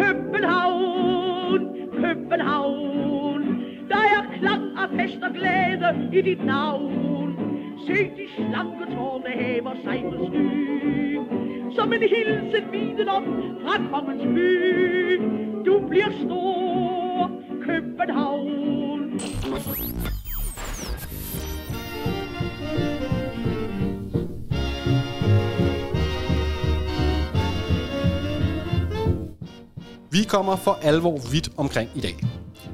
København, København. Der er klang af fest og glæde i dit navn. Se de slanke tårne hæver sig på sky, som en hilsen viden om fra kongens by. Du bliver stor, København. Vi kommer for alvor vidt omkring i dag.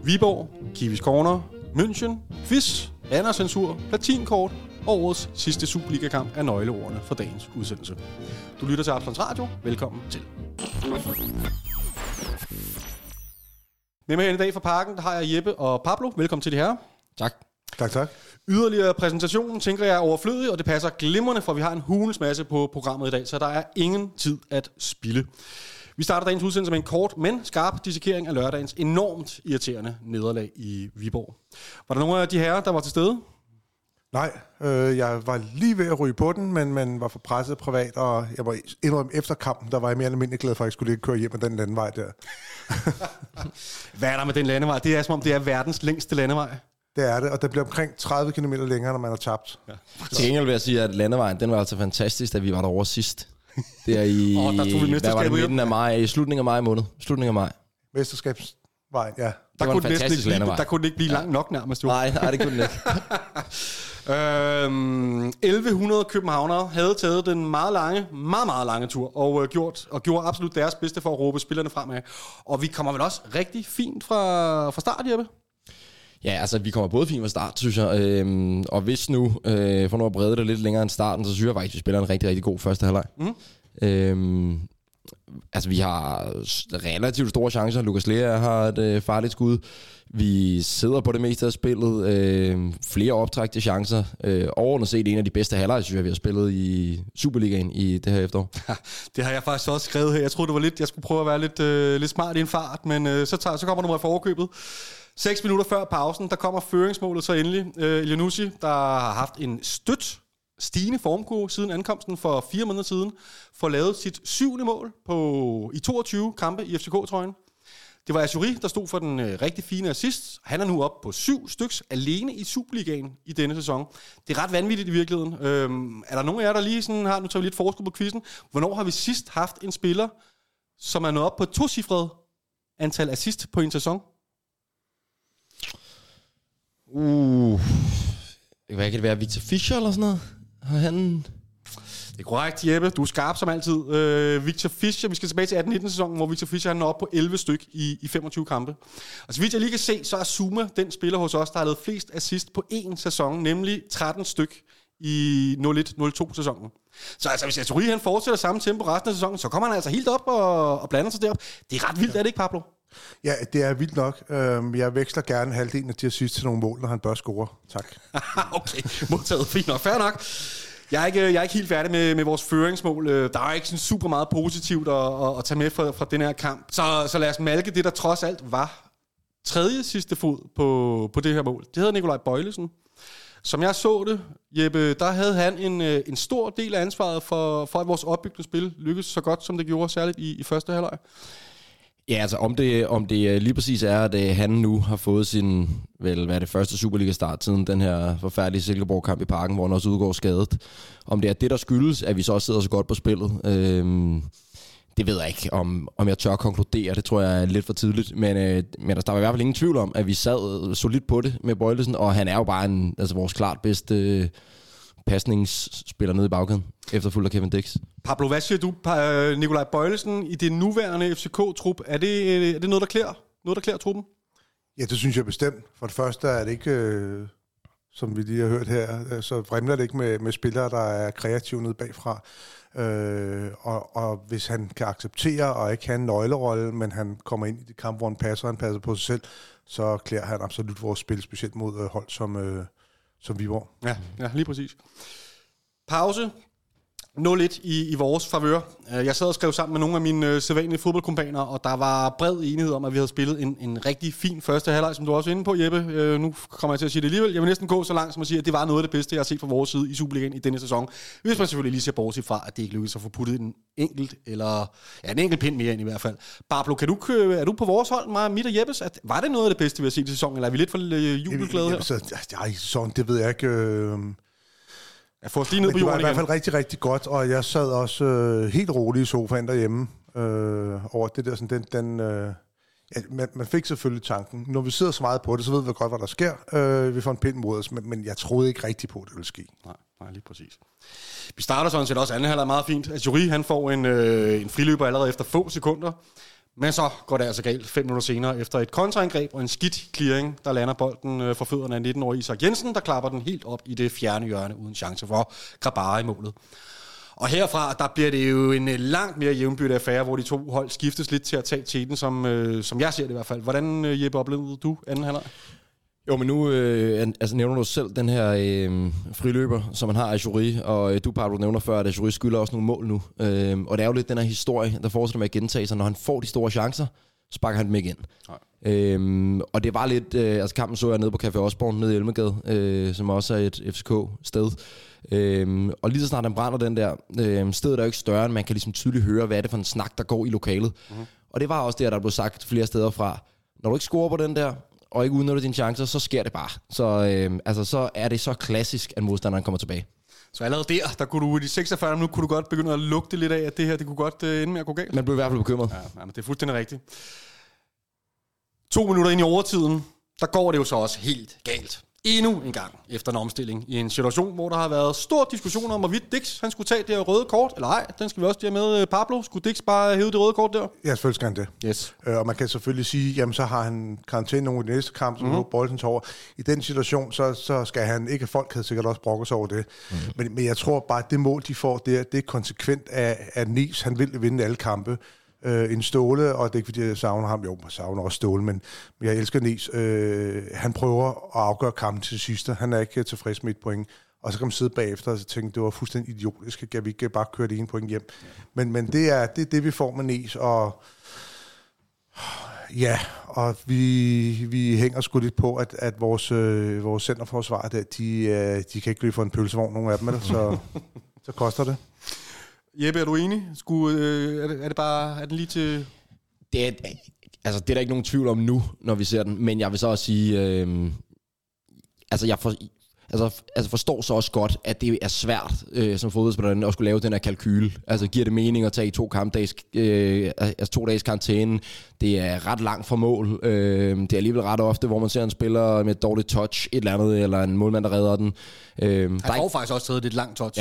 Viborg, Kiwis Corner, München, quiz, Randers-censur, platinkort og årets sidste Superliga-kamp er nøgleordene for dagens udsendelse. Du lytter til Absalons Radio. Velkommen til. Med mig her i dag fra Parken, der har jeg Jeppe og Pablo. Velkommen til de herre. Tak. Tak, tak. Yderligere præsentationen, tænker jeg, er overflødig, og det passer glimrende, for vi har en hulens masse på programmet i dag, så der er ingen tid at spilde. Vi starter dagens udsendelse med en kort, men skarp dissekering af lørdagens enormt irriterende nederlag i Viborg. Var der nogle af de herrer, der var til stede? Nej, jeg var lige ved at ryge på den, men man var for presset privat, og jeg var indrømme efter kampen, der var jeg mere almindelig glad for, at jeg skulle ikke køre hjem med den landevej der. Hvad er der med den landevej? Det er som om, det er verdens længste landevej. Det er det, og det bliver omkring 30 km længere, når man har tabt. Ja. Til gengæld vil jeg sige, at landevejen, den var altså fantastisk, da vi var derovre sidst. Det er i slutningen af maj måned. Slutningen af maj. Mesterskabsvejen, ja. Der kunne det ikke blive langt nok nærmest. Nej, det kunne det ikke. 1100 københavnere havde taget den meget, meget lange tur og gjorde absolut deres bedste for at råbe spillerne fremad. Og vi kommer vel også rigtig fint fra start, Jeppe? Ja, altså vi kommer både fint fra start, synes jeg, og hvis nu for nu at brede det lidt længere end starten, så synes jeg faktisk, vi spiller en rigtig, rigtig god første halvleg. Mm. Altså vi har relativt store chancer, Lukas Lea har et farligt skud, vi sidder på det meste af spillet, flere optræk til chancer, overordnet set en af de bedste halvleje, synes jeg, vi har spillet i Superligaen i det her efterår. Ja, det har jeg faktisk også skrevet her, jeg troede det var lidt, jeg skulle prøve at være lidt smart i en fart, men så kommer nummeret for overkøbet. 6 minutter før pausen, der kommer føringsmålet så endelig. Elionussi, der har haft en støt stigende formkurve siden ankomsten for 4 måneder siden, får lavet sit 7. mål i 22 kampe i FCK-trøjen. Det var Azuri, der stod for den rigtig fine assist. Han er nu oppe på 7 styks alene i Superligaen i denne sæson. Det er ret vanvittigt i virkeligheden. Er der nogen af jer, der lige sådan har, nu tager vi lidt forskud på quizzen, hvornår har vi sidst haft en spiller, som er nået op på 2-cifret antal assist på en sæson? Hvad kan det være? Victor Fischer eller sådan noget? Det er korrekt, Jeppe. Du er skarp som altid. Victor Fischer, vi skal tilbage til 18-19-sæsonen, hvor Victor Fischer er oppe på 11 styk i 25 kampe. Og så vidt jeg lige kan se, så er Zuma den spiller hos os, der har lavet flest assist på én sæson, nemlig 13 styk i 01-02-sæsonen. Så altså, hvis Azuri han fortsætter samme tempo resten af sæsonen, så kommer han altså helt op og blander sig derop. Det er ret vildt, er det ikke, Pablo? Ja, det er vildt nok. Jeg veksler gerne halvdelen af de assist til nogle mål, når han bør score. Tak. Okay, modtaget. Fint nok. Fair nok. Jeg er ikke helt færdig med vores føringsmål. Der er ikke sådan super meget positivt at tage med fra den her kamp. Så lad os malke det, der trods alt var tredje sidste fod på det her mål. Det hedder Nikolaj Bøjlesen. Som jeg så det, Jeppe, der havde han en stor del af ansvaret for at vores opbyggende spil lykkedes så godt, som det gjorde, særligt i første halvleg. Ja, altså om det lige præcis er, at han nu har fået sin, første Superliga-start siden den her forfærdelige Silkeborg-kamp i Parken, hvor han også udgår skadet. Om det er det, der skyldes, at vi så også sidder så godt på spillet, det ved jeg ikke, om jeg tør konkludere. Det tror jeg er lidt for tidligt, men der var i hvert fald ingen tvivl om, at vi sad solidt på det med Bøjlesen, og han er jo bare vores klart bedste pasningsspiller nede i bagkæden, efterfulgt af Kevin Dix. Pablo, hvad siger du, Nikolaj Bøjlesen, i det nuværende FCK-trup? Er det noget, der klæder? Noget, der klæder truppen? Ja, det synes jeg bestemt. For det første er det ikke, som vi lige har hørt her, så fremler det ikke med spillere, der er kreative nede bagfra. Og hvis han kan acceptere og ikke have en nøglerolle, men han kommer ind i det kamp, hvor han passer på sig selv, så klæder han absolut vores spil, specielt mod hold som Viborg. Ja, lige præcis. Pause. 0-1 i vores favør. Jeg sad og skrev sammen med nogle af mine sædvanlige fodboldkompaner, og der var bred enighed om, at vi havde spillet en rigtig fin første halvleg, som du også var inde på, Jeppe. Nu kommer jeg til at sige det alligevel. Jeg vil næsten gå så langt, som at sige, at det var noget af det bedste, jeg har set fra vores side i Superligaen i denne sæson. Hvis man selvfølgelig lige ser bortset fra, at det ikke lykkedes at få puttet en enkelt pind mere ind i hvert fald. Pablo, er du på vores hold, mig, mit og Jeppes? Var det noget af det bedste, vi har set i sæsonen, eller er vi lidt for jubelglade her? Sæsonen, det ved jeg ikke. Jeg får lige ned på jorden igen. Det var i hvert fald rigtig, rigtig godt, og jeg sad også helt rolig i sofaen derhjemme over det der. Sådan, man fik selvfølgelig tanken. Når vi sidder så meget på det, så ved vi godt, hvad der sker. Vi får en pind mod os, men jeg troede ikke rigtig på, at det ville ske. Nej, lige præcis. Vi starter sådan set også anden halvleg meget fint. Altså, Jury, han får en friløber allerede efter få sekunder. Men så går det altså galt 5 minutter senere efter et kontraangreb og en skidt clearing, der lander bolden for fødderne af 19-årige Isak Jensen, der klapper den helt op i det fjerne hjørne uden chance for Grabara i målet. Og herfra, der bliver det jo en langt mere jævnbyrdig affære, hvor de to hold skiftes lidt til at tage teten, som jeg ser det i hvert fald. Hvordan, Jeppe, oplevede du anden halvleg? Jo, men nu nævner du selv den her friløber, som man har af Jury, og du, Pablo, nævner før, at Jury skylder også nogle mål nu. Og det er jo lidt den her historie, der fortsætter med at gentage sig. Når han får de store chancer, så pakker han dem ikke ind. Og det var lidt... kampen så jeg nede på Café Osborn, nede i Elmegade, som også er et FCK-sted. Og lige så snart han brænder den der, stedet er jo ikke større, end man kan ligesom tydeligt høre, hvad er det for en snak, der går i lokalet. Mm-hmm. Og det var også der blev sagt flere steder fra. Når du ikke scorer på den der... og ikke udnytter dine chancer, så sker det bare. Så er det så klassisk, at modstanderen kommer tilbage. Så allerede der kunne du i de 46 minutter kunne du godt begynde at lugte lidt af, at det her det kunne godt ende med at gå galt. Man blev i hvert fald bekymret. Ja, men det er fuldstændig rigtigt. 2 minutter ind i overtiden, der går det jo så også helt galt. Endnu en gang efter en omstilling i en situation, hvor der har været stor diskussion om, hvorvidt Dix han skulle tage det her røde kort, eller ej, den skal vi også have med. Pablo, skulle Dix bare hæve det røde kort der? Ja, selvfølgelig skal han det. Yes. Og man kan selvfølgelig sige, jamen så har han karantæne nogle i den næste kamp, så bolden tager over. I den situation, så skal han ikke, folk havde sikkert også brokkes over det. Mm-hmm. Men jeg tror bare, at det mål, de får der, det er konsekvent af, at Niels, han vil vinde alle kampe. En Ståle, og det er ikke fordi jeg savner ham, jo, jeg savner også Ståle, men jeg elsker Niels. Han prøver at afgøre kampen til sidst, han er ikke tilfreds med et point, og så kan man sidde bagefter og tænke, det var fuldstændig idiotisk, kan vi ikke bare køre det ene point hjem? Men det er det, vi får med Niels, og ja, og vi hænger sgu lidt på, at vores centerforsvar der, de kan ikke løbe for en pølsevogn, nogle af dem, eller, så koster det. Jeppe, er du enig? Er den lige til... Det er der ikke nogen tvivl om nu, når vi ser den. Men jeg vil så også sige... jeg forstår så også godt, at det er svært som fodboldspiller at skulle lave den her kalkyle. Altså, giver det mening at tage 2 dages karantæne? Det er ret langt fra mål. Det er alligevel ret ofte, hvor man ser en spiller med et dårligt touch, et eller andet, eller en målmand, der redder den. Han har faktisk også taget et langt touch.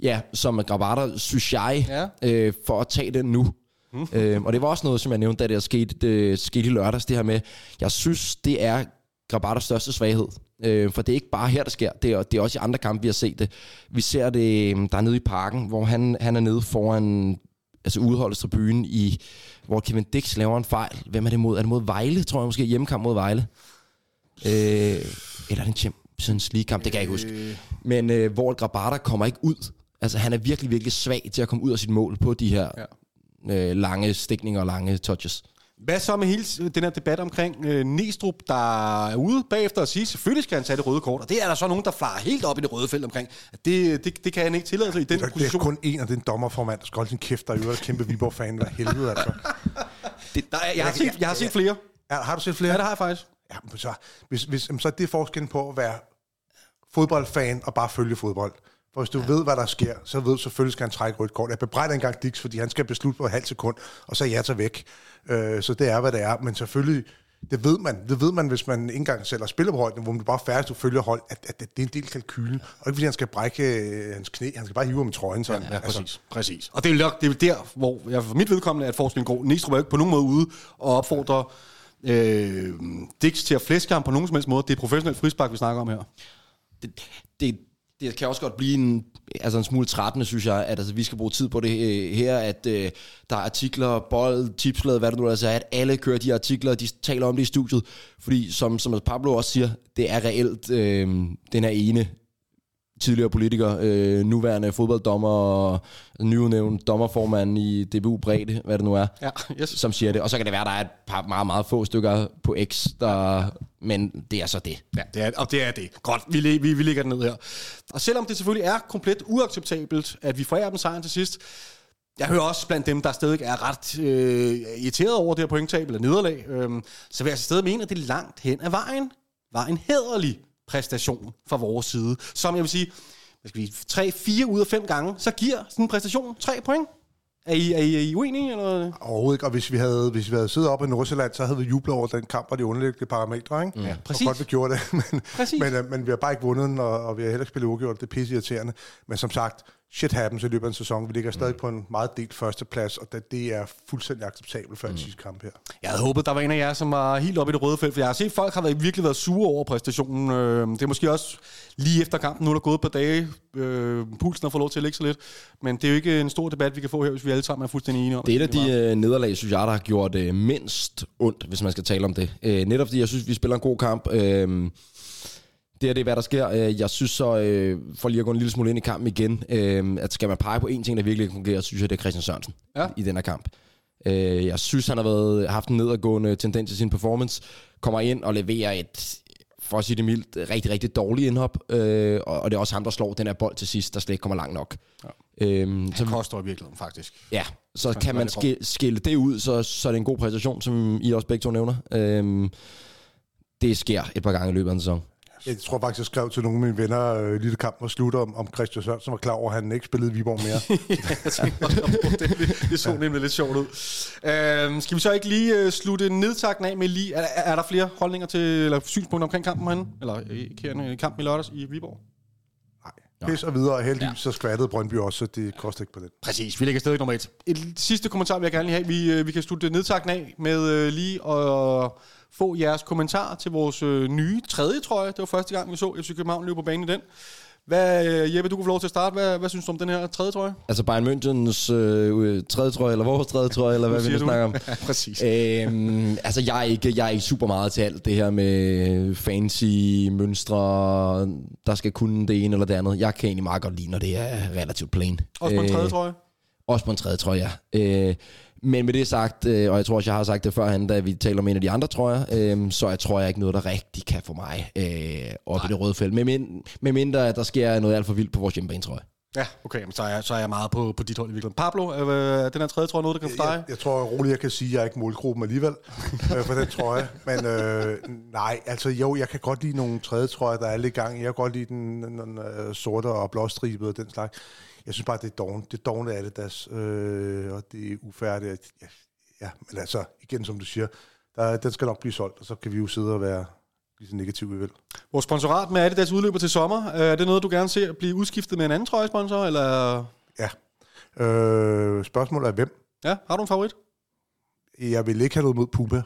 Ja, som Gravater, synes jeg, for at tage den nu. Og det var også noget, som jeg nævnte, da det skete i lørdags, det her med, jeg synes, det er Gravaters største svaghed. For det er ikke bare her, der sker, det er også i andre kampe, vi har set det. Vi ser det der nede i Parken, hvor han er nede foran, altså udholdestribunen, hvor Kevin Dix laver en fejl. Hvem er det mod? Er det mod Vejle, tror jeg måske, hjemmekamp mod Vejle? Eller er det en Champions League kamp? Det kan jeg ikke huske. Men hvor Gravater kommer ikke ud. Altså, han er virkelig, virkelig svag til at komme ud af sit mål på de her lange stikninger og lange touches. Hvad så med hele den her debat omkring Næstrup, der er ude bagefter og siger, selvfølgelig skal han tage det røde kort, og det er der så nogen, der flarer helt op i det røde felt omkring. Det kan han ikke tillade sig i den position. Det er kun en af den dommerformand, der skal holde sin kæft, der er jo kæmpe Viborg-fan, hvad helvede altså. Jeg har set flere. Ja, har du set flere? Ja, det har jeg faktisk. Ja, men så er det forskellen på at være fodboldfan og bare følge fodbold. For hvis du ved, hvad der sker, så ved du selvfølgelig, skal han trække rødt kort. Jeg bebrejder engang Dix, fordi han skal beslutte på et halvt sekund, og så jeg tager væk. Så det er, hvad det er. Men selvfølgelig, det ved man, hvis man ikke engang selv har spillet på højden, hvor man bare færdig, du følger hold, at det er en del kalkylen. Og ikke fordi han skal brække hans knæ, han skal bare hive ham i trøjen. Sådan. Ja, præcis. Og det er jo der, hvor jeg for mit vedkommende er, at forskningen går. Næstrup er ikke på nogen måde ude og opfordrer Dix til at flæske ham på nogen som helst måde. Det er professionelt frispark, vi snakker om her. Det kan også godt blive en smule trættende, synes jeg, at vi skal bruge tid på det her, at der er artikler, bold, tipsblad, hvad det nu altså er, at alle kører de artikler, de taler om det i studiet. Fordi, som Pablo også siger, det er reelt den her ene tidligere politiker, nuværende fodbolddommer og nyudnævnt dommerformand i DBU Bredde, hvad det nu er, ja, yes, som siger det. Og så kan det være, at der er et par meget, meget få stykker på X, der... men det er så det. Ja, det er, og det er det. Godt, vi ligger den ned her. Og selvom det selvfølgelig er komplet uacceptabelt, at vi forærer dem sejren til sidst, jeg hører også blandt dem, der stadig er ret irriteret over det her pointtab eller nederlag, så vil jeg stadig mene, at det langt hen ad vejen var en hæderlig præstation fra vores side. Som jeg vil sige, 3-4 ud af 5 gange, så giver sådan en præstation 3 point. Er I uenige eller noget? Overhovedet ikke, og hvis vi havde siddet op i Nordsjælland, så havde vi jublet over den kamp og de underliggende parametre, ikke? Ja, præcis. Og godt, vi gjorde det, men vi har bare ikke vundet den, og vi har heller ikke spillet uafgjort, det er pisseirriterende. Men som sagt, shit happens i løbet af en sæson. Vi ligger stadig på en meget delt førsteplads, og det er fuldstændig acceptabelt for en sidste kamp her. Jeg havde håbet, der var en af jer, som var helt oppe i det røde felt, for jeg har set, folk har virkelig været sure over præstationen. Det er måske også lige efter kampen, nu er der gået et par dage. Pulsen har fået lov til at lægge sig lidt, men det er jo ikke en stor debat, vi kan få her, hvis vi alle sammen er fuldstændig enige om det. Det er et af de nederlag, synes jeg, der har gjort mindst ondt, hvis man skal tale om det. Netop fordi jeg synes, vi spiller en god kamp. Det er, hvad der sker. Jeg synes så, for lige at gå en lille smule ind i kampen igen, at skal man pege på en ting, der virkelig fungerer, så synes jeg, det er Christian Sørensen i den her kamp. Jeg synes, han har haft en nedadgående tendens i sin performance, kommer ind og leverer et, for at sige det mildt, rigtig, rigtig dårligt indhop, og det er også ham, der slår den her bold til sidst, der slet ikke kommer langt nok. Ja. Så koster i virkeligheden, faktisk. Ja, så kan man skille det ud, så er det en god præstation, som I også begge to nævner. Det sker et par gange i løbet af en sæson. Jeg tror faktisk, jeg skrev til nogle af mine venner, lige da kampen var slut, om Christian Sørensen var klar over, at han ikke spillede Viborg mere. Det så nemlig lidt sjovt ud. Skal vi så ikke lige slutte nedtakten af med lige... Er der flere holdninger til, eller synspunkter omkring kampen herinde? Eller kampen i lørdags i Viborg? Nej. Pis og videre, og heldigvis så skvattede Brøndby også, så det koster ikke på den. Præcis, vi ligger stadig nummer 1. Et sidste kommentar vil jeg gerne lige have. Vi kan slutte nedtakten af med lige og få jeres kommentarer til vores nye tredje trøje. Det var første gang, vi så FC København løbe på banen i den. Hvad, Jeppe, du kan få lov til at starte. Hvad synes du om den her tredje trøje? Altså Bayern Münchens tredje trøje, eller vores tredje trøje, eller hvad vi nu snakker om. Ja, præcis. Altså, jeg er ikke super meget til alt det her med fancy mønstre, der skal kunne det ene eller det andet. Jeg kan egentlig meget godt lide, når det er relativt plain. Også på en tredje trøje? Også på en tredje trøje, ja. Men med det sagt, og jeg tror også, jeg har sagt det førhen, da vi taler om en af de andre trøjer, så jeg tror jeg ikke noget, der rigtig kan for mig op i det røde felt. Med mindre, at der sker noget alt for vildt på vores hjemmebanetrøje. Ja, okay, men så er jeg meget på dit hold i virkeligheden. Pablo, den her tredje trøje, noget, der kan for dig? Jeg tror roligt, jeg kan sige, at jeg er ikke målgruppen alligevel for den trøje. Men nej, altså jo, jeg kan godt lide nogle tredje trøjer, der er lidt gang. Jeg kan godt lide den sorte og blåstribede og den slags. Jeg synes bare, det er dårligt. Det er dårligt af Adidas, og det er ufærdigt. Ja, men altså, igen som du siger, den skal nok blive solgt, og så kan vi jo sidde og være lige så negative, vi vil. Vores sponsorat med Adidas udløber til sommer. Er det noget, du gerne ser blive udskiftet med en anden trøjesponsor, eller? Ja. Spørgsmålet er, hvem? Ja, har du en favorit? Jeg vil ikke have noget mod Puma.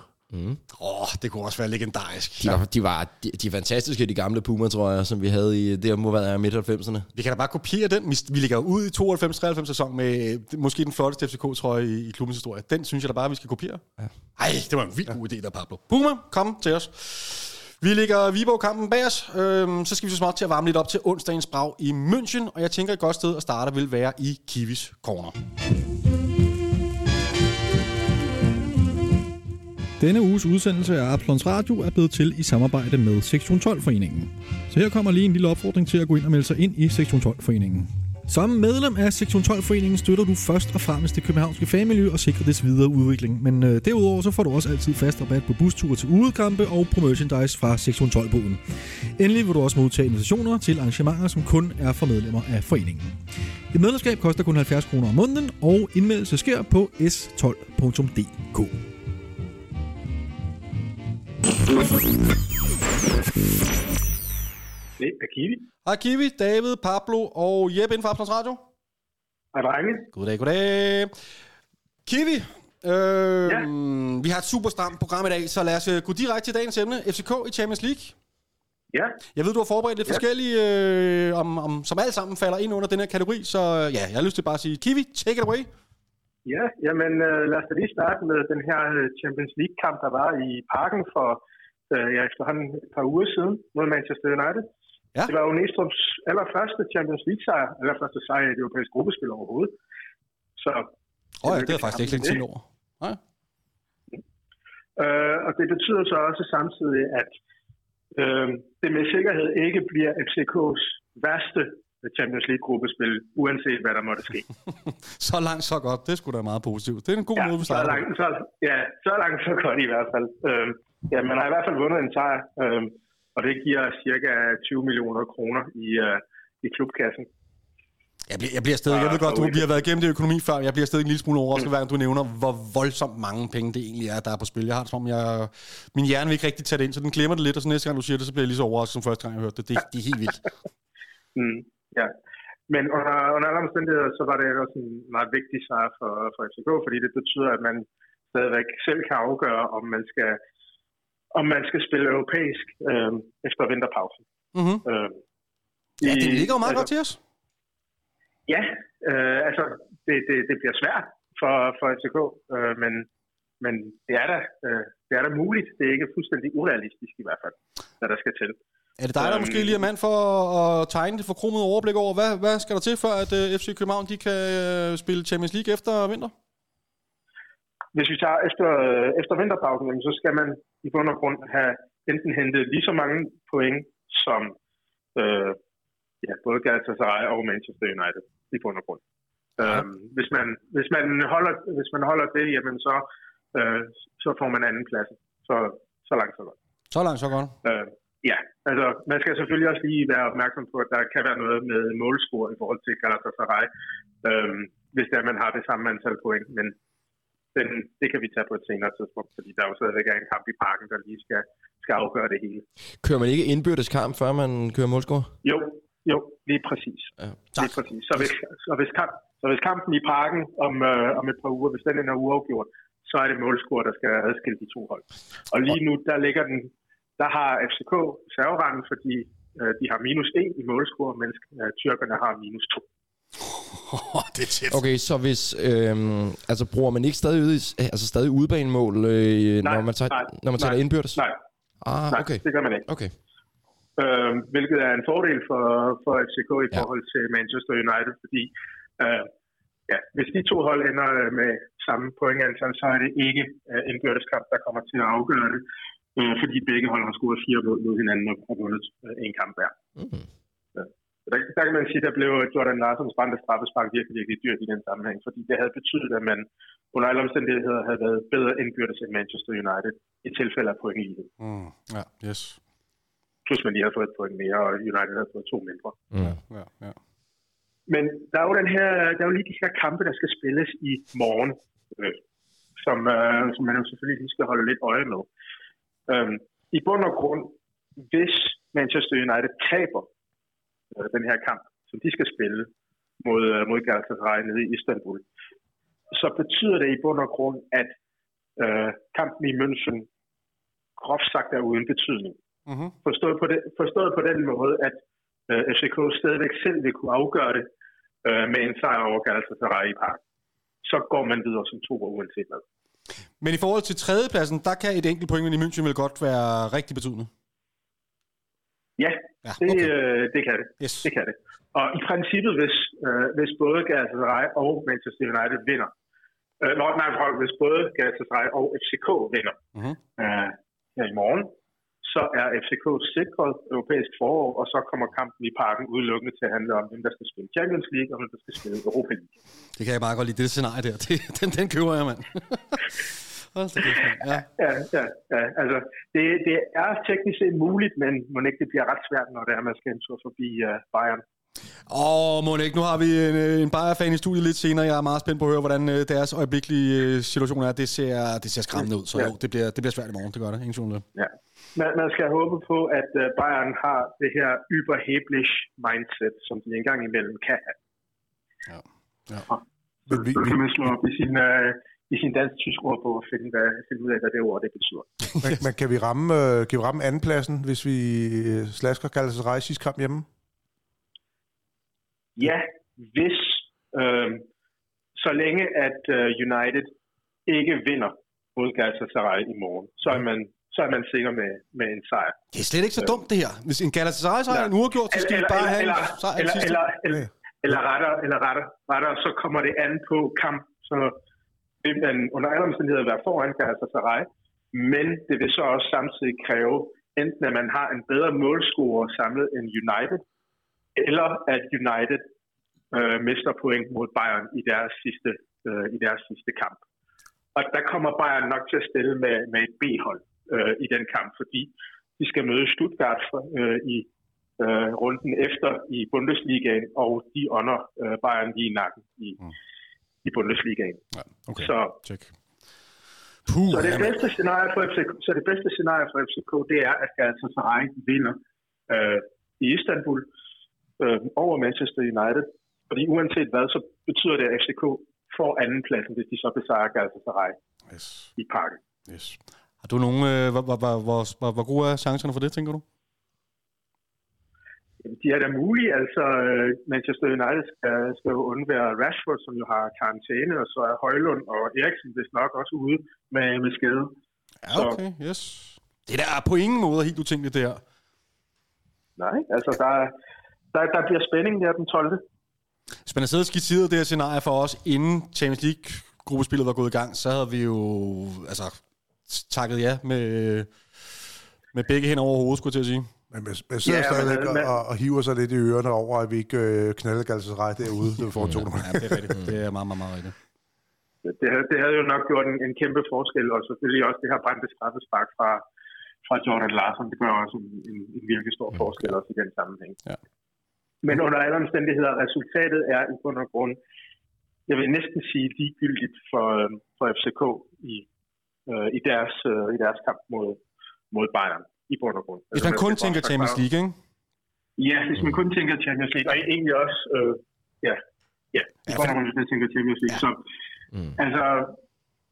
Det kunne også være legendarisk. De var fantastiske, de gamle Puma, tror jeg, som vi havde i det må være midt-90'erne. Vi kan da bare kopiere den. Vi ligger ud i 92-93 sæson med måske den flotteste FCK-trøje i klubbens historie. Den synes jeg da bare, vi skal kopiere. Nej, det var en vildt god idé der, Pablo. Puma, kom til os. Vi ligger Viborg-kampen bag os. Så skal vi så smart til at varme lidt op til onsdagens brag i München. Og jeg tænker, et godt sted at starte vil være i Kiwis Corner. Denne uges udsendelse af Absalons Radio er blevet til i samarbejde med Sektion 12-foreningen. Så her kommer lige en lille opfordring til at gå ind og melde sig ind i Sektion 12-foreningen. Som medlem af Sektion 12-foreningen støtter du først og fremmest det københavnske fagmiljø og sikrer dets videre udvikling. Men derudover så får du også altid fast rabat på busture til udekampe og på merchandise fra Sektion 12-boden. Endelig vil du også modtage invitationer til arrangementer, som kun er for medlemmer af foreningen. Et medlemskab koster kun 70 kroner om måneden, og indmeldelse sker på s12.dk. Det er Kiwi. Hej Kiwi, David, Pablo og Jeppe inden for Absalons Radio. Hej drenge. Goddag. Kiwi, vi har et super stramt program i dag, så lad os gå direkte til dagens emne. FCK i Champions League. Ja. Jeg ved, du har forberedt lidt forskellige, som alle sammen falder ind under den her kategori. Så ja, jeg har lyst til bare at sige, Kiwi, take it away. Ja, jamen lad os da lige starte med den her Champions League-kamp, der var i Parken for efterhånden et par uger siden mod Manchester United. Ja. Det var jo Næstrup's allerførste Champions League-sejr, allerførste sejr i et europæisk gruppespil overhovedet. Så åh ja, det er faktisk ikke længe 10 år. Ja. Og det betyder så også samtidig, at det med sikkerhed ikke bliver FCK's værste Champions League-gruppespil, uanset hvad der måtte ske. Så langt, så godt. Det skulle sgu da meget positivt. Det er en god måde, vi starter. Så langt, så godt i hvert fald. Man har i hvert fald vundet en sejr, og det giver cirka 20 millioner kroner i klubkassen. Jeg bliver stadig, jeg ved godt, du har været igennem det økonomi før, jeg bliver stadig en lille smule overrasket, hver gang du nævner, hvor voldsomt mange penge det egentlig er, der er på spil. Jeg har det som om, min hjerne vil ikke rigtig tage det ind, så den glemmer det lidt, og så næste gang du siger det, så bliver jeg lige så overrasket, som første gang jeg hørte det. Det er helt vildt. Ja, men under alle omstændigheder, så var det også en meget vigtig sejr for FCK, fordi det betyder, at man stadigvæk selv kan afgøre, om man skal spille europæisk efter vinterpausen. Mm-hmm. Det ligger jo meget godt til os. Ja, det bliver svært for FCK, men det er da muligt. Det er ikke fuldstændig urealistisk i hvert fald, hvad der skal til. Er det dig, der måske lige er mand for at tegne det forkromede overblik over, hvad skal der til, for at FC København de kan spille Champions League efter vinter? Hvis vi tager efter vinterpausen, så skal man i bund og grund have enten hentet lige så mange point, som både Galatasaray og Manchester United i bund og grund. Ja. Hvis man holder det, jamen så får man anden plads. Så langt, så godt. Så langt, så godt. Ja, altså man skal selvfølgelig også lige være opmærksom på, at der kan være noget med målscore i forhold til Galatasaray, hvis der man har det samme antal point, men det kan vi tage på et senere tidspunkt, fordi der jo stadigvæk er en kamp i Parken, der lige skal afgøre det hele. Kører man ikke indbyrdes kamp, før man kører målscore? Jo, lige præcis. Ja. Lige præcis. Så hvis kampen i Parken om et par uger, hvis den er uafgjort, så er det målscore, der skal adskille de to hold. Og lige nu, der ligger den. Der har FCK serveranden, fordi de har -1 i målscore, mens tyrkerne har -2. Det er tæt. Okay, så hvis bruger man ikke stadig udebanemål, når man tager indbyrdes? Nej, okay. Det gør man ikke. Okay. Hvilket er en fordel for FCK i forhold til Manchester United, fordi hvis de to hold ender med samme pointantal, så er det ikke indbyrdeskamp, der kommer til at afgøre det. Fordi begge hold har scoret 4 mål mod hinanden og har vundet en kamp hver. Mm. Ja. Der kan man sige, der blev Jordan Larsons brændte straffespark virkelig dyrt i den sammenhæng, fordi det havde betydet, at man under alle omstændigheder havde været bedre indbyrdes end Manchester United i tilfælde af point i livet. Mm. Ja, yes. Plus man lige havde fået et point mere, og United havde fået 2 mindre. Mm. Ja, ja. Men der er jo lige de her kampe, der skal spilles i morgen, som man jo selvfølgelig lige skal holde lidt øje med. I bund og grund, hvis Manchester United taber den her kamp, som de skal spille mod Galatasaray nede i Istanbul, så betyder det i bund og grund, at kampen i München groft sagt er uden betydning. Mm-hmm. Forstået på den måde, at FCK stadigvæk selv vil kunne afgøre det med en sejr over Galatasaray i Parken. Så går man videre som 2 uanset hvad. Men i forhold til tredjepladsen, der kan et enkelt point i München vel godt være rigtig betydende? Ja, okay. Det kan det. Yes. Det kan det. Og i princippet, hvis både Galatasaray og Manchester United vinder, hvis både Galatasaray og FCK vinder i morgen, så er FCK sikret europæisk forår, og så kommer kampen i Parken udelukkende til at handle om, hvem der skal spille Champions League, og hvem der skal spille Europa League. Det kan jeg bare godt lide, det scenarie der. Den køber jeg, mand. Ja. Altså, det er teknisk set muligt, men må ikke det bliver ret svært, når det er, man skal en tur forbi Bayern. Monique, nu har vi en Bayern-fan i studiet lidt senere. Jeg er meget spændt på at høre, hvordan deres øjeblikkelige situation er. Det ser skræmmende ud, så jo, det bliver svært i morgen, det gør det. Ingen tvivl om det. Ja. Man skal håbe på, at Bayern har det her überheblich mindset, som de engang imellem kan have. Ja. Ja. Så kan man slå op i sin dansk-tysk ordbog og finde ud af, hvad det ord det betyder. Men kan vi ramme andenpladsen, hvis vi slasker Galatasaray sidste kamp hjemme? Ja, hvis. Så længe at United ikke vinder mod Galatasaray i morgen, så er man så er man sikker med en sejr. Det er slet ikke så dumt det her. Hvis en Galatasaray sejr en uafgjort, så skal vi bare have en sejr eller retter, så kommer det an på kamp, så vil man under alle omstændigheder være foran Galatasaray, men det vil så også samtidig kræve enten at man har en bedre målscorer samlet end United, eller at United mister point mod Bayern i deres sidste kamp. Og der kommer Bayern nok til at stille med et B-hold i den kamp, fordi de skal møde Stuttgart i runden efter i Bundesligaen, og de ånder Bayern lige i nakken i Bundesligaen. Ja, okay. Så det bedste scenarie for FCK, det er, at Galatasaray vinder i Istanbul over Manchester United. Fordi uanset hvad, så betyder det, at FCK får andenpladsen, hvis de så besejrer Galatasaray i Parken. Yes. Har du nogen... Hvor gode er chancerne for det, tænker du? De er da mulige. Altså, Manchester United skal jo undvære Rashford, som jo har karantæne, og så er Højlund og Eriksen vist nok også ude med skade. Ja, okay, så. Yes. Det der er på ingen måde helt utænkeligt, det her. Nej, altså, der bliver spænding der den 12. Hvis man havde siddet og skitseret det her scenarie for os, inden Champions League-gruppespillet var gået i gang, så havde vi jo takket ja med begge hænder over hovedet, skulle jeg til at sige. Men man sidder stadigvæk og hiver sig lidt i ørerne over, at vi ikke knaldede Galatasaray derude for 200. Ja, det er rigtigt. Det er meget, meget, meget rigtigt. Det havde jo nok gjort en kæmpe forskel, og selvfølgelig også det her brændte straffespark fra Jordan Larsen. Det gør også en virkelig stor forskel også i den sammenhæng. Ja. Men under alle omstændigheder, resultatet er i bund og grund, jeg vil næsten sige ligegyldigt for FCK i deres kamp mod Bayern i bund og grund. Hvis man kun tænker Champions League, ikke? Ja, hvis man kun tænker Champions League, og egentlig også, i bund og grund, hvis man tænker Champions League. Så,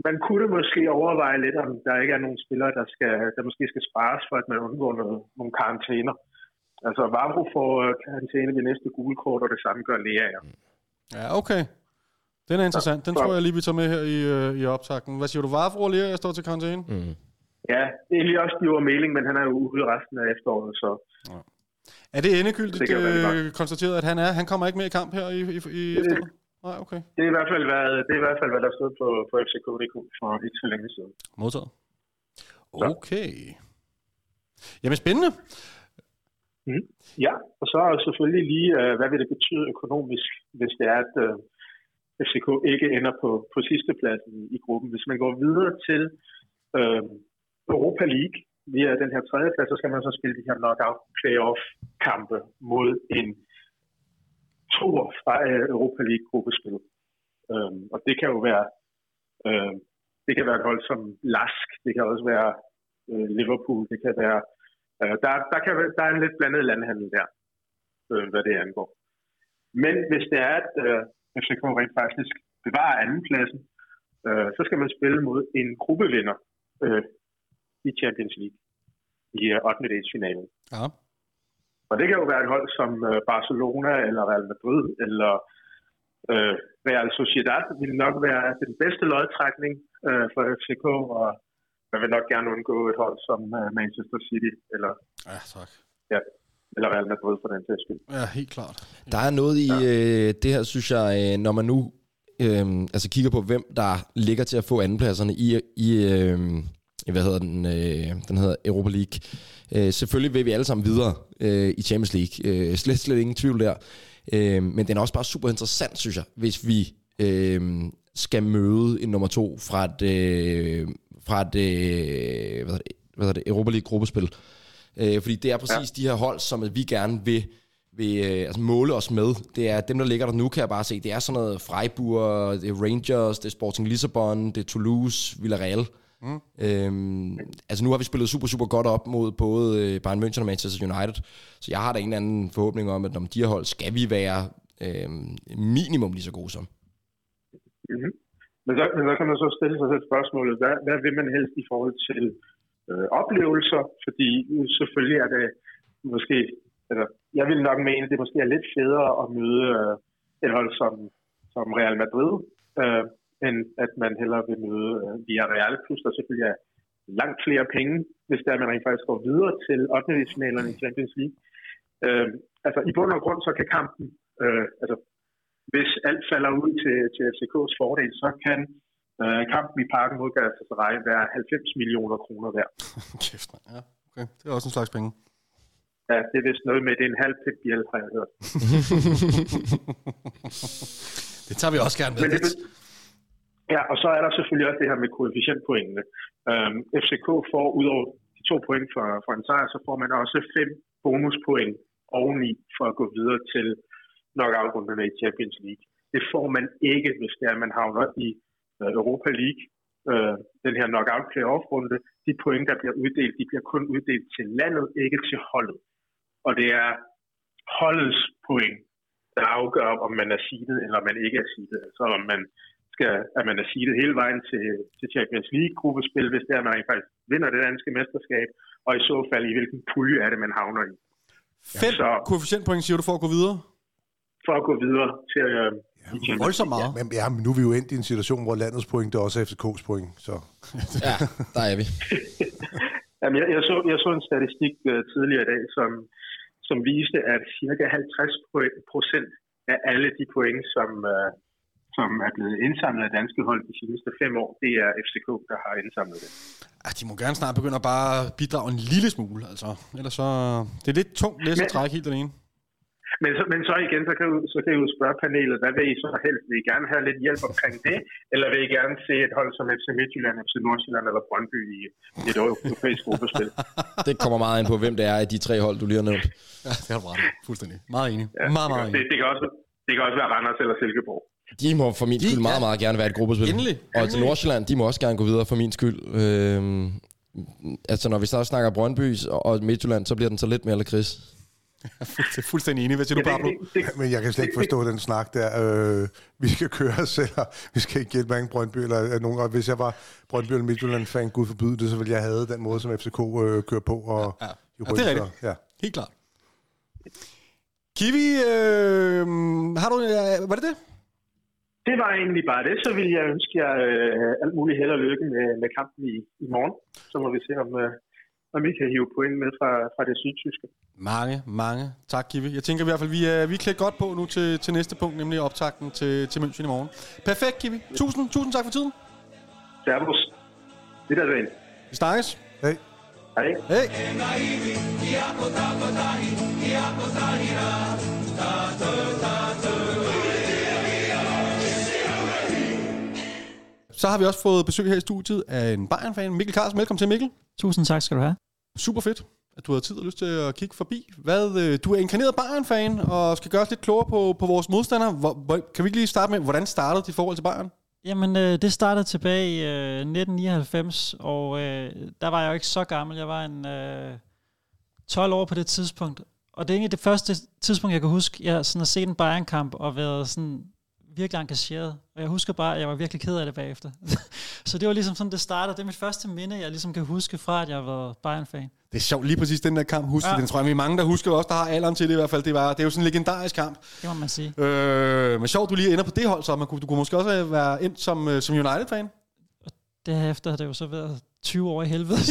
man kunne måske overveje lidt, om der ikke er nogen spillere, der måske skal spares for, at man undgår nogle karantæner. Altså, Vavro får karantæne ved næste gule kort, og det samme gør Lea. Ja, okay. Den er interessant. Den tror jeg lige, vi tager med her i optakten. Hvad siger du, Vavro og Lea står til karantæne? Mm. Ja, det er lige også Liv og Meling, men han er jo ude resten af efteråret, så... Ja. Er det endegyldigt konstateret, at han kommer ikke med i kamp her i efteråret? Nej, okay. Det er i hvert fald, hvad der stod på fck.dk for ikke så længe siden. Modtaget. Okay. Jamen, spændende. Mm. Ja, og så selvfølgelig lige, hvad vil det betyde økonomisk, hvis det er, at FCK ikke ender på sidstepladsen i gruppen. Hvis man går videre til Europa League via den her tredje plads, så skal man så spille de her knockout playoff-kampe mod en toer fra Europa League-gruppespil. Og det kan jo være, det kan være et hold som Lask, det kan også være Liverpool, det kan være der er en lidt blandet landhandel der, hvad det angår. Men hvis det er, at FCK rent faktisk bevarer andenpladsen, så skal man spille mod en gruppevinder i Champions League i 8-delsfinalen. Ja. Og det kan jo være et hold som Barcelona eller Real Madrid eller Real Sociedad. Det vil nok være den bedste lodtrækning for FCK, og man vil nok gerne undgå et hold som Manchester City eller eller Real Madrid for den sags skyld. Ja, helt klart. Der er noget i det her, synes jeg, når man nu kigger på hvem der ligger til at få andenpladserne i den hedder Europa League. Selvfølgelig vil vi alle sammen videre i Champions League. Slet ingen tvivl der. Men den er også bare super interessant, synes jeg, hvis vi skal møde en nummer 2 fra et Europa League gruppespil. Fordi det er præcis de her hold, som vi gerne vil måle os med. Det er dem, der ligger der nu, kan jeg bare se. Det er sådan noget Freiburg, det er Rangers, det er Sporting Lissabon, det er Toulouse, Villarreal. Nu har vi spillet super, super godt op mod både Bayern München og Manchester United. Så jeg har da en eller anden forhåbning om, at om de her hold skal vi være minimum lige så gode som. Mm-hmm. Men så kan man så stille sig selv spørgsmålet, hvad vil man helst i forhold til oplevelser? Fordi selvfølgelig er det måske, jeg vil nok mene, at det måske er lidt federe at møde et hold som Real Madrid, end at man hellere vil møde Villarreal. Plus der selvfølgelig er langt flere penge, hvis der man rent faktisk går videre til 8-finalerne i Champions League. Altså i bund og grund så kan kampen, altså hvis alt falder ud til FCK's fordel, så kan kampen i Parken mod Galatasaray være 90 millioner kroner værd. Kæft, ja. Okay. Det er også en slags penge. Ja, det er vist noget med, det er en halv PBL, har jeg hørt. Det tager vi også gerne med. Ja, og så er der selvfølgelig også det her med koefficientpoengene. FCK får ud over de 2 point for en sejr, så får man også 5 bonuspoint oveni for at gå videre til knockout-runderne i Champions League. Det får man ikke, hvis det er, man havner i Europa League. Den her knockout playoff-runde, de point, der bliver uddelt, de bliver kun uddelt til landet, ikke til holdet. Og det er holdets point, der afgør, om man er seedet eller man ikke er seedet. Så om man skal, at man er seedet hele vejen til Champions League-gruppespil, hvis det er, man faktisk vinder det danske mesterskab, og i så fald i hvilken pulje er det, man havner i. 5 koefficientpoint, siger du, for at gå videre? For at gå videre til... voldsomt meget. Ja. Men ja, nu er vi jo endt i en situation, hvor landets point, der også er FCK's point. Så. Ja, der er vi. Jamen, jeg så en statistik tidligere i dag, som viste, at cirka 50% af alle de point, som er blevet indsamlet af danske hold de seneste 5 år, det er FCK, der har indsamlet det. De må gerne snart begynde at bare bidrage en lille smule, altså. Ellers så... Det er lidt tungt læs at trække helt alene. Men så igen, så kan I jo spørge panelet, hvad vil I så helst? Vil I gerne have lidt hjælp omkring det? Eller vil I gerne se et hold som FC Midtjylland, FC Nordsjælland eller Brøndby i et europæisk gruppespil? Det kommer meget ind på, hvem det er i de 3 hold, du lige har nævnt. Ja, det har du ret. Fuldstændig. Meget enig. Ja, meget enig. Det kan også være Randers eller Silkeborg. De må for min skyld meget, meget gerne være et gruppespil. Endelig. Og til Nordsjælland, de må også gerne gå videre for min skyld. Altså når vi så snakker Brøndby og Midtjylland, så bliver den så lidt mere lakrids. Jeg er fuldstændig enig. Hvad siger du, Pablo? Men jeg kan slet ikke forstå den snak der. Vi skal køre os, eller vi skal ikke hjælpe hverken Brøndby eller nogen. Og hvis jeg var Brøndby eller Midtjylland-fan, gud forbyde det, så ville jeg have den måde, som FCK kører på. Og ja, det er rigtigt. Ja. Helt klart. Kiwi, har du... var det det? Det var egentlig bare det. Så vil jeg ønske jer alt muligt held og lykke med kampen i morgen. Så må vi se, om vi kan hive point med fra det sydtyske. Mange tak, Kiwi. Jeg tænker i hvert fald, vi er klædt godt på nu til næste punkt, nemlig optakten til München i morgen. Perfekt, Kiwi. Tusind tak for tiden. Servus. Det der ven. Vi snakkes. Hej. Hej. Så har vi også fået besøg her i studiet af en Bayern-fan, Mikkel Carlsen. Velkommen til, Mikkel. Tusind tak skal du have. Super fedt, at du har tid og lyst til at kigge forbi. Du er inkarneret Bayern-fan og skal gøre os lidt klogere på vores modstandere. Kan vi ikke lige starte med, hvordan startede dit forhold til Bayern? Jamen, det startede tilbage i 1999, og der var jeg jo ikke så gammel. Jeg var en 12 år på det tidspunkt. Og det er egentlig det første tidspunkt, jeg kan huske, jeg sådan har set en Bayern-kamp og været sådan... virkelig engageret, og jeg husker bare, at jeg var virkelig ked af det bagefter. Så det var ligesom sådan, det startede. Det er mit første minde, jeg ligesom kan huske fra, at jeg var Bayern-fan. Det er sjovt, lige præcis den der kamp, husker den, tror jeg, vi er mange, der husker også, der har alderen til det i hvert fald. Det er jo sådan en legendarisk kamp. Det må man sige. Men sjovt, du lige ender på det hold, så du kunne måske også være endt som United-fan. Og derefter har det jo så været 20 år i helvede,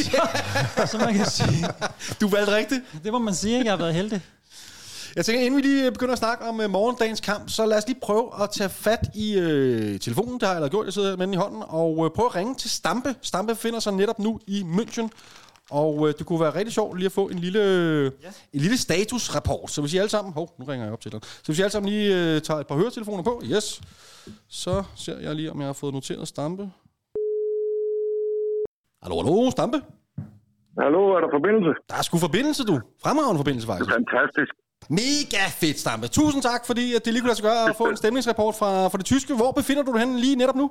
så man kan sige. Du valgte rigtigt. Det må man sige, ikke? Jeg har været heldig. Jeg tænker, inden vi lige begynder at snakke om morgendagens kamp, så lad os lige prøve at tage fat i telefonen, der har jeg allerede gjort, jeg sidder med den i hånden, og prøve at ringe til Stampe. Stampe finder sig netop nu i München, og det kunne være rigtig sjovt lige at få en lille statusrapport. Så hvis I alle sammen... nu ringer jeg op til den. Så hvis I alle sammen lige tager et par høretelefoner på, yes, så ser jeg lige, om jeg har fået noteret Stampe. Hallo, Stampe? Hallo, er der forbindelse? Der er sgu forbindelse, du. Fremragende forbindelse, faktisk. Det er fantastisk. Mega fedt, Stampe. Tusind tak, fordi det lige kunne lade sig gøre at få en stemningsrapport fra det tyske. Hvor befinder du dig henne lige netop nu?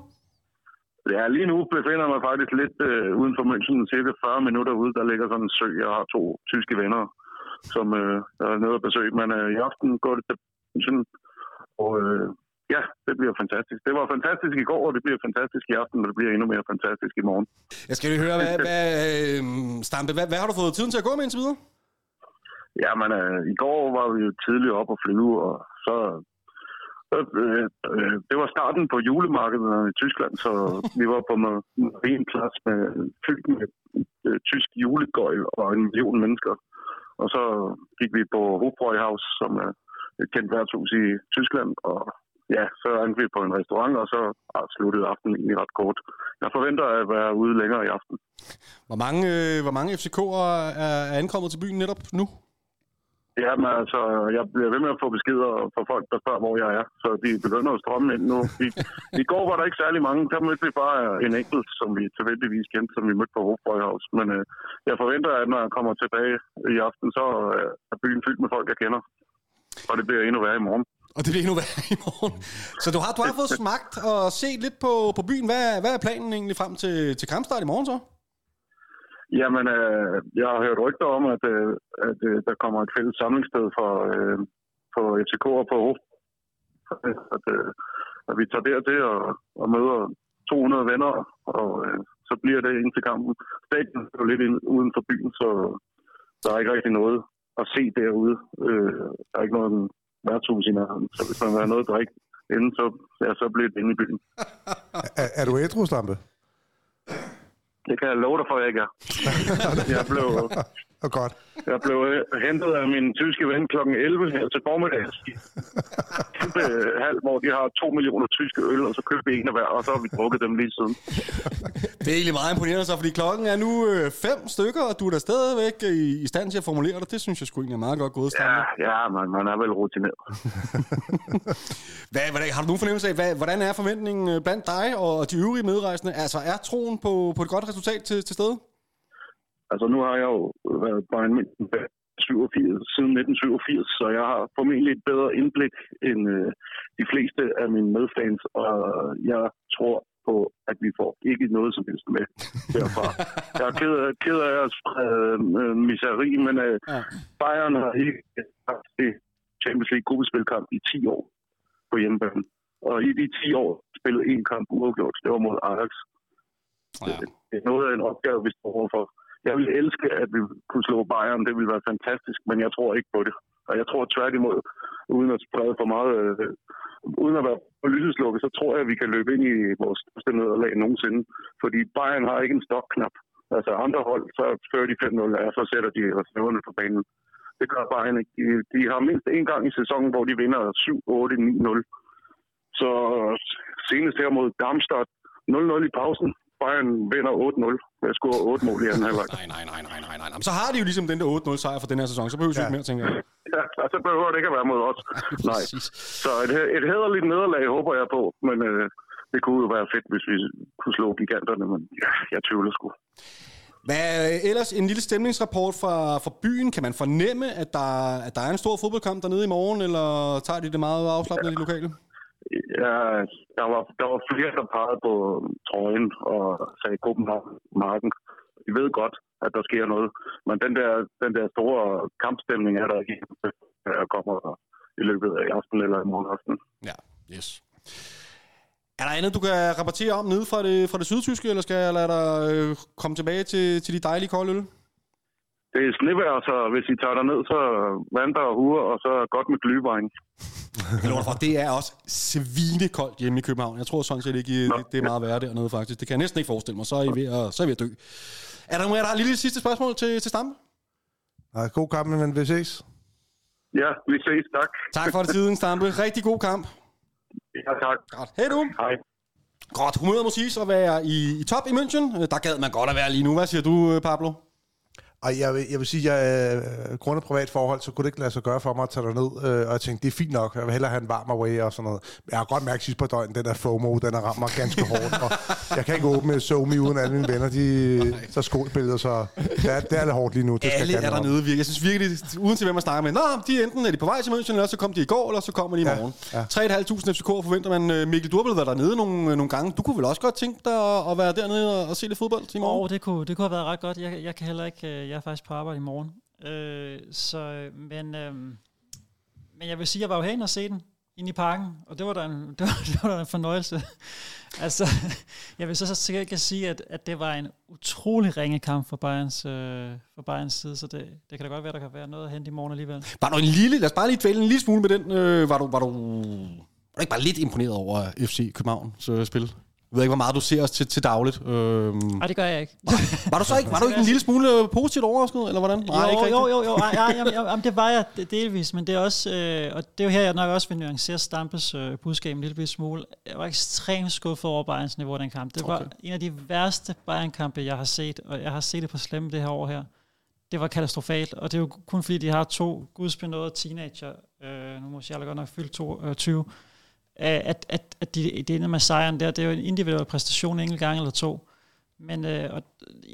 Ja, lige nu befinder jeg mig faktisk lidt uden for München, cirka 40 minutter ude. Der ligger sådan en sø. Jeg har 2 tyske venner, som jeg er nede at besøge. Men i aften går det til München, og det bliver fantastisk. Det var fantastisk i går, og det bliver fantastisk i aften, og det bliver endnu mere fantastisk i morgen. Jeg skal lige høre, Stampe, hvad har du fået tiden til at gå med indtil videre? Ja, men i går var vi jo tidligt op og flyve, og så det var starten på julemarkedet i Tyskland, så vi var på Marienplatz med fyldt med en million mennesker. Og så gik vi på Hofbräuhaus, som er et kendt værtshus i Tyskland, og ja, så angreb på en restaurant, og så sluttede aftenen egentlig ret kort. Jeg forventer at være ude længere i aften. Hvor mange FCK'er er ankommet til byen netop nu? Ja, men altså, jeg bliver ved med at få beskeder fra folk, der spørger, hvor jeg er. Så de begynder at strømme ind nu. I går var der ikke særlig mange. Der mødte vi bare en enkelt, som vi tilfældigvis kendte, som vi mødte på Hofbräuhaus. Men jeg forventer, at når jeg kommer tilbage i aften, så er byen fyldt med folk, jeg kender. Og det bliver endnu værre i morgen. Så du har fået smagt og set lidt på byen. Hvad er planen egentlig frem til kampstart i morgen så? Jamen, jeg har hørt rygter om, at der kommer et fælles samlingssted for FCK'er på Aarhus. At vi tager dertil og møder 200 venner, og så bliver det ind til kampen. Staten er lidt uden for byen, så der er ikke rigtig noget at se derude. Der er ikke noget værtshus i nærheden, så hvis man vil have noget at drikke inden, så bliver det inde i byen. Er du ædru, Stampe? Det kan jeg love dig for, jeg ikke er. Jeg blev hentet af min tyske ven kl. 11 her til formiddag. Kæmpe halv, hvor de har 2 millioner tyske øl, og så købte vi en af hver, og så har vi drukket dem lige siden. Det er egentlig meget imponerende så, fordi klokken er nu 5 stykker, og du er da stadigvæk i stand til at formulere dig. Det synes jeg sgu egentlig er meget godt gået. Ja, man er vel rutineret. Har du nogen fornemmelse af, hvordan er forventningen blandt dig og de øvrige medrejsende? Altså, er troen på et godt resultat til stede? Altså, nu har jeg jo været Bayern München siden 1987, så jeg har formentlig et bedre indblik end de fleste af mine medfans, og jeg tror på, at vi får ikke noget som helst med derfra. Jeg er ked af at miseri, men Bayern har ikke haft det Champions League gruppespilkamp i 10 år på hjemmebane. Og i de 10 år spillede én kamp uafgjort, det var mod Ajax. Ja. Det er noget af en opgave, vi står overfor. Jeg ville elske, at vi kunne slå Bayern. Det ville være fantastisk, men jeg tror ikke på det. Og jeg tror tværtimod, uden at sprede for meget, uden at være på lyseslukket, så tror jeg, at vi kan løbe ind i vores største nederlag nogensinde. Fordi Bayern har ikke en stokknap. Altså andre hold, så fører de 5-0, og så sætter de snøverne på banen. Det gør Bayern ikke. De har mindst en gang i sæsonen, hvor de vinder 7-8-9-0. Så senest her mod Darmstadt, 0-0 i pausen. Bayern vinder 8-0. Jeg scorer 8 mål i anden halvleg. Nej. Så har de jo ligesom den der 8-0 sejr for den her sæson, så behøver vi ikke mere, tænker jeg. Ja, så behøver det ikke at være mod os. Nej. Så et hæderligt nederlag håber jeg på, men det kunne jo være fedt, hvis vi kunne slå giganterne, men jeg tvivler sgu. Hvad ellers en lille stemningsrapport fra byen? Kan man fornemme, at der er en stor fodboldkamp dernede i morgen, eller tager de det meget afslappende i de lokale? Ja, der var flere, der pegede på trøjen og sagde Copenhagen. Vi ved godt, at der sker noget, men den der store kampstemning er der ikke, der kommer i løbet af aften eller i morgen aften. Ja, yes. Er der andet, du kan rapportere om nede fra det sydtyske, eller skal jeg lade dig komme tilbage til de dejlige kolde øl? Det er snevejr, så hvis I tager derned, så vandrer og huer, og så godt med glühwein. Det er også svinekoldt hjemme i København. Jeg tror sådan set ikke, det er meget værre dernede faktisk. Det kan jeg næsten ikke forestille mig. Så er I ved at dø. Er der et lille sidste spørgsmål til Stampe? Nej, god kamp, men vi ses. Ja, vi ses. Tak. Tak for tiden, Stampe. Rigtig god kamp. Ja, tak. Godt. Hej du. Hej. Godt, humøret må siges at være i top i München. Der gad man godt at være lige nu. Hvad siger du, Pablo? Ej, jeg vil sige, at jeg grundet privat forhold, så kunne det ikke lade sig gøre for mig at tage derned, og jeg tænkte, det er fint nok, jeg vil hellere have en varm away og sådan noget. Jeg har godt mærket sidst på døgn, den der FOMO, den der rammer ganske hårdt, og jeg kan ikke åbne SoMe uden alle mine venner, de så skolebilleder, så det er lidt hårdt lige nu. Det alle skal er der nede, jeg synes virkelig, uden til hvem man snakker med, enten er de på vej til München, eller så kom de i går, eller så kommer de i morgen. Ja. 3.500 FCK'er forventer man. Mikkel, du har vel været dernede nogle gange, du kunne vel også godt tænke dig at være dernede og se lidt fodbold i morgen? Det kunne have været ret godt, jeg kan heller ikke. Jeg er faktisk på arbejde i morgen. Men jeg vil sige, at jeg var jo herinde og se den inde i parken, og det var da en fornøjelse. Altså, jeg vil så sikkert ikke sige, at det var en utrolig ringe kamp for Bayerns side, så det kan da godt være, der kan være noget at hente i morgen alligevel. Lad os bare lige dvæle en lille smule med den. Var du ikke bare lidt imponeret over FC Københavns spil? Jeg ved ikke, hvor meget du ser os til dagligt. Nej, det gør jeg ikke. Var du ikke en lille smule positivt overrasket, eller hvordan? Jo. Jamen, det var jeg delvis, men det er også, og det er jo her, jeg nok også vil nuancere Stampes budskab en lille smule. Jeg var ekstremt skuffet over Bayerns niveau i den kamp. Det var en af de værste Bayern-kampe, jeg har set, og jeg har set det på slemme det her år her. Det var katastrofalt, og det er jo kun fordi, de har to gudspindede teenager. Nu må jeg godt nok fylde 22. At det ender med sejren der, det er jo en individuel præstation en gang eller to. Men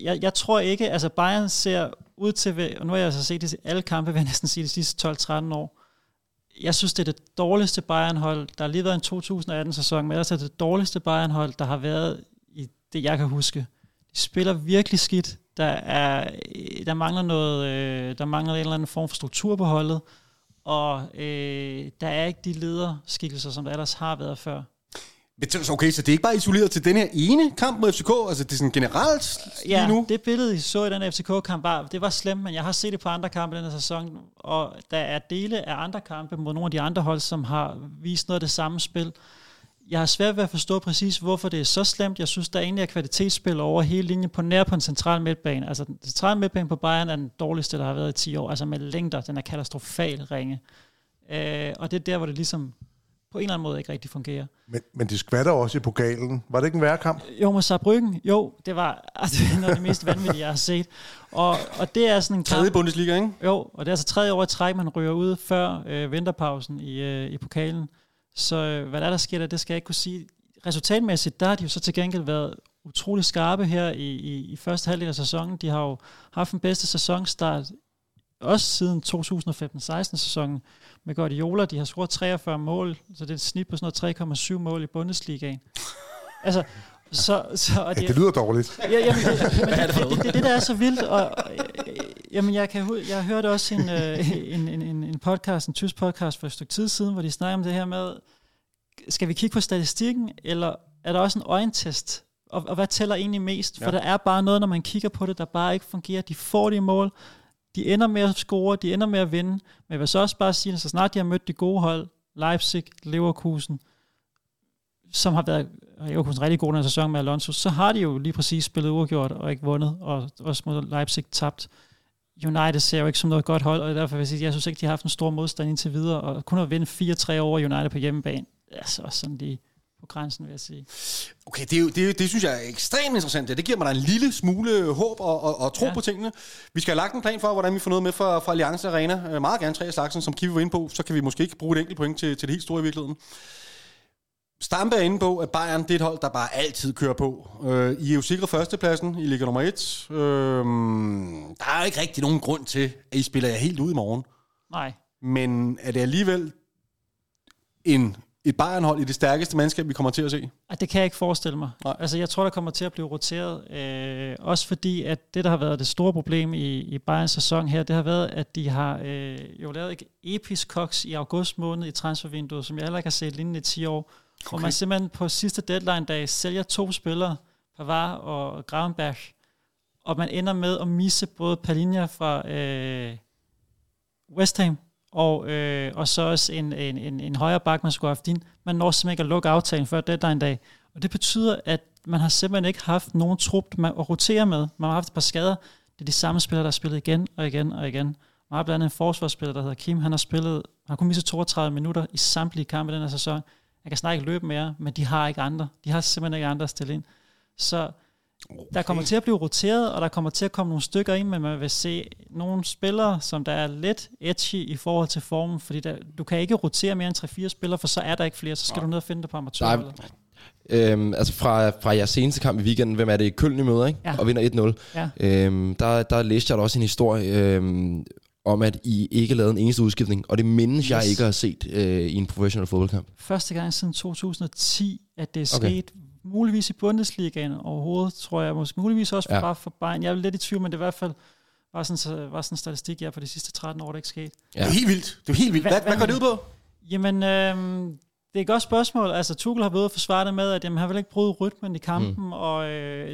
jeg tror ikke, altså Bayern ser ud til, og nu har jeg altså set det alle kampe, vil jeg næsten sige, de sidste 12-13 år. Jeg synes, det er det dårligste Bayern-hold, der har lige været en 2018-sæson, men ellers er det dårligste Bayern-hold, der har været i det, jeg kan huske. De spiller virkelig skidt. Der mangler noget, der mangler en eller anden form for struktur på holdet. Og der er ikke de lederskikkelser, som der ellers har været før. Okay, så det er ikke bare isoleret til den her ene kamp mod FCK? Altså det er sådan generelt lige nu? Ja, det billede, I så i den FCK-kamp, det var slemt, men jeg har set det på andre kampe i denne sæson, og der er dele af andre kampe mod nogle af de andre hold, som har vist noget af det samme spil. Jeg har svært ved at forstå præcis, hvorfor det er så slemt. Jeg synes, der egentlig er kvalitetsspil over hele linjen på en central midtbane. Altså, den centrale midtbane på Bayern er den dårligste, der har været i 10 år. Altså med længder, den er katastrofalt ringe. Og det er der, hvor det ligesom på en eller anden måde ikke rigtig fungerer. Men det skvatter også i pokalen. Var det ikke en værre kamp? Jo, med Saarbrücken. Jo, det var noget af det mest vanvittige, jeg har set. Og det er sådan en kamp... Tredje Bundesliga, ikke? Jo, og det er altså 3. år i træk, man ryger ud før vinterpausen i pokalen. Så hvad der sker der, det skal jeg ikke kunne sige. Resultatmæssigt, der har de jo så til gengæld været utrolig skarpe her i første halvdel af sæsonen. De har jo haft den bedste sæsonstart, også siden 2015-16-sæsonen med Guardiola. De har scoret 43 mål, så det er et snit på sådan noget 3,7 mål i Bundesligaen. Altså... Så det lyder dårligt. Det der er så vildt. Jamen, jeg hørte også en podcast, en tysk podcast for et stykke tid siden, hvor de snakker om det her med, skal vi kigge på statistikken, eller er der også en øjentest? Og hvad tæller egentlig mest? For der er bare noget, når man kigger på det, der bare ikke fungerer. De får de mål, de ender med at score, de ender med at vinde. Men jeg vil så også bare sige, at så snart de har mødt de gode hold, Leipzig, Leverkusen, som har været en rigtig god sæson med Alonso, så har de jo lige præcis spillet uafgjort og ikke vundet, og også mod Leipzig tabt. United ser jo ikke som noget godt hold, og derfor vil jeg sige, at jeg synes ikke, de har haft en stor modstand indtil videre, og kun at vinde 4-3 over United på hjemmebane, altså også sådan lige på grænsen, vil jeg sige. Okay, det synes jeg er ekstremt interessant. Det giver mig da en lille smule håb og tro på tingene. Vi skal have lagt en plan for, hvordan vi får noget med fra Allianz Arena. Meget gerne 3 af slagsen, som Kiwi var inde på, så kan vi måske ikke bruge et enkelt point til det helt store i virkeligheden. Stampe er inde på, at Bayern, det er et hold, der bare altid kører på. I er jo sikret førstepladsen, I ligger nummer 1. Der er jo ikke rigtig nogen grund til, at I spiller jer helt ud i morgen. Nej. Men er det alligevel et Bayern-hold i det stærkeste mandskab, vi kommer til at se? Det kan jeg ikke forestille mig. Nej. Altså, jeg tror, der kommer til at blive roteret. Også fordi, at det, der har været det store problem i Bayerns sæson her, det har været, at de har jo lavet et episk koks i august måned i transfervinduet, som jeg heller ikke har set lignende i 10 år. Okay. Hvor man simpelthen på sidste deadline-dag sælger 2 spillere, Pavard og Gravenberg, og man ender med at misse både Palinja fra West Ham, og så også en højre bak, man skulle have haft ind. Man når simpelthen ikke at lukke aftalen før deadline-dag. Og det betyder, at man har simpelthen ikke haft nogen trup at rotere med. Man har haft et par skader. Det er de samme spillere, der har spillet igen og igen og igen. Man har blandt andet en forsvarsspiller, der hedder Kim. Han har kun misset 32 minutter i samtlige kampe den her sæson. Jeg kan snart ikke løbe mere, men de har ikke andre. De har simpelthen ikke andre at stille ind. Så der kommer til at blive roteret, og der kommer til at komme nogle stykker ind, men man vil se nogle spillere, som der er lidt edgy i forhold til formen, fordi du kan ikke rotere mere end 3-4 spillere, for så er der ikke flere, så skal du ned og finde det på amatører. Altså fra jeres seneste kamp i weekenden, hvem er det, Køln I møder, ikke? Ja. Og vinder 1-0. Ja. Der læste jeg da også en historie om, at I ikke lavede en eneste udskiftning, og det mindes jeg ikke har set i en professionel fodboldkamp. Første gang siden 2010, at det er sket, muligvis i Bundesligaen overhovedet, tror jeg, måske muligvis også bare for Bayern. Jeg er lidt i tvivl, men det er i hvert fald var sådan en statistik, jeg for de sidste 13 år, der ikke skete. Ja. Det er helt vildt. Hvad går det ud på? Jamen, det er et godt spørgsmål. Altså, Tuchel har blevet forsvaret med, at han vil ikke bryde rytmen i kampen, og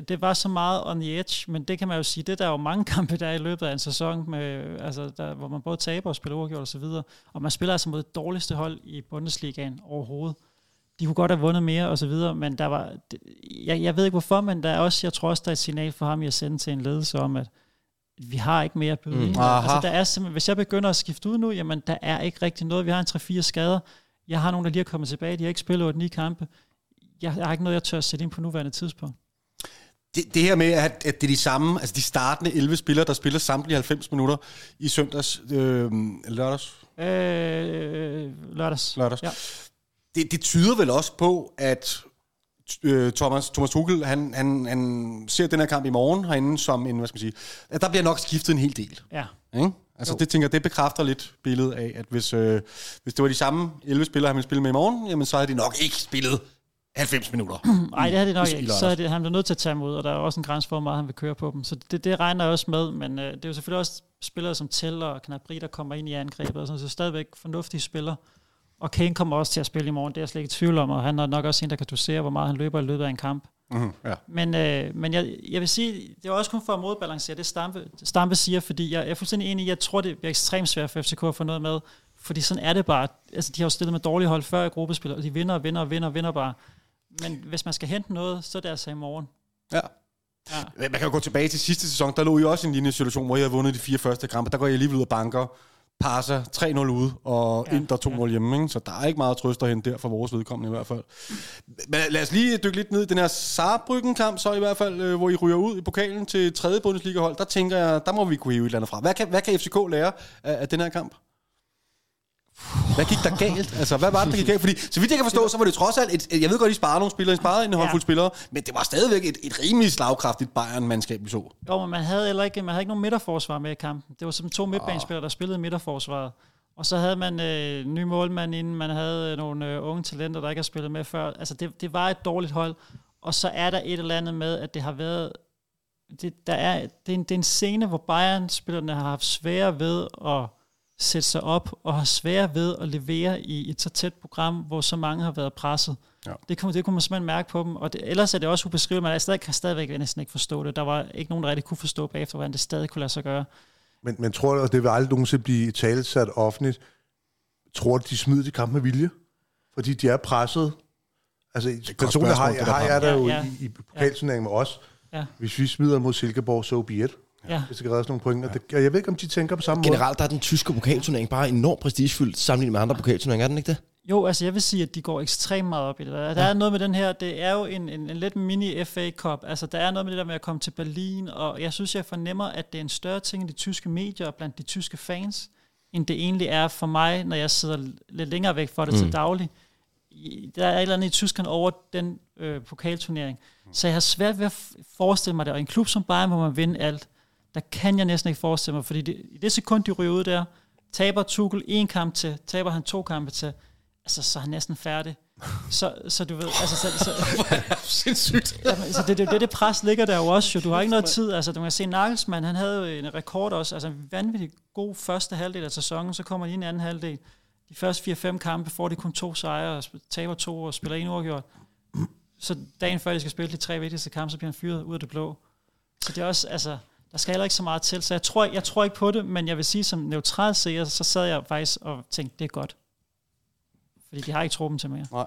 det var så meget on the edge, men det kan man jo sige, det der er jo mange kampe, der i løbet af en sæson, med, altså, der, hvor man både taber og spiller uafgjort og så videre, og man spiller altså mod det dårligste hold i Bundesligaen overhovedet. de kunne godt have vundet mere og så videre, men der var, jeg ved ikke hvorfor, men der er også, jeg tror også der er et signal for ham, jeg sender til en ledelse om, at vi har ikke mere at byde. Altså der er simpelthen, hvis jeg begynder at skifte ud nu, jamen der er ikke rigtig noget. Vi har en 3-4 skader. Jeg har nogen, der lige er kommet tilbage. De har ikke spillet 8-9 kampe. Jeg har ikke noget, jeg tør at sætte ind på nuværende tidspunkt. Det her med, at det er de samme, altså de startende 11 spillere, der spiller samtlige 90 minutter i søndags, lørdags. Ja. Det tyder vel også på, at Thomas Tuchel, han ser den her kamp i morgen herinde som en, hvad skal man sige, at der bliver nok skiftet en hel del. Ja. Ikke? Altså det tænker, det bekræfter lidt billedet af, at hvis det var de samme 11 spillere, han ville spille med i morgen, jamen så havde de nok ikke spillet 90 minutter. Nej, det har det nok ikke. Så er det, han bliver nødt til at tage ham ud, og der er også en grænse for, hvor meget han vil køre på dem. Så det regner jeg også med, men det er jo selvfølgelig også spillere som Teller og Knabri, der kommer ind i angrebet, og sådan, så stadigvæk fornuftige spillere. Og Kane kommer også til at spille i morgen, det er jeg slet ikke i tvivl om, og han er nok også en, der kan dosere, hvor meget han løber i løbet af en kamp. Mm-hmm, ja. Men jeg vil sige, det er også kun for at modbalancere det, Stampe siger, fordi jeg er fuldstændig enig i, jeg tror, det bliver ekstremt svært for FCK at få noget med, fordi sådan er det bare. Altså, de har jo stillet med dårlige hold før i gruppespil, og de vinder bare. Men hvis man skal hente noget, så er det altså i morgen. Ja. Man kan jo gå tilbage til sidste sæson, der lå I også i en lignende situation, hvor I havde vundet de 4 første kampe. Der går I alligevel ud af banker, passer 3-0 ud, og ind der 2-0 hjemme. Ikke? Så der er ikke meget trøst at hente der for vores vedkommende i hvert fald. Men lad os lige dykke lidt ned i den her Saarbrücken-kamp, så i hvert fald, hvor I ryger ud i pokalen til 3. Bundesliga-hold. Der tænker jeg, der må vi kunne hive et eller andet fra. Hvad kan FCK lære af den her kamp? Hvad gik der galt? Altså, hvad var det, der gik galt? Fordi, så vidt jeg kan forstå, så var det trods alt jeg ved godt, de sparede nogle spillere, en håndfuld spillere, men det var stadigvæk et rimelig slagkraftigt Bayern-mandskab, vi så. Jo, men man havde ikke nogen midterforsvar med i kampen. Det var som 2 midtbanespillere, der spillede midterforsvaret. Og så havde man ny målmand inden, man havde nogle unge talenter, der ikke har spillet med før. Altså, det var et dårligt hold. Og så er der et eller andet med, at det har været... Det er en scene, hvor Bayern-spillerne har haft svære ved at sætte sig op og har svært ved at levere i et så tæt program, hvor så mange har været presset. Ja. Det kunne man simpelthen mærke på dem, og ellers er det også ubeskriveligt, man kan stadigvæk næsten ikke forstå det. Der var ikke nogen, der rigtig kunne forstå bagefter, hvordan det stadig kunne lade sig gøre. Men tror du, at det vil aldrig nogensinde blive talesat offentligt? Tror du, de smider de kamp med vilje? Fordi de er presset? Altså, personligt har jeg der jo i pokalturneringen med os. Ja. Hvis vi smider mod Silkeborg, so be it. Ja. Hvis det kan reddes nogle pointer. Ja. Jeg ved ikke, om de tænker på samme måde. Generelt der er den tyske pokalturnering bare enormt prestigefyldt sammenlignet med andre pokalturneringer, er den ikke det? Jo, altså jeg vil sige, at de går ekstremt meget op i det. Der er noget med den her, det er jo en lidt mini FA Cup, altså der er noget med det der med at komme til Berlin, og jeg synes, jeg fornemmer, at det er en større ting i de tyske medier og blandt de tyske fans, end det egentlig er for mig, når jeg sidder lidt længere væk fra det til daglig. Der er et eller andet i Tyskland over den pokalturnering, så jeg har svært ved at forestille mig det, og en klub som Bayern, hvor man vinder alt, der kan jeg næsten ikke forestille mig, fordi i det sekund, de ryger ud der, taber Tuchel 1 kamp til, taber han 2 kampe til, altså så er han næsten færdig. Så du ved, altså... Så det pres ligger der jo også, jo. Du har ikke noget tid, altså du kan se, Nagelsmann, han havde en rekord også, altså en vanvittig god første halvdel af sæsonen, så kommer de i en anden halvdel. De første 4-5 kampe får de kun 2 sejre, og taber 2 og spiller 1 uafgjort. Så dagen før de skal spille de 3 vigtigste kampe, så bliver han fyret ud af det blå. Så det er også, altså... Der skal heller ikke så meget til, så jeg tror ikke på det, men jeg vil sige, som neutral seer, så sad jeg faktisk og tænkte, det er godt. Fordi de har ikke truppen til mere. Nej.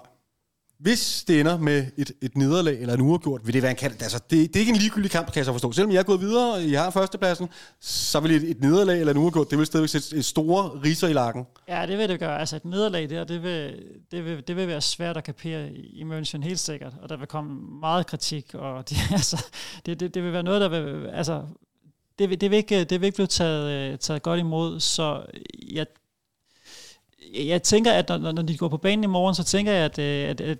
Hvis det ender med et nederlag eller en uafgjort, vil det være en kandidat. Altså, det er ikke en ligegyldig kamp, kan jeg så forstå. Selvom jeg er gået videre, og I har førstepladsen, så vil et nederlag eller en uafgjort, det vil stadigvæk sætte et store ridser i lakken. Ja, det vil det gøre. Altså et nederlag der, det vil være svært at kapere i München, helt sikkert. Og der vil komme meget kritik, og det vil være noget, der vil... Altså, Det vil ikke blive taget godt imod, så jeg tænker, at når de går på banen i morgen, så tænker jeg, at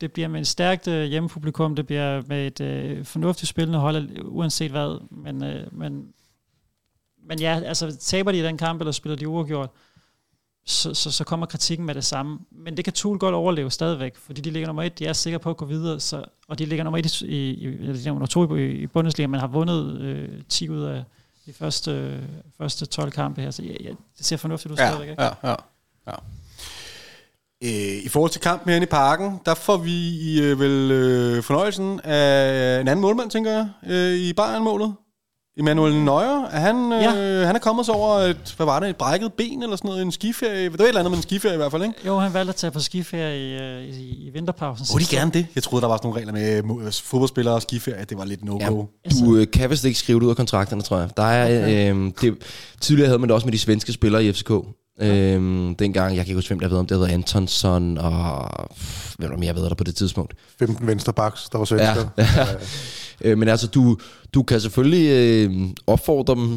det bliver med et stærkt hjemmepublikum, det bliver med et fornuftigt spillende hold, uanset hvad. Men ja, altså taber de i den kamp, eller spiller de uafgjort, så kommer kritikken med det samme. Men det kan Tuchel godt overleve stadigvæk, fordi de ligger nummer 1, de er sikre på at gå videre, og de ligger nummer 1 nummer 2 i Bundesliga, man har vundet 10 ud af de første 12 kampe her, så det ser fornuftigt ud stadigvæk. Ikke? Ja. I forhold til kampen herinde i Parken, der får vi vel fornøjelsen af en anden målmand, tænker jeg, i Bayern-målet. Emanuel Neuer, han er kommet så over et brækket ben eller sådan noget, en skiferie. Det var et eller andet med en skiferie i hvert fald, ikke? Jo, han valgte at tage på skiferie i vinterpausen. Må de gerne det? Jeg troede, der var sådan nogle regler med fodboldspillere og skiferie, at det var lidt no-go. Ja, du kan vist ikke skrive det ud af kontrakterne, tror jeg. Der er, tidligere havde man det også med de svenske spillere i FCK. Dengang, jeg kan ikke huske, hvem der ved om det hedder Antonsson, og hvem der mere ved der på det tidspunkt. 15 vensterbaks, der var svensker. Men altså, du kan selvfølgelig opfordre dem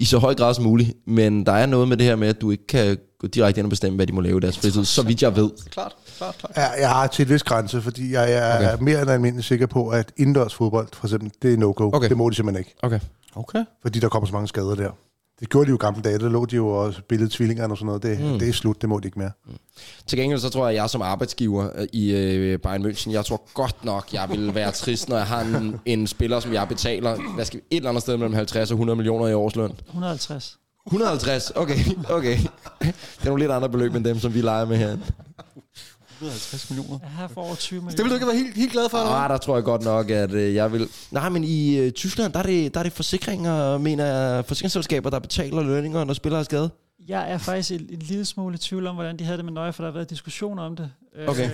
i så høj grad som muligt, men der er noget med det her med, at du ikke kan gå direkte ind og bestemme, hvad de må lave i deres fritid, så vidt jeg ved. Klart. Ja, jeg har til et vis grænse, fordi jeg er mere end almindelig sikker på, at indendørs fodbold, for eksempel, det er no-go. Okay. Det må de simpelthen ikke. Okay. Fordi der kommer så mange skader der. Det gjorde de jo gamle dage, der lå de jo og billede tvillingerne og sådan noget. Det er slut, det må de ikke mere. Til gengæld så tror jeg, at jeg som arbejdsgiver i Bayern München, jeg tror godt nok, jeg vil være trist, når jeg har en spiller, som jeg betaler, hvad skal vi, et eller andet sted mellem 50 og 100 millioner i årsløn. 150. 150, okay. Det er nogle lidt andre beløb end dem, som vi leger med herinde. 50 millioner. Jeg har for over 20 millioner. Det vil du ikke være helt glad for? Nej, der tror jeg godt nok, at jeg vil... Nej, men i Tyskland, der er det forsikringer, mener jeg, forsikringsselskaber, der betaler lønninger, når spillere er skadet. Jeg er faktisk en lille smule i tvivl om, hvordan de havde det med Nøje, for der har været diskussioner om det. Okay.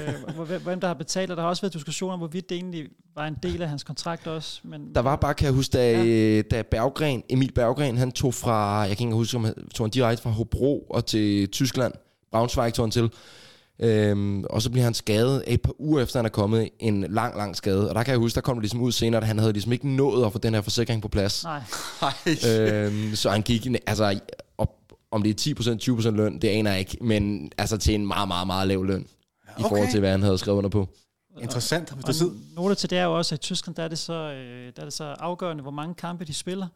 Hvem der har betalt, og der har også været diskussioner om, hvorvidt det egentlig var en del af hans kontrakt også. Men der var bare, kan jeg huske, da Berggren, Emil Berggren, han tog fra... Jeg kan ikke huske, om han tog en direkte fra Hobro og til Tyskland. Braunschweig tog han til. Og så bliver han skadet et par uger efter han er kommet en lang skade. Og der kan jeg huske, der kom det ligesom ud senere, at han havde ligesom ikke nået at få den her forsikring på plads. Så han gik altså op, om det er 10%, 20% løn, det aner jeg ikke. Men altså til en meget, meget, meget lav løn i forhold til, hvad han havde skrevet under på. Interessant. Noter til det er jo også, at i Tyskland der er det så afgørende, hvor mange kampe de spiller.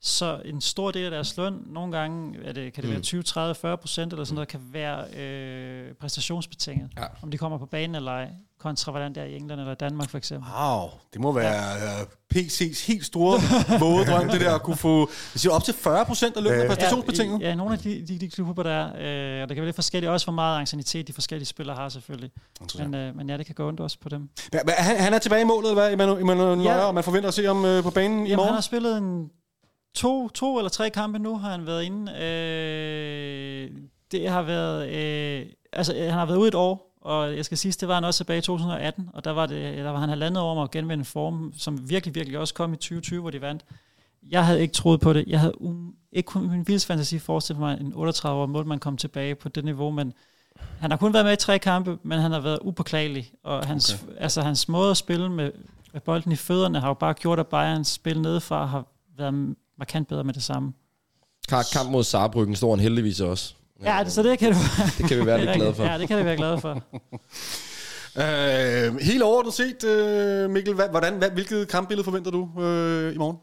Så en stor del af deres løn, nogle gange kan det være 20, 30, 40% eller sådan noget, kan være præstationsbetinget. Ja. Om de kommer på banen eller ej, kontra hvordan det er i England eller Danmark for eksempel. Wow, det må være PC's helt store våde drøm, det der at kunne få op til 40% af lønnen af præstationsbetinget. Ja, nogle af de klubber, der er, og der kan være lidt forskellige, også hvor meget anciennitet de forskellige spillere har selvfølgelig. Men ja, det kan gå ondt også på dem. Ja, han er tilbage i målet, eller hvad? Og man forventer at se ham på banen i morgen? Jamen, han har spillet en... To eller tre kampe nu har han været inde. Det har været... han har været ude et år, og jeg skal sige, det var han også tilbage i 2018, og der var han halvandet år om at genvinde en form, som virkelig, virkelig også kom i 2020, hvor de vandt. Jeg havde ikke troet på det. Jeg havde ikke kun min vildeste fantasi forestillet mig en 38-årig målmand komme tilbage på det niveau, men han har kun været med i tre kampe, men han har været upåklagelig, og hans måde at spille med bolden i fødderne har jo bare gjort, at Bayerns spil nedefra har været markant bedre med det samme. Kamp mod Saarbrücken står han heldigvis også. Ja, så det kan du. Det kan vi være lidt glade for. Ja, det kan vi være glade for. Helt overordnet set, Mikkel, hvilket kampbillede forventer du i morgen?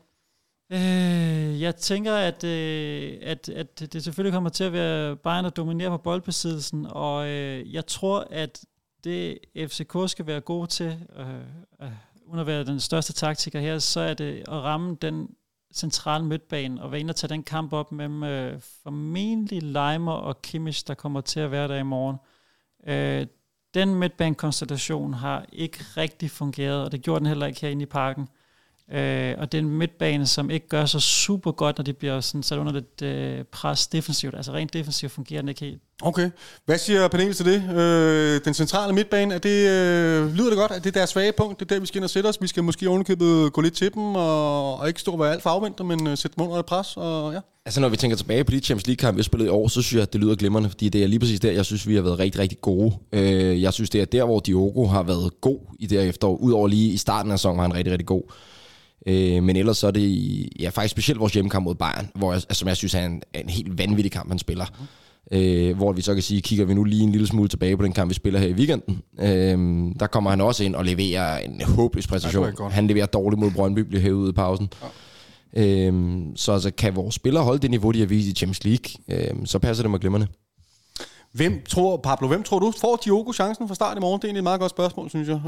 Jeg tænker, at det selvfølgelig kommer til at være Bayern, der dominerer på boldbesiddelsen, og jeg tror, at det FCK skal være god til, uden at være den største taktiker her, så er det at ramme den central midtbane og være inde og tage den kamp op mellem formentlig Leimer og Kimmich, der kommer til at være der i morgen. Den midtbanekonstellation har ikke rigtig fungeret, og det gjorde den heller ikke herinde i Parken. Og det er en midtbane, som ikke gør så super godt, når de bliver sådan sat under lidt pres defensivt. Altså rent defensivt fungerer den ikke helt. Okay. Hvad siger panelet til det? Den centrale midtbane, lyder det godt, at det er deres svage punkt? Det er der, vi skal ind og sætte os. Vi skal måske ovenikøbet gå lidt til dem, og ikke stå og være alt for afventer, men sætte dem under et pres. Og, ja. Altså når vi tænker tilbage på de Champions League-kamp, vi spillede i år, så synes jeg, at det lyder glimrende, fordi det er lige præcis der, jeg synes, vi har været rigtig, rigtig gode. Jeg synes, det er der, hvor Diogo har været god i det her efterår. Udover lige i starten af sæsonen var han rigtig, rigtig god. Men ellers så er det faktisk specielt vores hjemmekamp mod Bayern, hvor jeg synes er en helt vanvittig kamp han spiller, hvor vi så kan sige, kigger vi nu lige en lille smule tilbage på den kamp vi spiller her i weekenden, der kommer han også ind og leverer en håbløs præstation. Han leverer dårligt mod Brøndby, bliver hævet i pausen. Så altså, kan vores spillere holde det niveau de har vist i Champions League, så passer det mig glimrende. Hvem tror du får Diogo chancen fra start i morgen? Det er egentlig et meget godt spørgsmål, synes jeg.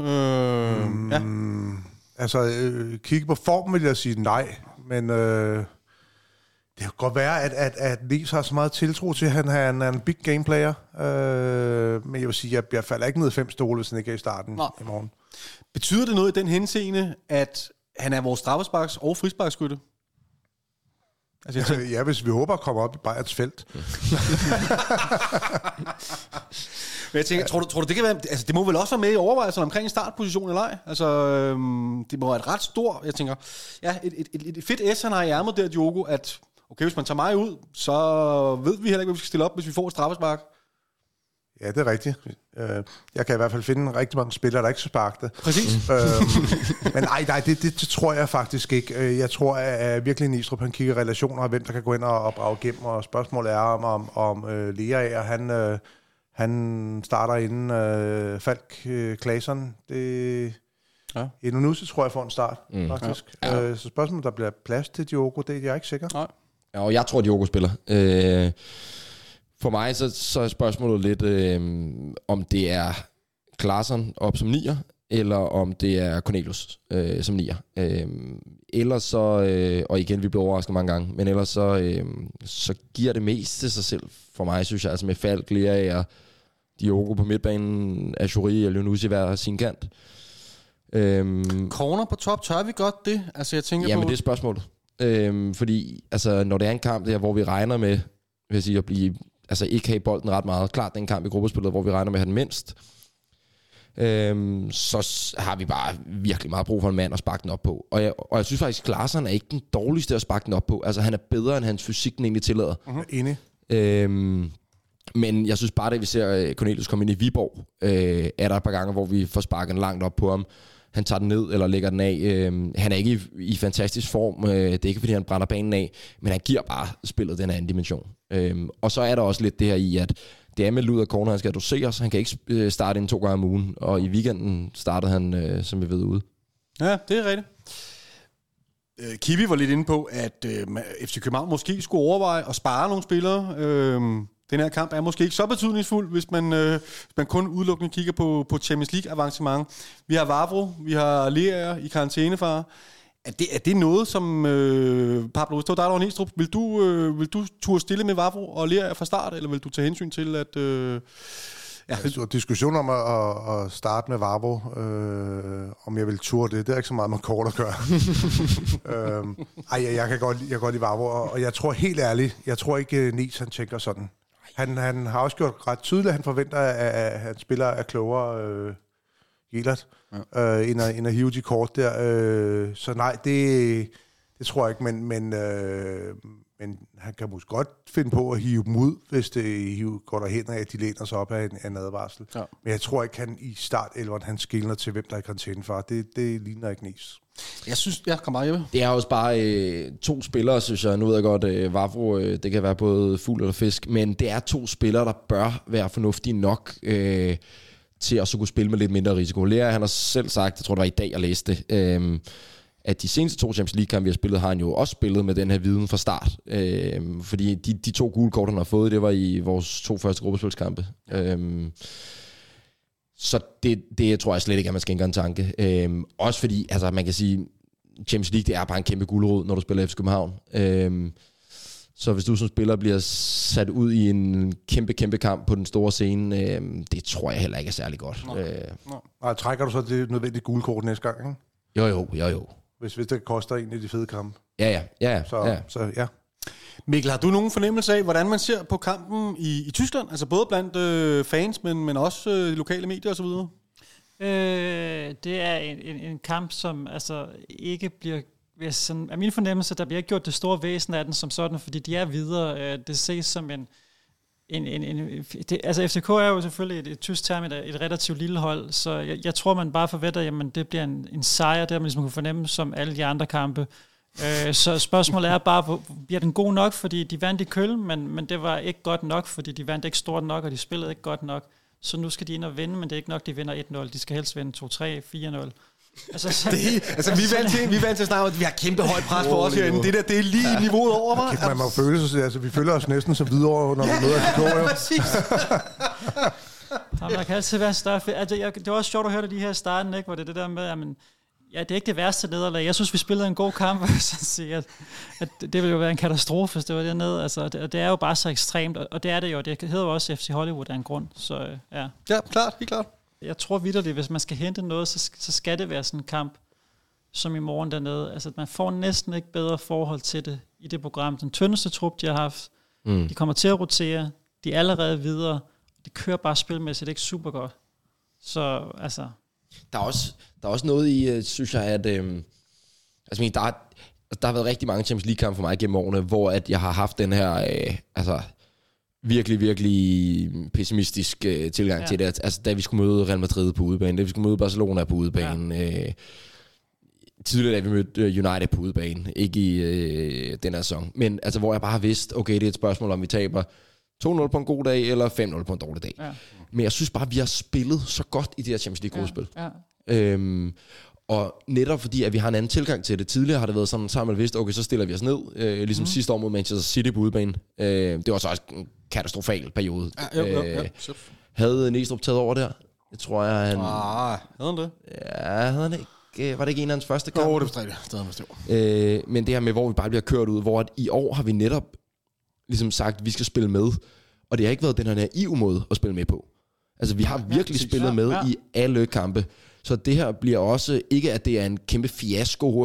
Kigge på formen vil jeg sige nej, men det kan godt være, at Lees har så meget tiltro til, at han er en big game player. Men jeg vil sige, at jeg falder ikke ned 5 stole, hvis han ikke er i starten i morgen. Betyder det noget i den henseende, at han er vores straffesparks- og frisparksskytte? Altså, ja, hvis vi håber at komme op i Bayerns felt. Ja. Men jeg tænker, tror du det kan være, altså det må vel også være med i overvejelserne omkring en startposition eller ej? Altså, det må være et ret stort, jeg tænker, ja, et fedt S, han har i ærmet der, Diogo, at okay, hvis man tager mig ud, så ved vi heller ikke, hvad vi skal stille op, hvis vi får et straffespark. Ja, det er rigtigt. Jeg kan i hvert fald finde rigtig mange spillere, der ikke skal sparke det. Præcis. Men nej, det tror jeg faktisk ikke. Jeg tror, at virkelig Nistrup, han kigger relationer, og hvem der kan gå ind og brage igennem, og spørgsmålet er om Lea, og han starter inden Falk Klaseren. Det... Ja. Endnu nu, så tror jeg, får en start, faktisk. Ja. Ja. Så spørgsmålet, der bliver plads til Diogo, det er jeg ikke sikker. Nej. Ja, og jeg tror, Diogo spiller. For mig så er spørgsmålet lidt, om det er Klassen op som nier, eller om det er Cornelius som nier. Ellers så, og igen, vi blev overrasket mange gange, men ellers så giver det mest til sig selv for mig, synes jeg, altså med Falk, Lea og Diogo på midtbanen, Ashuri og Leonucci hver sin kant. Corner på top, tør vi godt det? Altså, jeg tænker på... Jamen, det er spørgsmålet. Fordi, altså, når det er en kamp der, hvor vi regner med, vil jeg sige, at blive... Altså ikke have bolden ret meget. Klart den kamp i gruppespillet, hvor vi regner med at have den mindst. Så har vi bare virkelig meget brug for en mand at sparke den op på. Og jeg synes faktisk, at Klassen er ikke den dårligste at sparke den op på. Altså han er bedre, end hans fysik den egentlig tillader. Enig. Men jeg synes bare, da vi ser Cornelius komme ind i Viborg, er der et par gange, hvor vi får sparket langt op på ham. Han tager den ned eller lægger den af. Han er ikke i fantastisk form. Det er ikke, fordi han brænder banen af. Men han giver bare spillet den anden dimension. Og så er der også lidt det her i, at det er med Luther Corner, han skal doseres. Han kan ikke starte inden 2 gange om ugen. Og i weekenden startede han, som vi ved, ude. Ja, det er rigtigt. Kiwi var lidt inde på, at FC København måske skulle overveje at spare nogle spillere. Den her kamp er måske ikke så betydningsfuld, hvis man kun udelukkende kigger på Champions League avancement. Vi har Vavro, vi har Lea i karantænefare. Er det noget, som Pablo Ustav, Darlov og Nistrup, vil du ture stille med Vavro og Lea fra start, eller vil du tage hensyn til, at... Ja, diskussion om at starte med Vavro, om jeg vil turde det er ikke så meget, man kort at gøre. Jeg kan godt lide Vavro, og jeg tror helt ærligt, jeg tror ikke, Niels han tænker sådan. Han har også gjort ret tydeligt, at han forventer, at han spiller er klogere Jelert, end at hive de kort der. Så nej, det tror jeg ikke, men han kan måske godt finde på at hive dem ud, hvis det går derhen af, at de læner sig op af en advarsel. Ja. Men jeg tror ikke, han i startelveren, han skiller til, hvem der er i karantæne for. Det ligner ikke Niels. Jeg synes, jeg kommer meget hjemme. Det er også bare 2 spillere, synes jeg. Nu ved jeg godt, Vavro, det kan være både fugl eller fisk, men det er 2 spillere, der bør være fornuftige nok til at så kunne spille med lidt mindre risiko. Lea, han har selv sagt, jeg tror det var i dag, jeg læste det, at de seneste 2 Champions League-kampe, vi har spillet, har han jo også spillet med den her viden fra start. Fordi de 2 gule kort, han har fået, det var i vores 2 første gruppespilskampe. Så det tror jeg slet ikke, at man skal indgå en tanke. Også fordi, altså man kan sige, Champions League, det er bare en kæmpe gulerod, når du spiller FC København. Så hvis du som spiller bliver sat ud i en kæmpe kamp på den store scene, det tror jeg heller ikke er særlig godt. Nej, trækker du så det nødvendige gule kort næste gang, ikke? Jo. Hvis det koster en af de fede kampe. Ja. Mikkel, har du nogen fornemmelse af, hvordan man ser på kampen i Tyskland? Altså både blandt fans, men også lokale medier osv.? Det er en kamp, som altså ikke bliver... Sådan, af min fornemmelse, der bliver ikke gjort det store væsen af den som sådan, fordi de er videre. Det ses som altså FCK er jo selvfølgelig et tysk term, et relativt lille hold, så jeg tror, man bare forventer, jamen det bliver en sejr, der man ligesom kunne fornemme som alle de andre kampe. Så spørgsmålet er bare, bliver den god nok, fordi de vandt i Köln, men det var ikke godt nok, fordi de vandt ikke stort nok, og de spillede ikke godt nok. Så nu skal de ind og vinde, men det er ikke nok, de vinder 1-0. De skal helst vinde 2-3, 4-0. Vi er vant til at snakke om, at vi har kæmpe højt pres på os herinde. Det er lige niveauet over, hva'? Man må føle sig, altså vi føler os næsten så Hvidovre, når vi møder Silkeborg. Præcis. Der kan altid være større. Det var også sjovt at høre det lige her i starten, ikke? Hvor det der med, jamen, ja, det er ikke det værste nederlag. Jeg synes, vi spillede en god kamp, at det ville jo være en katastrofe, hvis det var dernede. Altså, det er jo bare så ekstremt, og det er det jo. Det hedder jo også FC Hollywood af en grund, så ja. Ja, klart, helt klart. Jeg tror vitterligt, hvis man skal hente noget, så skal det være sådan en kamp, som i morgen dernede. Altså, man får næsten ikke bedre forhold til det i det program. Den tyndeste trup, de har haft. Mm. De kommer til at rotere. De er allerede videre. Det kører bare spilmæssigt ikke super godt. Så altså... Der er også noget i, synes jeg, at... altså, der har været rigtig mange Champions League-kampe for mig gennem årene, hvor at jeg har haft den her... altså... virkelig, virkelig pessimistisk tilgang til det. Altså, da vi skulle møde Real Madrid på udebane, da vi skulle møde Barcelona på udebane, tidligere da vi mødte United på udebane, ikke i den her sæson, men altså, hvor jeg bare vidste, okay, det er et spørgsmål, om vi taber 2-0 på en god dag, eller 5-0 på en dårlig dag. Ja. Men jeg synes bare, vi har spillet så godt i det her Champions League-gruppespil. Ja. Og netop fordi, at vi har en anden tilgang til det. Tidligere har det været sådan, så har man vidst, okay, så stiller vi os ned. Ligesom sidste år mod Manchester City på udebane. Det var så også en katastrofal periode. Ja. Havde Næstrup taget over der? Jeg tror, jeg... havde han det? Ja, havde han ikke. Var det ikke en af hans første kamp? Jo, det var det. Men det her med, hvor vi bare bliver kørt ud, hvor at i år har vi netop ligesom sagt, at vi skal spille med. Og det har ikke været den her naive måde at spille med på. Altså, vi har virkelig spillet med i alle kampe. Så det her bliver også ikke, at det er en kæmpe fiasko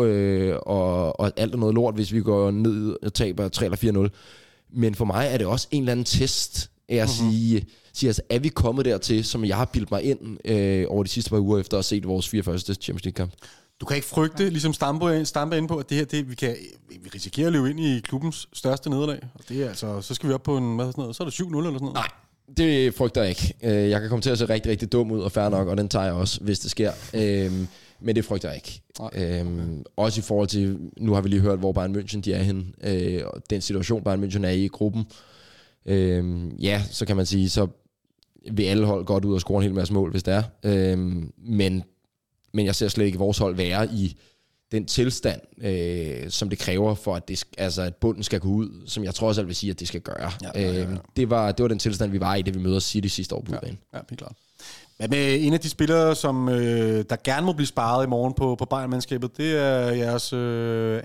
og alt og noget lort, hvis vi går ned og taber 3 eller 4-0. Men for mig er det også en eller anden test af at sige, altså, er vi kommet dertil, som jeg har bildt mig ind over de sidste par uger efter at have set vores 4 første Champions League-kamp. Du kan ikke frygte, ligesom Stampe ind på, at det her, det, vi risikerer at løbe ind i klubbens største nederlag. Og det er altså, så skal vi op på en, hvad sådan noget, så er det 7-0 eller sådan noget. Nej. Det frygter jeg ikke. Jeg kan komme til at se rigtig, rigtig dum ud, og fair nok, og den tager jeg også, hvis det sker. Men det frygter jeg ikke. Også i forhold til, nu har vi lige hørt, hvor Bayern München de er henne, og den situation Bayern München er i gruppen. Ja, så kan man sige, så vil alle hold godt ud og score en hel masse mål, hvis det er. Men jeg ser slet ikke vores hold være i den tilstand, som det kræver for, at, det, altså, at bunden skal gå ud, som jeg trods alt vil sige, at det skal gøre. Ja. Det var den tilstand, vi var i, da vi møder City sidste år på udebane. Ja, helt klart. Men med en af de spillere, som der gerne må blive sparet i morgen på Bayern-mandskabet, det er jeres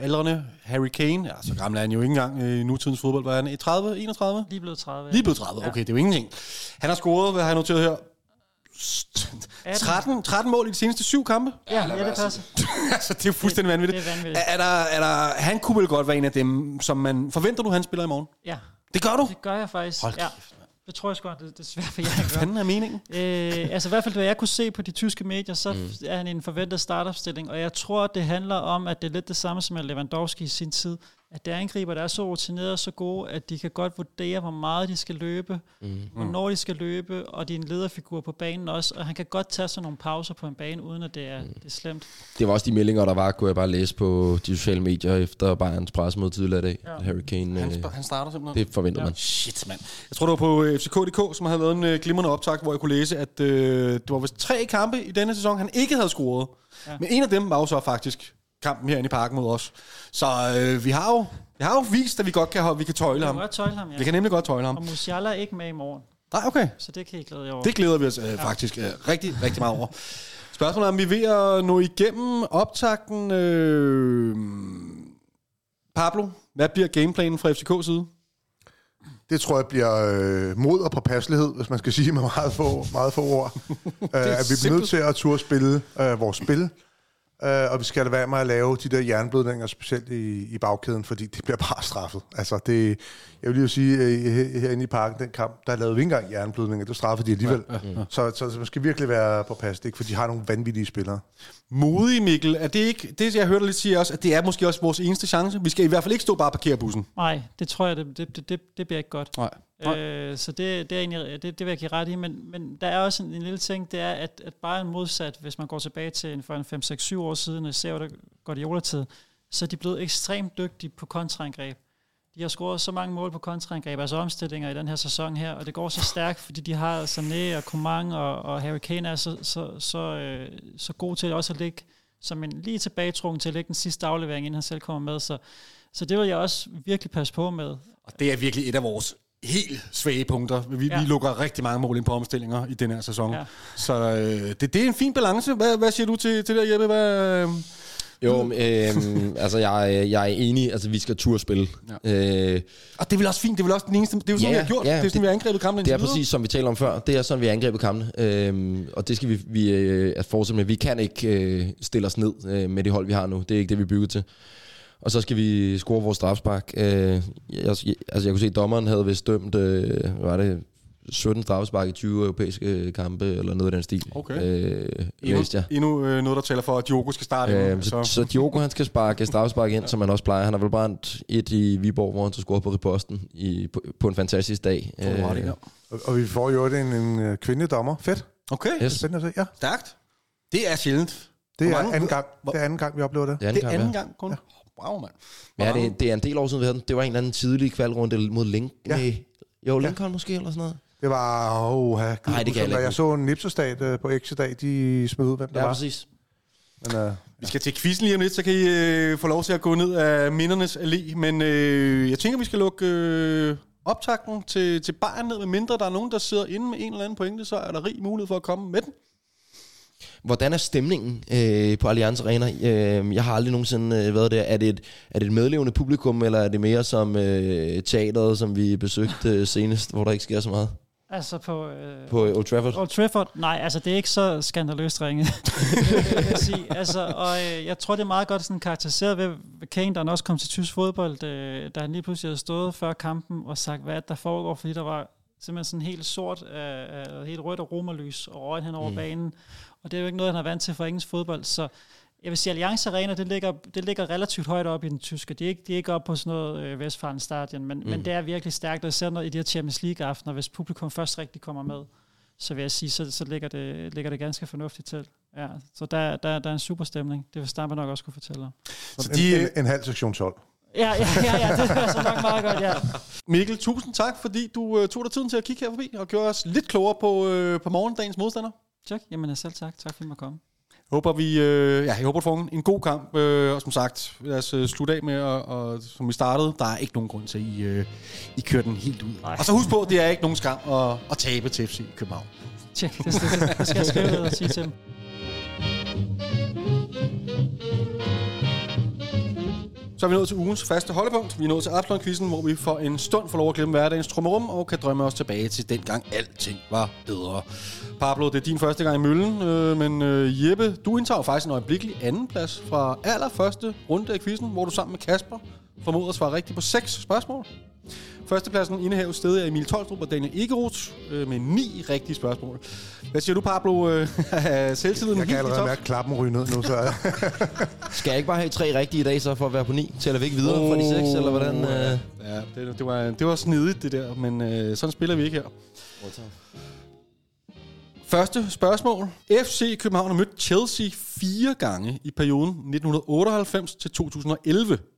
aldrende Harry Kane. Ja, så gammel er han jo ikke engang i nutidens fodbold. Var han i 30, 31? Lige blevet 30. Ja. Lige blevet 30, okay, det er jo ingenting. Han har scoret, hvad har jeg noteret her? 13 mål i de seneste 7 kampe. Ja, det passer. Altså, det er fuldstændig vanvittigt. Det er vanvittigt. Er der, han kunne vel godt være en af dem, som man... Forventer du, han spiller i morgen? Ja. Det gør du? Det gør jeg faktisk. Hold kæft. Det tror jeg sgu, det er svært for jer at gøre. Hvad fanden er meningen? Altså i hvert fald, hvad jeg kunne se på de tyske medier, så er han en forventet startopstilling, og jeg tror, det handler om, at det er lidt det samme som Lewandowski i sin tid, at der angriber, der er så rutineret og så gode, at de kan godt vurdere, hvor meget de skal løbe, hvornår de skal løbe, og de er en lederfigur på banen også, og han kan godt tage sådan nogle pauser på en bane, uden at det er slemt. Det var også de meldinger, der var, kunne jeg bare læse på de sociale medier efter Bayerns pressemøde tidligere i dag. Ja. Harry Kane, han starter simpelthen. Det forventer man. Shit, mand. Jeg tror, det var på fck.dk, som havde lavet en glimrende optakt, hvor jeg kunne læse, at det var vist 3 kampe i denne sæson, han ikke havde scoret. Ja. Men en af dem var jo så faktisk kampen herinde i Parken mod os. Så vi har jo vist, at vi godt kan tøjle ham. Ja. Vi kan nemlig godt tøjle ham. Og Musiala er ikke med i morgen. Nej, okay. Så det kan I glæde jer over. Det glæder vi os faktisk rigtig, rigtig meget over. Spørgsmålet er, om vi er ved at nå igennem optakten. Pablo, hvad bliver gameplanen fra FCK's side? Det tror jeg bliver mod og påpasselighed, hvis man skal sige med meget få ord. At vi bliver nødt til at turde spille vores spil. Og vi skal da være med at lave de der jernblødninger, specielt i bagkæden, fordi det bliver bare straffet. Altså det, jeg vil lige sige, herinde i Parken, den kamp, der lavede vi ikke engang jernblødninger, det straffede de alligevel. Ja. Så man skal virkelig være på pas, ikke? For de har nogle vanvittige spillere. Modig, Mikkel, er det ikke, det jeg hørte lidt sige også, at det er måske også vores eneste chance? Vi skal i hvert fald ikke stå bare og parkere bussen. Nej, det tror jeg, det bliver ikke godt. Nej. Så det er egentlig, det vil jeg give ret i, men der er også en lille ting, det er, at Bayern modsat, hvis man går tilbage til for 5-6-7 år siden, og ser, hvor der går det i olertid, så er de blevet ekstremt dygtige på kontraangreb. De har scoret så mange mål på kontraangreb, altså omstillinger i den her sæson her, og det går så stærkt, fordi de har Sané og Coman og Harry Kane er så god til også at ligge, som en lige tilbagetrukken til at lægge den sidste aflevering, inden han selv kommer med, så det vil jeg også virkelig passe på med. Og det er virkelig et af vores helt svage punkter. Vi lukker rigtig mange mål ind på omstillinger i den her sæson. Ja. Så det er en fin balance. Hvad siger du til det, Jeppe? Jo, altså jeg er enig. Altså vi skal turspille. Ja. Og det er vel også fint. Det er vel også den eneste. Det er jo sådan, vi har gjort. Det er sådan, vi har angrebet kampen. Det er præcis, som vi talte om før. Det er sådan, vi har angrebet kampen. Og det skal vi fortsætte med. Vi kan ikke stille os ned med det hold, vi har nu. Det er ikke det, vi bygger til. Og så skal vi score vores strafspark. Jeg kunne se, at dommeren havde vist dømt, var det 17 strafspark i 20 europæiske kampe, eller noget af den stil. Okay. Endnu noget, der taler for, at Diogo skal starte. Så Diogo, han skal sparke strafspark ind, som man også plejer. Han har vel brændt et i Viborg, hvor han så scorede på reposten på en fantastisk dag. Og vi får jo en kvindedommer. Fedt. Okay. Yes. Spændende, ja. Stærkt. Det er sjældent. Det er anden gang, vi oplever det. Det er anden gang kun. Ja. Wow, mand. Ja, det er en del år siden, vi havde den. Det var en eller anden tidlig kvalrunde mod Lincoln. Ja. Jo, Lincoln måske, eller sådan noget. Det var... Nej, det kan jeg. Jeg så en Nipsostat på X i dag. De smed ud, hvem der var. Ja, præcis. Men, vi skal til quizzen lige om lidt, så kan I få lov til at gå ned af mindernes allé. Men jeg tænker, vi skal lukke optakten til Bayern ned, med mindre der er nogen, der sidder inde med en eller anden pointe, så er der rig mulighed for at komme med den. Hvordan er stemningen på Allianz Arena? Jeg har aldrig nogensinde været der. Er det et medlevende publikum, eller er det mere som teateret, som vi besøgte senest, hvor der ikke sker så meget? Altså på Old Trafford? Old Trafford? Nej, altså det er ikke så skandaløst ringet. Jeg tror, det er meget godt sådan karakteriseret ved Kane, der også kom til tysk fodbold, da han lige pludselig havde stået før kampen og sagt, hvad der foregår, fordi der var simpelthen sådan helt sort, helt rødt og romerlys og røg hen over banen. Og det er jo ikke noget, han er vant til for engelsk fodbold. Så jeg vil sige, at Allianz Arena, det ligger relativt højt op i den tyske. Det er ikke op på sådan noget Westfalen Stadion, men det er virkelig stærkt. Og især når i de her Champions League-aftener, hvis publikum først rigtig kommer med, så vil jeg sige, så ligger det ganske fornuftigt til. Ja, så der er en super stemning. Det vil Stampe nok også kunne fortælle om. Så en halv sektion 12. Ja, det er så nok meget godt, ja. Mikkel, tusind tak, fordi du tog dig tiden til at kigge her forbi og gjorde os lidt klogere på morgendagens modstander. Tak. Jamen selv tak. Tak fordi du måtte komme. Jeg håber, at får en god kamp. Og som sagt, lad os slutte af med, og som vi startede, der er ikke nogen grund til, at I kører den helt ud. Nej. Og så husk på, det er ikke nogen skam at tabe til FC København. Tjek, det skal jeg skrive ned og sige til dem. Så er vi nået til ugens faste holdepunkt. Vi er nået til Absalon-quizzen, hvor vi for en stund får lov at glemme hverdagens trummerum og kan drømme os tilbage til dengang alting var bedre. Pablo, det er din første gang i møllen, men Jeppe, du indtager faktisk en øjeblikkelig andenplads fra allerførste runde af quizzen, hvor du sammen med Kasper formoder at svare rigtigt på 6 spørgsmål. Førstepladsen indehaves stadig af Emil Tolstrup og Daniel Egeroth med 9 rigtige spørgsmål. Hvad siger du, Pablo? Selvtilliden jeg kan allerede mærke klappen ryge ned nu, så... Skal jeg ikke bare have 3 rigtige i dag, så for at være på 9? Tæller vi ikke videre fra de 6, eller hvordan? Ja, det var snedigt, det der, men sådan spiller vi ikke her. Første spørgsmål. FC København har mødt Chelsea 4 gange i perioden 1998-2011.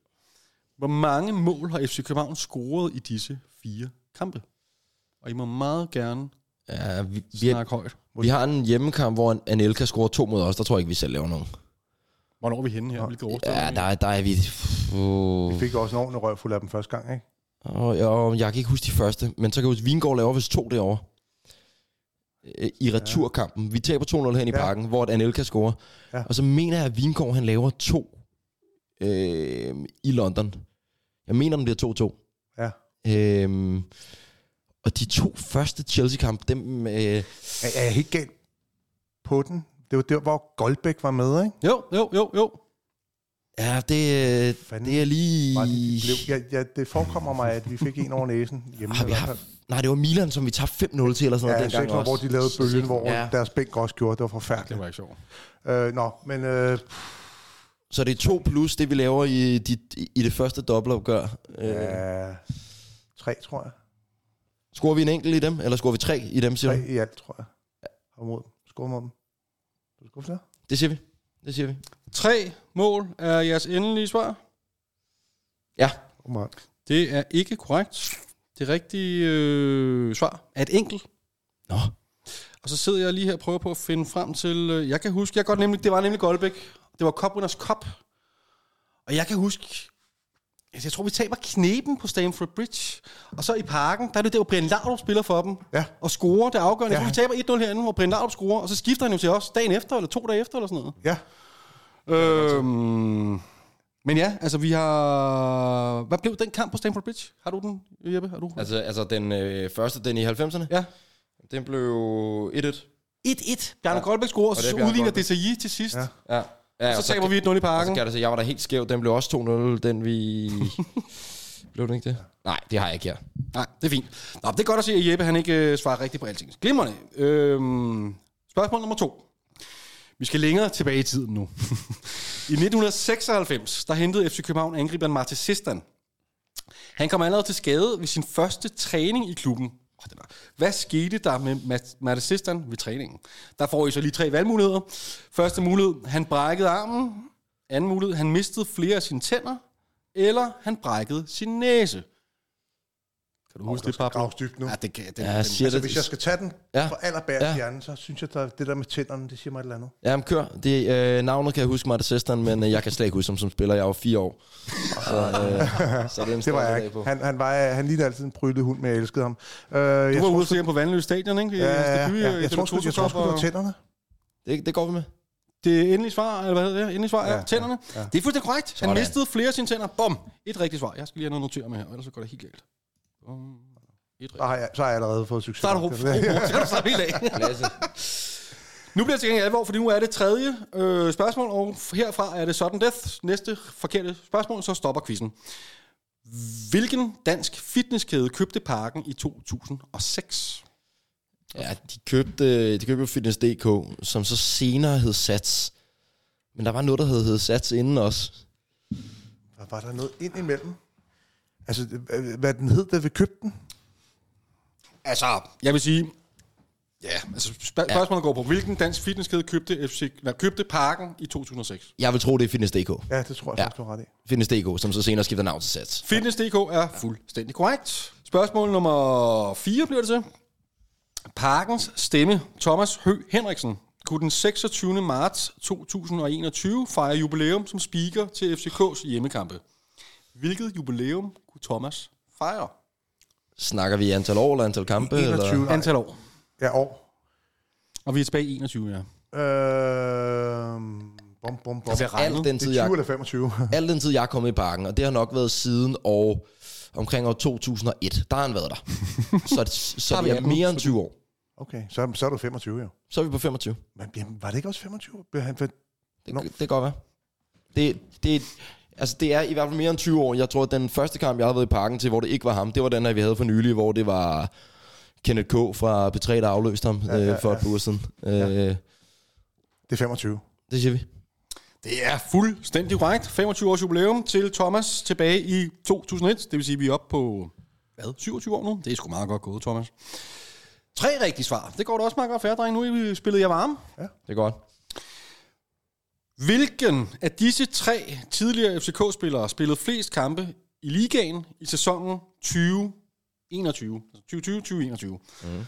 Hvor mange mål har FC København scoret i disse 4 kampe? Og I må meget gerne snakke højt. Vi har en hjemmekamp, hvor Anelka scorer 2 mod os. Der tror jeg ikke, vi selv laver nogen. Hvornår er vi henne her? Hvilke årstal? Ja, der er vi... Vi fik også en ordentlig røvfuld af dem første gang, ikke? Og jeg kan ikke huske de første, men så kan jeg huske, at Vingård laver vist 2 derovre. I returkampen. Vi taber 2-0 hen i Parken, hvor Anelka scorer. Ja. Og så mener jeg, at Vingård han laver 2 i London. Jeg mener, den bliver 2-2. Ja. Og de 2 første Chelsea-kampe, dem... Er jeg helt galt på den? Det var der, hvor Goldbæk var med, ikke? Jo. Ja, det er lige... Det forekommer mig, at vi fik en over næsen hjemme. Nej, det var Milan, som vi tabte 5-0 til, eller sådan noget dengang også. Hvor de lavede bølgen, hvor deres bænk også gjorde. Det var forfærdeligt. Det var ikke sjovt. Men... Så det er 2 plus det, vi laver i det første dobbeltopgør. 3, tror jeg. Scorer vi en enkelt i dem, eller scorer vi 3 i dem, siger du? 3 i alt, tror jeg. Scorer mod dem. Scorer flere? Det siger vi. 3 mål er jeres endelige svar? Ja. Det er ikke korrekt. Det rigtige svar er et enkelt. Nå. Og så sidder jeg lige her og prøver på at finde frem til... Jeg kan huske, det var nemlig Goldbæk. Det var Cupwinners Cup. Og jeg kan huske... Altså, jeg tror, vi taber kneben på Stamford Bridge. Og så i Parken, der er det der, hvor Brian Laudrup spiller for dem. Ja. Og scorer, det er afgørende. Ja. Så vi taber 1-0 herinde, hvor Brian Laudrup scorer. Og så skifter han jo til os dagen efter, eller 2 dage efter, eller sådan noget. Ja. Men ja, altså vi har... Hvad blev den kamp på Stamford Bridge? Har du den, Jeppe? Altså den første, den i 90'erne? Ja. Den blev 1-1. Bjarne Goldbæk scorer, og så udligner Desailly til sidst. Ja. Ja, og så taber vi 1-0 i Parken. Så jeg var da helt skæv. Den blev også 2-0, den vi... Blev det ikke det? Nej, det har jeg ikke her. Nej, det er fint. Nå, det er godt at se, at Jeppe han ikke svarer rigtigt på alting. Glimrende. Spørgsmål nummer 2. Vi skal længere tilbage i tiden nu. I 1996, der hentede FC København angriberen Martin Sistan. Han kom allerede til skade ved sin første træning i klubben. Hvad skete der med Martin Sistan ved træningen? Der får I så lige 3 valgmuligheder. Første mulighed, han brækkede armen. Anden mulighed, han mistede flere af sine tænder. Eller han brækkede sin næse. Kan du huske det, Pablo? Nu. Ja, det kan jeg. Ja, altså, hvis jeg skal tage den fra allerbærst hjernen, så synes jeg, at det der med tænderne, det siger mig et eller andet. Jamen, kør. Det, navnet kan jeg huske mig, det søsteren, men jeg kan slet ikke huske ham som spiller. Jeg var 4 år. Så det var jeg ikke. Han lignede altid en pryllet hund, men jeg elskede ham. Du var ude og se ham på Vandløs Stadion, ikke? Jeg tror sgu, det var tænderne. Det går vi med. Det endelige svar, eller hvad hedder det? Endelige svar er tænderne. Ja. Det er fuldstændig korrekt. Han mistede flere af sine tænder. Bom! Et rigtigt svar. Jeg skal lige have noget at notere med her, ellers så går det helt galt. Så har jeg allerede fået succes. Så har du slappet helt af. Nu bliver det til gengæld alvor, for nu er det 3. spørgsmål, og herfra er det sudden death. Næste forkerte spørgsmål, så stopper quizzen. Hvilken dansk fitnesskæde købte Parken i 2006? Ja, de købte fitness.dk, som så senere hed Sats. Men der var noget, der hed Sats inden også. Var der noget ind imellem? Altså, hvad den hed, da vi købte den? Altså, jeg vil sige... Ja, altså spørgsmålet går på, hvilken dansk fitnesskæde købte Parken i 2006? Jeg vil tro, det er fitness.dk. Ja, det tror jeg faktisk, du har ret i. Fitness.dk, som så senere skifter navn til Sats. Fitness.dk er fuldstændig korrekt. Spørgsmål nummer 4 bliver det til. Parkens stemme, Thomas Høgh Henriksen, kunne den 26. marts 2021 fejre jubilæum som speaker til FCK's hjemmekampe. Hvilket jubilæum kunne Thomas fejre? Snakker vi antal år eller antal kampe? 21, eller? Antal år. Ja, år. Og vi er tilbage i 21, ja. Al den tid, jeg er kommet i Parken, og det har nok været siden år... Omkring år 2001, der har han været der. Så det er mere end 20 år. Okay, så er du 25, jo. Så er vi på 25. Men var det ikke også 25? Det kan godt være. Det er i hvert fald mere end 20 år. Jeg tror, at den første kamp, jeg har været i Parken til, hvor det ikke var ham, det var den her, vi havde for nylig, hvor det var Kenneth K. fra P3, der afløste ham for et par uger siden. Det er 25. Det siger vi. Det er fuldstændig korrekt. 25 års jubilæum til Thomas tilbage i 2001. Det vil sige, at vi er oppe på 27 år nu. Det er sgu meget godt gået, Thomas. 3 rigtige svar. Det går da også meget godt færdig, dreng. Nu spillede jeg varme. Ja, det er godt. Hvilken af disse 3 tidligere FCK-spillere spillede flest kampe i ligaen i sæsonen 2021? Altså 2020-2021. Mm.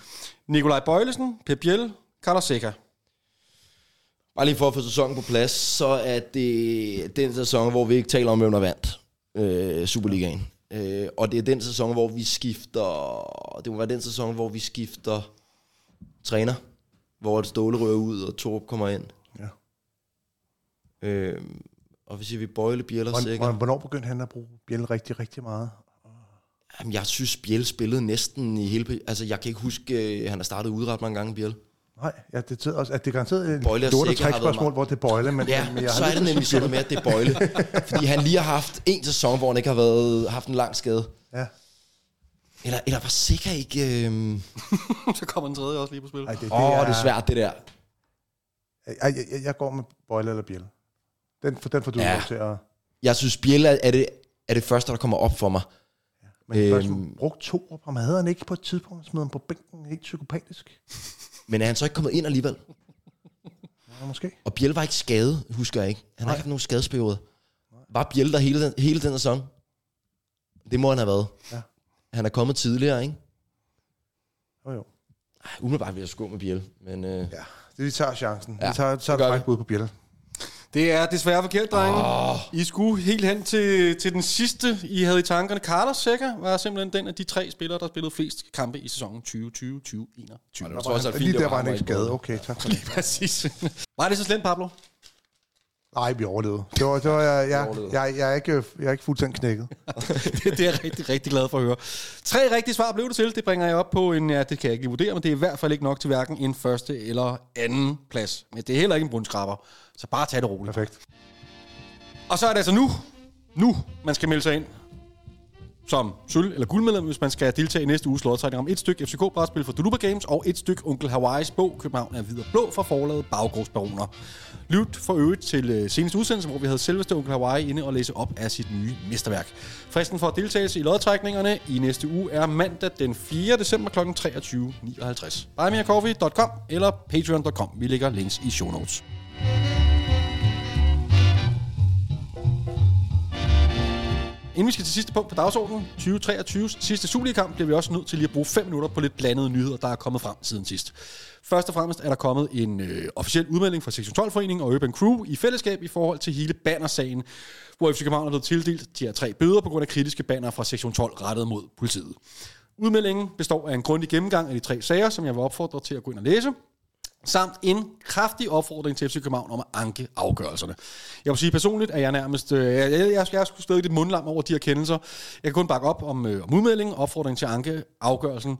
Nikolaj Bøjlesen, Per Biel, Carlos Seca. Bare lige for at få sæsonen på plads, så er det den sæson, hvor vi ikke taler om, hvem der vandt Superligaen. Og det er den sæson, hvor vi skifter... Det må være den sæson, hvor vi skifter træner. Hvor Ståle rører ud, og Torup kommer ind. Ja. Og hvis vi Bøjle, Biel og Sækker... Hvornår begyndte han at bruge Biel rigtig, rigtig meget? Jamen, jeg synes, Biel spillede næsten i hele... Altså, jeg kan ikke huske, han har startet udret mange gange, Biel. Nej, ja, det er også, at det er garanteret et lort og trækspørgsmål, hvor det er Bøjle. Men, ja, men så er det nemlig sådan med, at det er Bøjle. Fordi han lige har haft en sæson, hvor han ikke har haft en lang skade. Ja. Eller var sikkert ikke... Så kommer den tredje også lige på spil. Det er svært, det der. Jeg går med Bøjle eller Biel. Den får du lov til at... Jeg synes, Biel er det første, der kommer op for mig. Ja, men først brugt Torup, og man havde han ikke på et tidspunkt, smed ham på bænken helt psykopatisk. Men er han så ikke kommet ind alligevel? Ja, måske. Og Biel var ikke skadet, husker jeg ikke. Han har ikke haft nogen skadesperiode. Var Biel der hele den sæson? Det må han have været. Ja. Han er kommet tidligere, ikke? Jo. Ej, umiddelbart vil jeg gå med Biel. Men, ja, vi tager chancen. Ja, vi tager et trækbud på Biel. Det er desværre forkert, drenge. I skulle helt hen til den sidste, I havde i tankerne. Carlos Seca var simpelthen den af de 3 spillere, der spillede flest kampe i sæsonen 2020-2021. Lige der var han ikke skadet. Okay, tak for det. Præcis. Var det så slemt, Pablo? Nej, vi overlevede. Jeg er ikke fuldstændig knækket. Det er jeg rigtig, rigtig glad for at høre. 3 rigtige svar blev det til. Det bringer jeg op på en, ja, det kan jeg ikke vurdere, men det er i hvert fald ikke nok til hverken en første eller anden plads. Men det er heller ikke en bundskraber. Så bare tag det roligt. Perfekt. Og så er det altså nu man skal melde sig ind som sølv- eller guldmedlem, hvis man skal deltage i næste uges lodtrækning om et stykke FCK-brætspil fra Duluba Games og et stykke Onkel Hawaiis bog, København er hvid og blå, fra forlaget Baggårdsbaroner. Lyt for øvrigt til seneste udsendelse, hvor vi havde selveste Onkel Hawaii inde og læse op af sit nye mesterværk. Fristen for deltagelse i lodtrækningerne i næste uge er mandag den 4. december kl. 23.59. BuyMeACoffee.com eller Patreon.com. Vi lægger links i show notes. Inden vi skal til sidste punkt på dagsordenen, 2023's sidste Superligakamp, bliver vi også nødt til lige at bruge 5 minutter på lidt blandede nyheder, der er kommet frem siden sidst. Først og fremmest er der kommet en officiel udmelding fra Sektion 12-foreningen og Urban Crew i fællesskab i forhold til hele bannersagen, hvor FC København er blevet tildelt de her 3 bøder på grund af kritiske banner fra Sektion 12 rettet mod politiet. Udmeldingen består af en grundig gennemgang af de 3 sager, som jeg vil opfordre til at gå ind og læse, samt en kraftig opfordring til FC København om at anke afgørelserne. Jeg vil sige personligt, at jeg nærmest... Jeg er sgu stadig lidt mundlam over de her kendelser. Jeg kan kun bakke op om udmeldingen og opfordringen til at anke afgørelsen.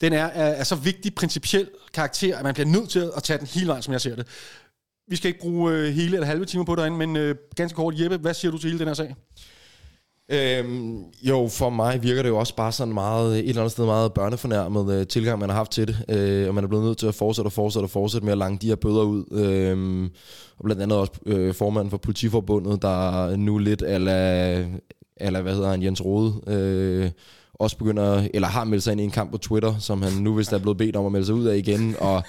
Den er så vigtig principiel karakter, at man bliver nødt til at tage den hele vejen, som jeg ser det. Vi skal ikke bruge hele eller halve timer på derinde, men ganske kort, Jeppe, hvad siger du til hele den her sag? Jo, for mig virker det jo også bare sådan meget, et eller andet sted meget børnefornærmet tilgang, man har haft til det, og man er blevet nødt til at fortsætte med at lange de her bøder ud, og blandt andet også formanden for Politiforbundet, der nu lidt ala hvad hedder han, Jens Rode, også begynder, eller har meldt sig ind i en kamp på Twitter, som han nu vist er blevet bedt om at melde sig ud af igen, og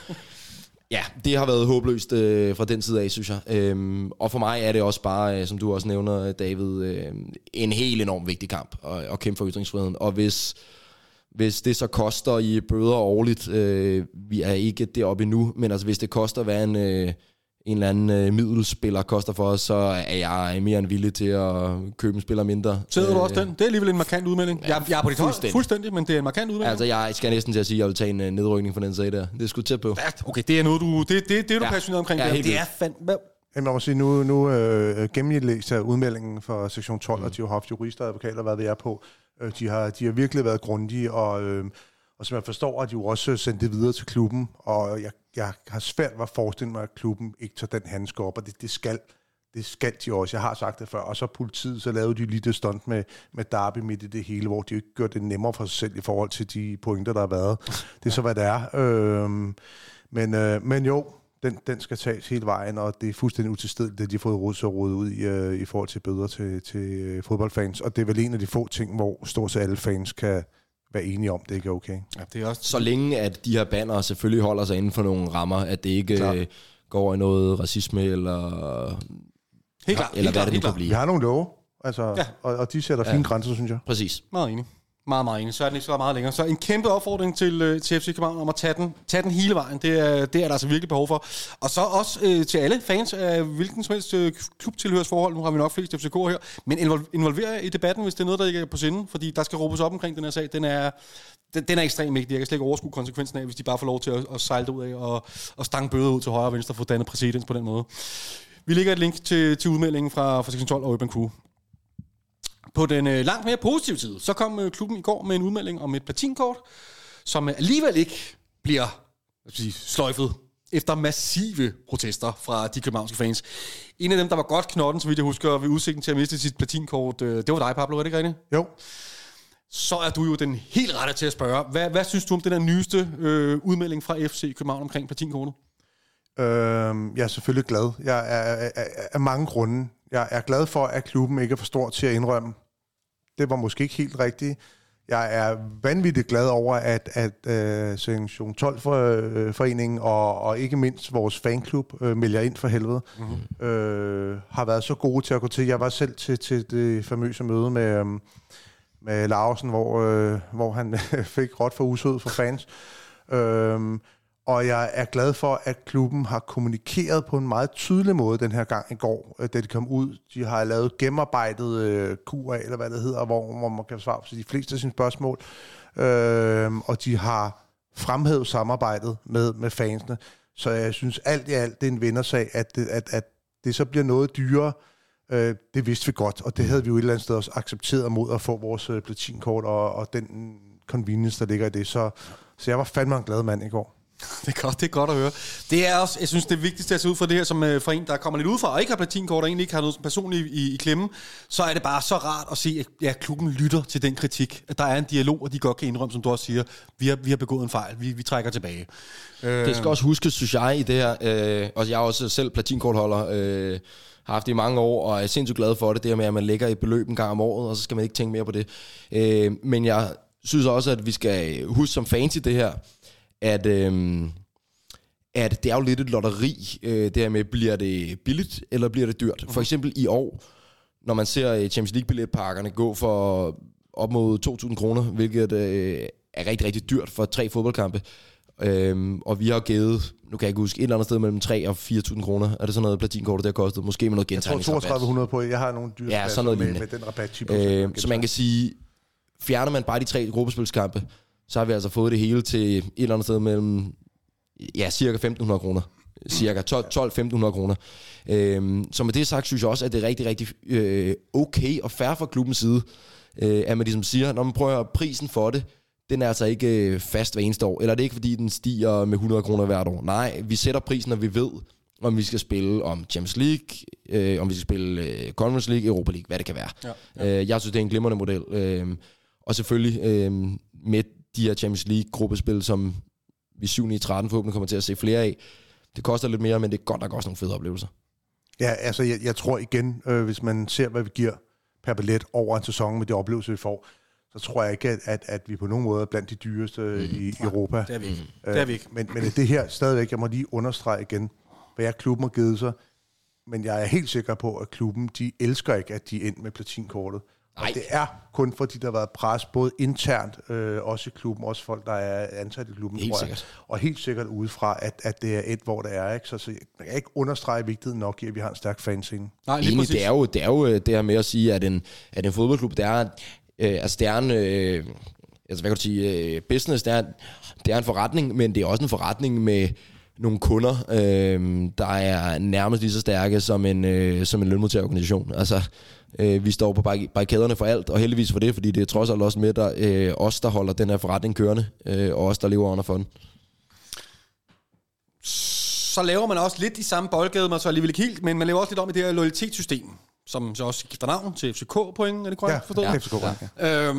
ja, det har været håbløst fra den side af, synes jeg. Og for mig er det også bare, som du også nævner, David, en helt enormt vigtig kamp at kæmpe for ytringsfriheden. Og hvis det så koster i bøder årligt, vi er ikke deroppe endnu, men altså hvis det koster, hvad en eller anden middelspiller koster for os, så er jeg mere end villig til at købe en spiller mindre. Sidder du også den? Det er alligevel en markant udmelding. Ja, jeg er på det fuldstændig, men det er en markant udmelding. Altså, jeg skal næsten til at sige, at jeg vil tage en nedrykning for den sag der. Det er sgu tæt på. Okay, det er noget, det er du passioneret omkring. Ja, det er fandme... Jamen, jeg må sige, nu gennemlæser udmeldingen for sektion 12, og de har haft jurister og advokater, hvad det er på. De har virkelig været grundige, og som jeg forstår, at de jo også sendte det videre til klubben, og jeg har svært ved at forestille mig, at klubben ikke tager den handske op, og det skal de også. Jeg har sagt det før. Og så politiet, så lavede de lige det stunt med Derby midt i det hele, hvor de ikke gør det nemmere for sig selv i forhold til de pointer, der har været. Det er så, hvad det er. Men jo, den skal tages hele vejen, og det er fuldstændig utilstedeligt, at de har fået rodet ud i forhold til bøder til fodboldfans. Og det er vel en af de få ting, hvor stort set alle fans kan... være enige om, det ikke er okay. Ja, det er også... Så længe at de her bannere selvfølgelig holder sig inden for nogle rammer, at det ikke går over i noget racisme eller... Helt klart. Eller hvad det nu kan blive. Vi har nogle love, altså, ja. og de sætter fine grænser, synes jeg. Præcis. Meget enig. Meget enig. Så er den ikke så meget længere. Så en kæmpe opfordring til FC København om at tage den hele vejen. Det er der altså virkelig behov for. Og så også til alle fans af hvilken som helst klubtilhørsforhold. Nu har vi nok flest FCK'er her. Men involverer i debatten, hvis det er noget, der ikke er på sinde. Fordi der skal råbes op omkring den her sag. Den er ekstremt vigtig. Jeg kan slet ikke overskue konsekvensen af, hvis de bare får lov til at sejle ud af og stange bøder ud til højre og venstre for danne præcedens på den måde. Vi lægger et link til udmeldingen fra sektion 12 og Urban Crew. På den langt mere positive side, så kom klubben i går med en udmelding om et platinkort, som alligevel ikke bliver sløjfet efter massive protester fra de københavnske fans. En af dem, der var godt knotten, så vidt jeg husker, ved udsigten til at miste sit platinkort, det var dig, Pablo, er det ikke rigtigt? Jo. Så er du jo den helt rette til at spørge. Hvad synes du om den der nyeste udmelding fra FC København omkring platinkortet? Jeg er selvfølgelig glad. Jeg er af mange grunde. Jeg er glad for, at klubben ikke er for stor til at indrømme. Det var måske ikke helt rigtigt. Jeg er vanvittigt glad over, at Sektion 12-foreningen og ikke mindst vores fanklub, melder ind for helvede, har været så gode til at gå til. Jeg var selv til det famøse møde med Larsen, hvor han fik råt for usød for fans. Og jeg er glad for, at klubben har kommunikeret på en meget tydelig måde den her gang i går, da de kom ud. De har lavet gennemarbejdet QA, eller hvad det hedder, hvor man kan svare på de fleste af sine spørgsmål. Og de har fremhævet samarbejdet med fansene. Så jeg synes alt i alt, det er en vindersag, at det så bliver noget dyrere, det vidste vi godt, og det havde vi jo et eller andet sted også accepteret mod at få vores platinkort og den convenience, der ligger i det. Så jeg var fandme en glad mand i går. Det er godt at høre. Det er også, jeg synes, det vigtigste at se ud fra det her, som for en, der kommer lidt ud fra og ikke har platinkort, og egentlig ikke har noget personligt i klemme, så er det bare så rart at se, at klubben lytter til den kritik. At der er en dialog, og de godt kan indrømme, som du også siger, vi har begået en fejl, vi trækker tilbage. Det skal også huskes, synes jeg, i det her, og jeg er også selv platinkortholder, har haft det i mange år, og er sindssygt glad for det, det her med, at man lægger et beløb en gang om året, og så skal man ikke tænke mere på det. Men jeg synes også, at vi skal huske som fans i det her, at det er jo lidt et lotteri, det her med, bliver det billigt, eller bliver det dyrt? For eksempel i år, når man ser Champions League-billetpakkerne gå for op mod 2.000 kroner, hvilket er rigtig, rigtig dyrt for 3 fodboldkampe, og vi har givet, nu kan jeg ikke huske, et eller andet sted mellem 3 og 4.000 kroner. Er det sådan noget, platinkortet der kostet? Måske med noget gentagningsrabat. Jeg tror 3.200 på, jeg har nogle dyre rabatter med den rabattype. Så man kan sige, fjerner man bare de 3 gruppespilskampe, så har vi altså fået det hele til et eller andet sted mellem, ja, cirka 1.500 kroner. Cirka 12-1.500 kroner. Så med det sagt, synes jeg også, at det er rigtig, rigtig okay og fair fra klubbens side, at man ligesom siger, når man prøver prisen for det, den er altså ikke fast hver eneste år. Eller det er ikke, fordi den stiger med 100 kroner hvert år. Nej, vi sætter prisen, og vi ved, om vi skal spille om Champions League, om vi skal spille Conference League, Europa League, hvad det kan være. Ja. Jeg synes, det er en glimrende model. Og selvfølgelig med de her Champions League-gruppespil, som vi 7-9-13 forhåbentlig kommer til at se flere af. Det koster lidt mere, men det er godt nok også nogle fede oplevelser. Ja, altså jeg tror igen, hvis man ser, hvad vi giver per billet over en sæson med de oplevelser, vi får, så tror jeg ikke, at vi på nogen måde er blandt de dyreste i Europa. Det er vi ikke. Men det her stadigvæk, jeg må lige understrege igen, hvad jeg klubben har givet sig. Men jeg er helt sikker på, at klubben, de elsker ikke, at de er ind med platinkortet. Og det er kun fordi, der har været pres, både internt, også i klubben, også folk, der er ansat i klubben, tror jeg. Og helt sikkert udefra, at det er et, hvor det er. Ikke? Så man kan ikke understrege vigtigheden nok i, at vi har en stærk fanscene. Egentlig, det er jo det her med at sige, at en fodboldklub, der er, altså det er en, altså hvad kan du sige, business, det er en forretning, men det er også en forretning med nogle kunder, der er nærmest lige så stærke som en lønmodtagerorganisation. Altså, vi står på barrikaderne for alt, og heldigvis for det, fordi det er trods alt også med os, der holder den her forretning kørende, og os, der lever under for den. Så laver man også lidt i samme boldgade, man så alligevel ikke helt, men man laver også lidt om i det her loyalitetssystem, som så også skifter navn til FCK-point, er det korrekt forstået? Ja, FCK-point, ja.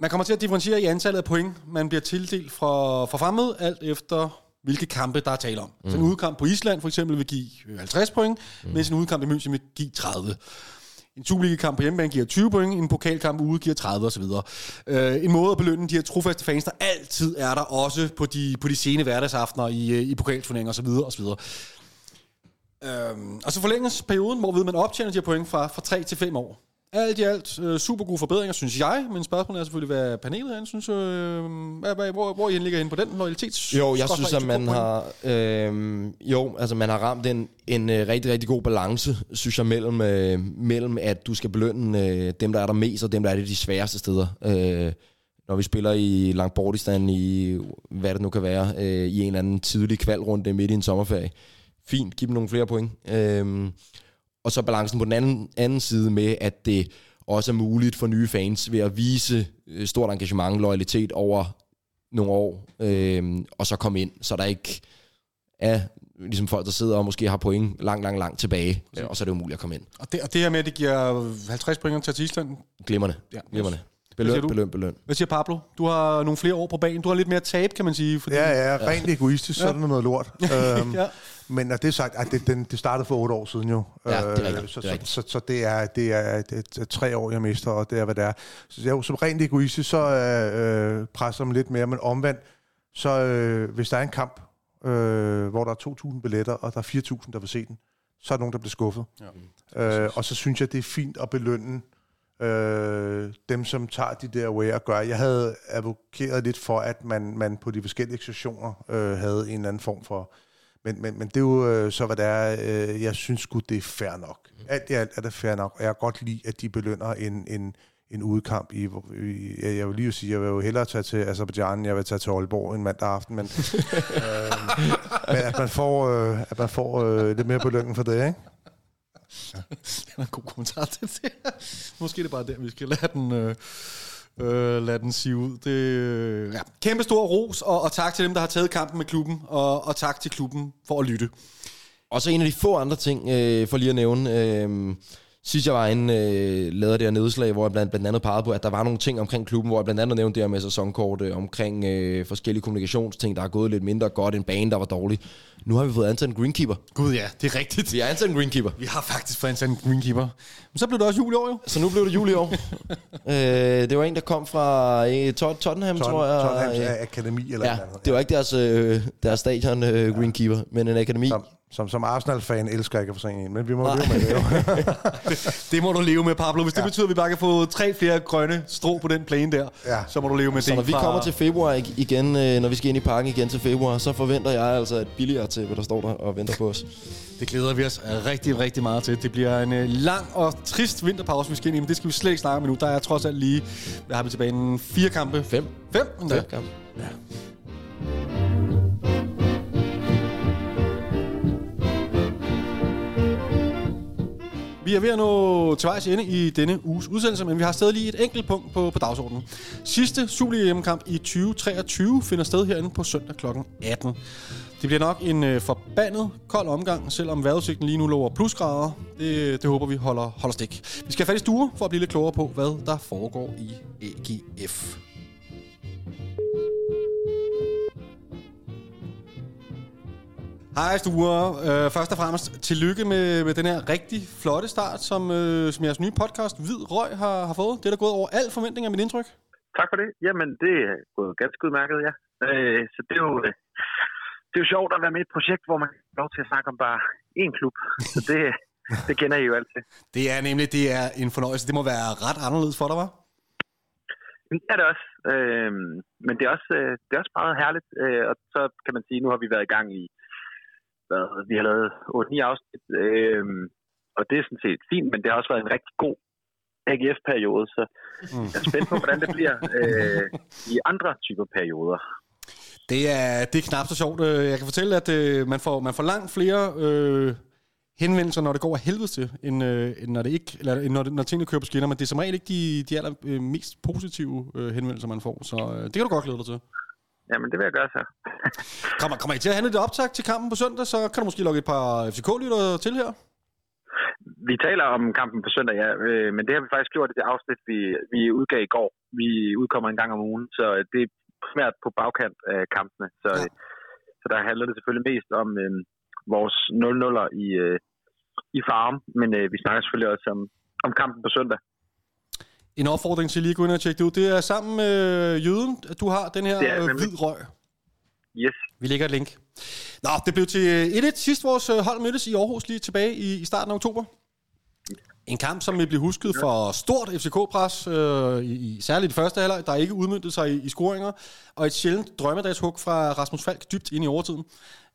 Man kommer til at differentiere i antallet af point, man bliver tildelt fra fremmede, alt efter hvilke kampe, der er tale om. Så en udkamp på Island for eksempel vil give 50 point, mens en udkamp i München vil give 30. En Superliga-kamp på hjemmebane giver 20 point, en pokalkamp ude giver 30 osv. En måde at belønne de her trofaste fans, der altid er der, også på de sene hverdagsaftener i pokalturneringer osv. Og så forlænges perioden, hvor man optjener de her point fra 3 til 5 år. Alt i alt super gode forbedringer, synes jeg. Men spørgsmålet er selvfølgelig, hvad panelet er, synes. Hvor I ligger henne på den loyalitets? Jo, jeg synes, at man har, man har ramt en rigtig, rigtig god balance, synes jeg, mellem at du skal belønne dem, der er der mest, og dem, der er det de sværeste steder. Når vi spiller i Langbortistan, i hvad det nu kan være, i en eller anden tidlig kvalrunde midt i en sommerferie. Fint, giv dem nogle flere point. Og så balancen på den anden side med, at det også er muligt for nye fans ved at vise stort engagement, loyalitet over nogle år, og så komme ind, så der ikke er ligesom folk, der sidder og måske har point langt tilbage, og så er det umuligt at komme ind. Og det her med, at det giver 50 point til Island? Glimrende. Ja. Glimrende. Beløn. Hvad siger Pablo? Du har nogle flere år på banen. Du har lidt mere tab, kan man sige. Fordi ja. Rent egoistisk, så er det noget lort. Ja. Men når det er sagt, at det startede for 8 år siden jo. Ja, det er så det er 3 år, jeg mister, og det er, hvad det er. Så jeg, som rent egoistisk, så presser man lidt mere, men omvendt, så hvis der er en kamp, hvor der er 2.000 billetter, og der er 4.000, der vil se den, så er der nogen, der bliver skuffet. Ja. Og så synes jeg, det er fint at belønne dem, som tager de der way og gør. Jeg havde advokeret lidt for, at man på de forskellige sektioner havde en eller anden form for. Men det er jo så, hvad det er. Jeg synes sgu, det er fair nok. Alt i alt er det fair nok, og jeg kan godt lide, at de belønner en en udkamp i jeg vil lige sige, jeg vil jo hellere tage til Aserbajdsjan, jeg vil tage til Aalborg en mandag aften, men, men at man får, lidt mere belønning for det, ikke? Ja. Det er en god kommentar til det. Måske er det bare der, vi skal lade den... lad den sige ud. Det, ja. Kæmpe stor ros, og tak til dem, der har taget kampen med klubben, og tak til klubben for at lytte. Og så en af de få andre ting, for lige at nævne, sidst jeg var inde, lavede det her nedslag, hvor jeg blandt andet pegede på, at der var nogle ting omkring klubben, hvor jeg blandt andet nævnte det her med sæsonkort, omkring forskellige kommunikationsting, der har gået lidt mindre godt, en bane, der var dårlig. Nu har vi fået ansat en greenkeeper. Gud ja, det er rigtigt. Vi har ansat en greenkeeper. Vi har faktisk fået ansat en greenkeeper. Men så blev det også jul i år, jo. Så nu blev det jul i år. Det var en, der kom fra Tottenham, tror jeg. Tottenhams akademi eller ja, noget. Det var ikke deres stadion greenkeeper, men en akademi. Som Arsenal-fan elsker ikke at få en, men vi må leve med det. Det må du leve med, Pablo. Hvis det betyder, at vi bare kan få 3 flere grønne strå på den plæne der, så må du leve med det. Så når vi kommer til februar igen, når vi skal ind i Parken igen til februar, så forventer jeg altså et billigere tæppe, der står der og venter på os. Det glæder vi os rigtig, rigtig meget til. Det bliver en lang og trist vinterpause, vi skal ind i, men det skal vi slet ikke snakke om nu. Der er trods alt lige, hvad har vi tilbage, 4 kampe? 5. 5? 4 kampe. Ja. Vi er ved at nå til vejs ende i denne uges udsendelse, men vi har stadig lige et enkelt punkt på dagsordenen. Sidste Superliga-hjemmekamp i 2023 finder sted herinde på søndag kl. 18. Det bliver nok en forbandet kold omgang, selvom vejrudsigten lige nu lover plusgrader. Det håber vi holder stik. Vi skal have fat i stuer for at blive lidt klogere på, hvad der foregår i AGF. Hej Sture, først og fremmest tillykke med den her rigtig flotte start, som jeres nye podcast Hvid Røg har fået. Det er der gået over al forventning af mit indtryk. Tak for det. Jamen det er gået ganske udmærket, ja. Så det er jo sjovt at være med i et projekt, hvor man har lov til at snakke om bare én klub. Så det kender I jo altid. Det er nemlig en fornøjelse. Det må være ret anderledes for dig, hva'? Ja, det er også. Men det er også meget herligt. Og så kan man sige, nu har vi været i gang i vi har lavet 8-9 afsnit, og det er sådan set fint, men det har også været en rigtig god AGF-periode, så jeg er spændt på, hvordan det bliver i andre typer perioder. Det er knap så sjovt. Jeg kan fortælle, at man får langt flere henvendelser, når det går af helvede til, end når det ikke, eller når tingene kører på skinner, men det er som regel ikke de allermest positive henvendelser, man får, så det kan du godt glæde dig til. Jamen, det vil jeg gøre så. Kommer I til at handle det optag til kampen på søndag, så kan du måske lukke et par FCK-lyttere til her? Vi taler om kampen på søndag, ja. Men det har vi faktisk gjort i det afsnit, vi udgav i går. Vi udkommer en gang om ugen, så det er primært på bagkant af kampene. Så der handler det selvfølgelig mest om vores 0-0'er i Farm, men vi snakker selvfølgelig også om kampen på søndag. En opfordring til lige at gå ind og tjekke det ud. Det er sammen med Jøden, at du har den her Hvid Røg. Yes. Vi lægger et link. Nå, det blev til 1-1. Sidst vores hold mødtes i Aarhus lige tilbage i starten af oktober. En kamp, som blev husket for stort FCK-pres, særligt i første halvleg, der ikke udmyndte sig i scoringer, og et sjældent drømmedagshug fra Rasmus Falk dybt ind i overtiden.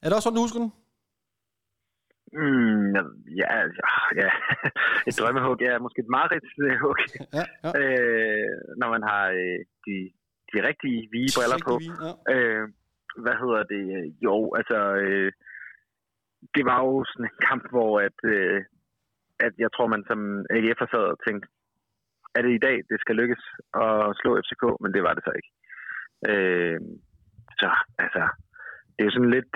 Er det også sådan, du husker den? Ja. Et drømmehug er måske et mareridtshug. Ja. Når man har de rigtige vige briller på. Ja. Hvad hedder det? Jo, altså det var jo sådan en kamp, hvor at jeg tror, man som AGF'er sad og tænkte, er det i dag, det skal lykkes at slå FCK? Men det var det så ikke. Så altså... Det er jo sådan lidt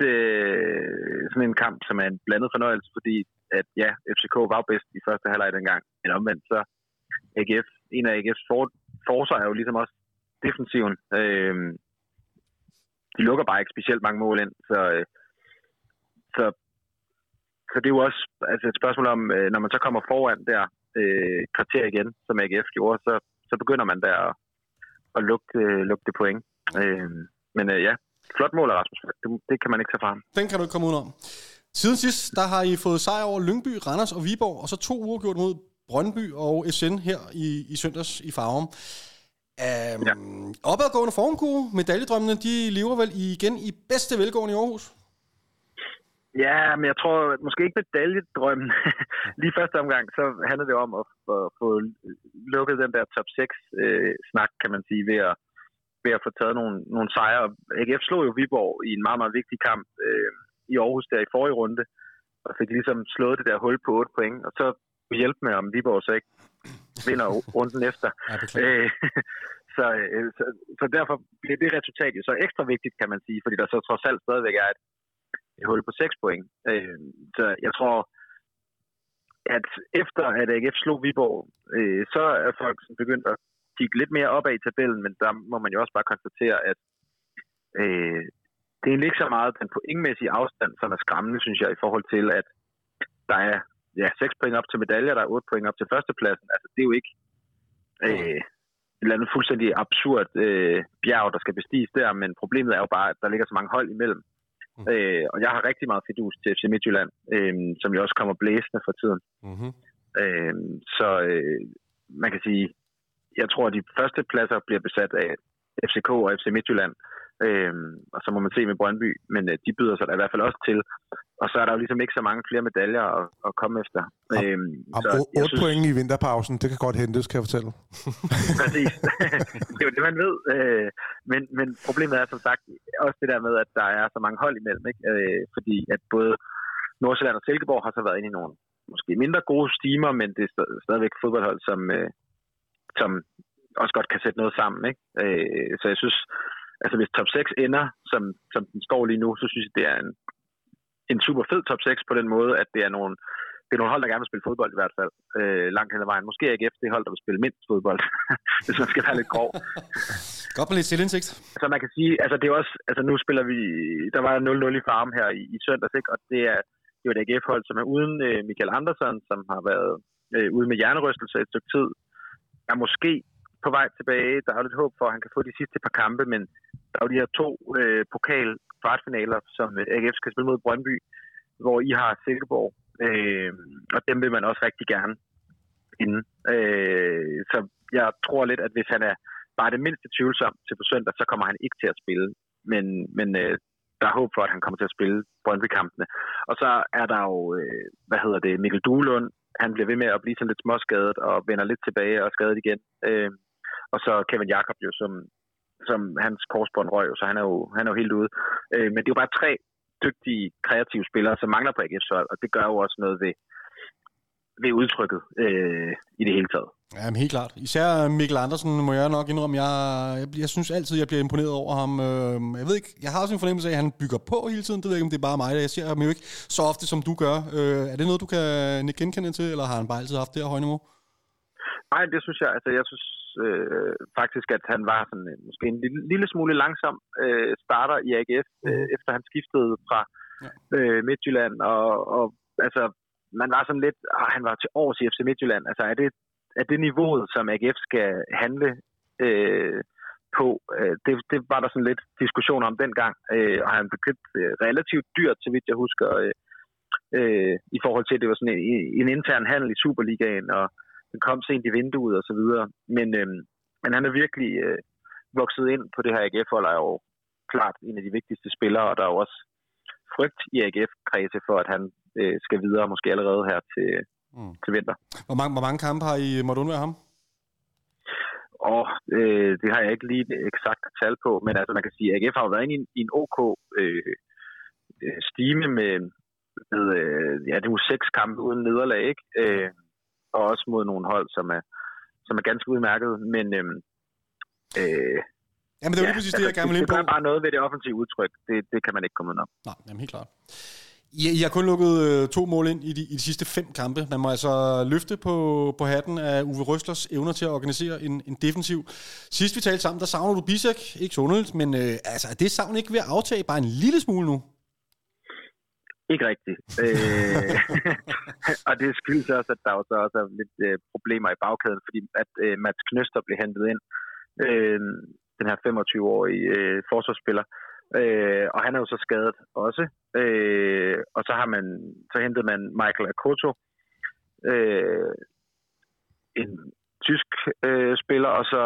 sådan en kamp, som er en blandet fornøjelse, fordi at ja, FCK var bedst i første halvleg dengang, men omvendt så AGF, en af AGF's forsvar er jo ligesom også defensiven. De lukker bare ikke specielt mange mål ind, så det er jo også altså et spørgsmål om, når man så kommer foran der kvarter igen, som AGF gjorde, så begynder man der at lugte point. Men ja. Flot mål af Rasmus. Det kan man ikke tage frem. Den kan du ikke komme udenom. Siden sidst, der har I fået sejr over Lyngby, Randers og Viborg, og så 2 uafgjort mod Brøndby og SN her i søndags i Farum. Ja. Opadgående formkurve, medaljedrømmene, de lever vel igen i bedste velgående i Aarhus? Ja, men jeg tror måske ikke medaljedrømmen. Lige første omgang, så handler det om at få lukket den der top 6-snak, kan man sige, ved at få taget nogle sejre. AGF slog jo Viborg i en meget, meget vigtig kamp i Aarhus der i forrige runde, og fik ligesom slået det der hul på 8 point, og så hjælpe med, om Viborg så ikke vinder runden efter. Ja, så derfor bliver det resultat jo så ekstra vigtigt, kan man sige, fordi der så trods alt stadigvæk er et hul på 6 point. Så jeg tror, at efter at AGF slog Viborg, så er folk begyndt at kigge lidt mere op ad i tabellen, men der må man jo også bare konstatere, at det er egentlig ikke så meget den pointmæssige afstand, som er skræmmende, synes jeg, i forhold til, at der er 6 point op til medaljer, der er 8 point op til førstepladsen. Altså, det er jo ikke et eller andet fuldstændig absurd bjerg, der skal bestiges der, men problemet er jo bare, at der ligger så mange hold imellem. Mm. Og jeg har rigtig meget fidus til FC Midtjylland, som jo også kommer blæsende for tiden. Mm-hmm. Så man kan sige, jeg tror, at de første pladser bliver besat af FCK og FC Midtjylland, og så må man se med Brøndby, men de byder sig da i hvert fald også til. Og så er der jo ligesom ikke så mange flere medaljer at komme efter. 8 point i vinterpausen, det kan godt hentes, kan jeg fortælle. Præcis. Det er jo det, man ved. Men problemet er som sagt også det der med, at der er så mange hold imellem. Ikke? Fordi at både Nordsjælland og Silkeborg har så været inde i nogle måske mindre gode stimer, men det er stadigvæk fodboldhold, som også godt kan sætte noget sammen. Ikke? Så jeg synes, altså hvis top 6 ender, som den står lige nu, så synes jeg, det er en super fed top 6 på den måde, at det er nogle hold, der gerne vil spille fodbold i hvert fald. Langt hen ad vejen. Måske ikke efter det hold, der vil spille mindst fodbold, hvis man skal være lidt grov. Godt med lidt selvindsigt. Så man kan sige, altså det er også, altså nu spiller vi, der var 0-0 i Farm her i søndags, ikke? Og det er et AGF-hold, som er uden Michael Andersen, som har været ude med hjernerystelse et stykke tid. Er måske på vej tilbage. Der er jo lidt håb for, at han kan få de sidste par kampe, men der er jo de her 2 pokal-kvartfinaler, som AGF skal spille mod Brøndby, hvor I har Silkeborg, og dem vil man også rigtig gerne inden. Så jeg tror lidt, at hvis han er bare det mindste tvivlsom til på søndag, så kommer han ikke til at spille, men der er håb for, at han kommer til at spille Brøndby-kampene. Og så er der jo, Mikkel Duelund, han bliver ved med at blive sådan lidt småskadet og vender lidt tilbage og skadet igen. Og så Kevin Jakob jo, som hans korsbånd røg, så han er jo helt ude. Men det er jo bare 3 dygtige, kreative spillere, som mangler på AGF's hold, og det gør jo også noget ved udtrykket i det hele taget. Ja, men helt klart. Især Mikkel Andersen må jeg nok indrømme. Jeg synes altid, jeg bliver imponeret over ham. Jeg ved ikke, jeg har også en fornemmelse af, at han bygger på hele tiden. Det ved jeg ikke, om det er bare mig. Jeg ser ham jo ikke så ofte, som du gør. Er det noget, du kan genkende til, eller har han bare altid haft det her høje niveau? Nej, det synes jeg. Altså, jeg synes faktisk, at han var sådan, måske en lille smule langsom starter i AGF, efter han skiftede fra Midtjylland. Og altså, man var sådan lidt, han var til års i FC Midtjylland. Altså, er det niveauet, som AGF skal handle på, det var der sådan lidt diskussioner om dengang, og han blev købt relativt dyrt, så vidt jeg husker, i forhold til, at det var sådan en intern handel i Superligaen, og den kom sent i vinduet og så videre. Men han er virkelig vokset ind på det her AGF-hold, er jo klart en af de vigtigste spillere, og der er jo også frygt i AGF-kredse for, at han skal videre, måske allerede her til vinter. Hvor mange kampe har I måtte undvære ham? Det har jeg ikke lige et eksakt tal på, men altså man kan sige, at AGF har jo været inde i en OK stime med det er jo 6 kampe uden nederlag, ikke? Og også mod nogle hold, som er ganske udmærket, men jamen det er jo lige præcis det, jeg gerne vil ind på. Det er bare noget ved det offensive udtryk, det kan man ikke komme udenom. Nej, jamen helt klart. I har kun lukket 2 mål ind i de sidste 5 kampe. Man må altså løfte på hatten af Uwe Røslers evner til at organisere en defensiv. Sidst vi talte sammen, der savner du Bisek. Ikke så underligt, men altså, er det savn ikke ved at aftage bare en lille smule nu? Ikke rigtigt. Og det skyldes også, at der så også er lidt problemer i bagkæden, fordi at Mads Knøster blev hentet ind. Den her 25-årige forsvarsspiller. Og han er jo så skadet også. Og så har man hentede man Michael Akoto, en tysk spiller, og så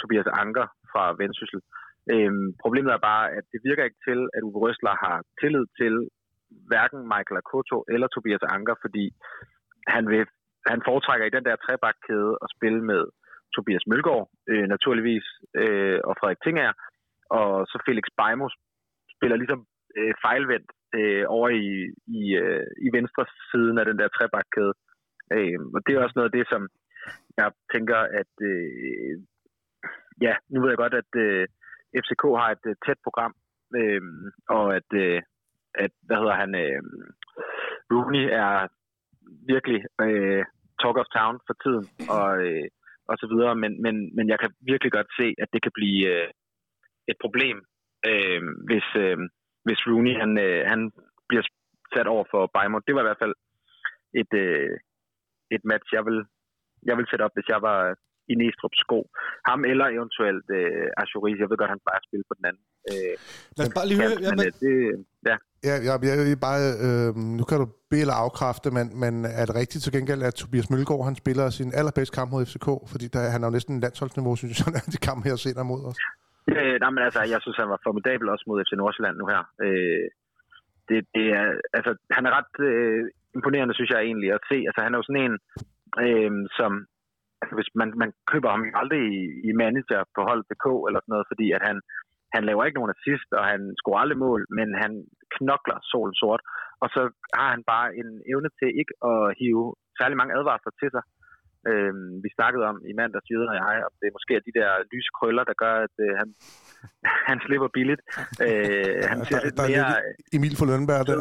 Tobias Anker fra Vendsyssel. Problemet er bare, at det virker ikke til, at Uwe Røsler har tillid til, hverken Michael Akoto eller Tobias Anker, fordi han foretrækker i den der trebakkæde at spille med Tobias Mølgaard, naturligvis, og Frederik Tingager, og så Felix Beimo spiller ligesom fejlvendt over i venstre siden af den der trebakkæde. Og det er også noget af det, som jeg tænker, at nu ved jeg godt, at FCK har et tæt program, og at Rooney er virkelig talk of town for tiden, og så videre, men jeg kan virkelig godt se, at det kan blive et problem, hvis Rooney han bliver sat over for Beimo. Det var i hvert fald et match, jeg vil sætte op, hvis jeg var i Næstrup sko. Ham eller eventuelt Achoris. Jeg ved godt, han plejer at spille på den anden. Lad os bare lige høre. Jeg vil bare, nu kan du bede eller afkræfte, men er det rigtigt til gengæld, at Tobias Mølgaard, han spiller sin allerbedste kamp mod FCK? Fordi han er jo næsten en landsholdsniveau, synes jeg, de kamp her senere mod os. Nej, men altså, jeg synes, han var formidabel også mod FC Nordsjælland nu her. Det er, altså, han er ret imponerende, synes jeg egentlig, at se. Altså, han er jo sådan en, som... Hvis man køber ham aldrig i manager på hold.dk eller sådan noget, fordi at han laver ikke nogen assist, og han scorer aldrig mål, men han knokler solen sort. Og så har han bare en evne til ikke at hive særlig mange advarsler til sig. Vi snakkede om i mandags, Jyden og jeg, og det er måske de der lyse krøller, der gør, at han slipper billigt. Han ser lidt mere... Emil for Lønberg der.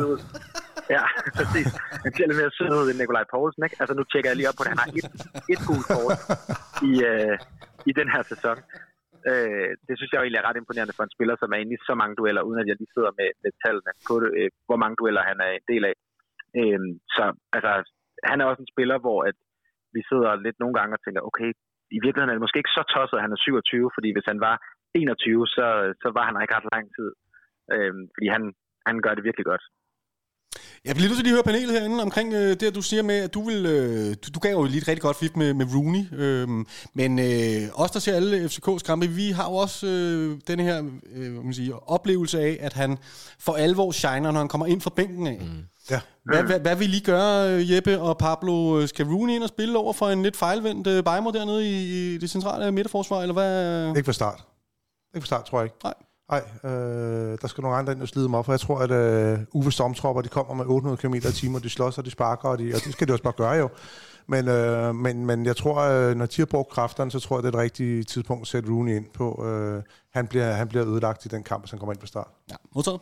Ja, præcis. Han ser lidt mere sød ud end Nikolaj Poulsen, ikke? Altså nu tjekker jeg lige op på det. Han har et gult kort i den her sæson. Det synes jeg jo egentlig er ret imponerende for en spiller, som er inde i så mange dueller, uden at jeg lige sidder med tallene på det, hvor mange dueller han er en del af. Så altså, han er også en spiller, hvor at vi sidder lidt nogle gange og tænker, okay, i virkeligheden er det måske ikke så tosset, at han er 27, fordi hvis han var 21, så var han ikke ret lang tid. Fordi han gør det virkelig godt. Jeg bliver nødt til at høre panelet herinde omkring det, at du siger med, at du gav jo lige et rigtig godt flip med Rooney, men os, der ser alle FCK's kampe, vi har jo også den her oplevelse af, at han for alvor shiner, når han kommer ind fra bænken af. Mm. Ja. Hvad vil I gøre, Jeppe og Pablo? Skal Rooney ind og spille over for en lidt fejlvendt Beimo dernede i det centrale midterforsvar, eller hvad? Ikke fra start. Tror jeg ikke. Nej, der skal nogle andre ind og slide dem op, for jeg tror, at Uwe Stormtropper, de kommer med 800 km i timen, og de slås, og de sparker, og det skal de også bare gøre jo. Men jeg tror, når de har brugt kræfterne, så tror jeg, det er et rigtigt tidspunkt at sætte Rooney ind på. Han bliver ødelagt i den kamp, som kommer ind på start. Ja, modtaget.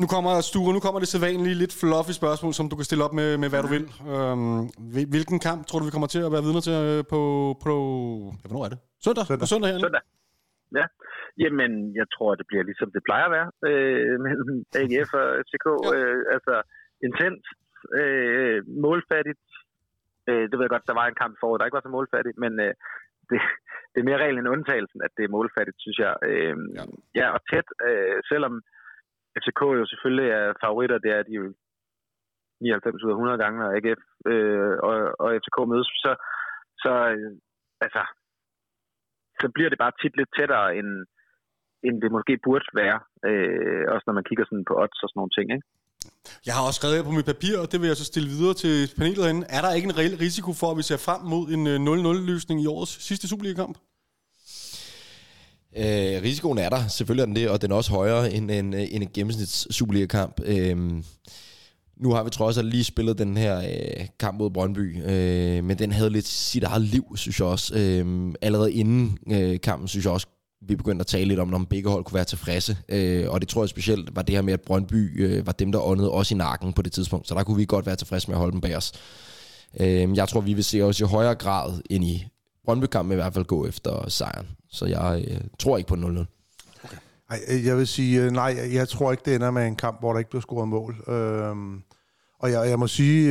Nu kommer Sture, nu kommer det sædvanlige lidt fluffy spørgsmål, som du kan stille op med hvad du vil. Hvilken kamp tror du, vi kommer til at være vidner til på hvornår er det? Søndag herinde? Søndag. Ja, jamen jeg tror, det bliver ligesom det plejer at være mellem AGF og FCK. Ja. Altså intens, målfattigt. Det ved jeg godt, der var en kamp forud, der ikke var så målfattigt, men det er mere reglen end undtagelsen, at det er målfattigt, synes jeg. Ja, og tæt, selvom FCK jo selvfølgelig er favoritter, det er de jo 99 ud af 100 gange, når AGF og FCK mødes, så bliver det bare tit lidt tættere, end det måske burde være, også når man kigger sådan på odds og sådan nogle ting, ikke? Jeg har også skrevet her på mit papir, og det vil jeg så stille videre til panelet herinde. Er der ikke en reel risiko for, at vi ser frem mod en 0-0-løsning i årets sidste Superliga-kamp? Risikoen er der, selvfølgelig er den det, og den er også højere end en gennemsnits Superliga-kamp. Nu har vi trods alt lige spillet den her kamp mod Brøndby, men den havde lidt sit eget liv, synes jeg også. Allerede inden kampen, synes jeg også, vi begyndte at tale lidt om, om begge hold kunne være tilfredse. Og det tror jeg specielt var det her med, at Brøndby var dem, der åndede os i nakken på det tidspunkt. Så der kunne vi godt være tilfredse med at holde dem bag os. Jeg tror, vi vil se os i højere grad end i Brøndby-kampen, i hvert fald gå efter sejren. Så jeg tror ikke på 0-0. Jeg vil sige, nej, jeg tror ikke, det ender med en kamp, hvor der ikke bliver scoret mål. Og jeg må sige,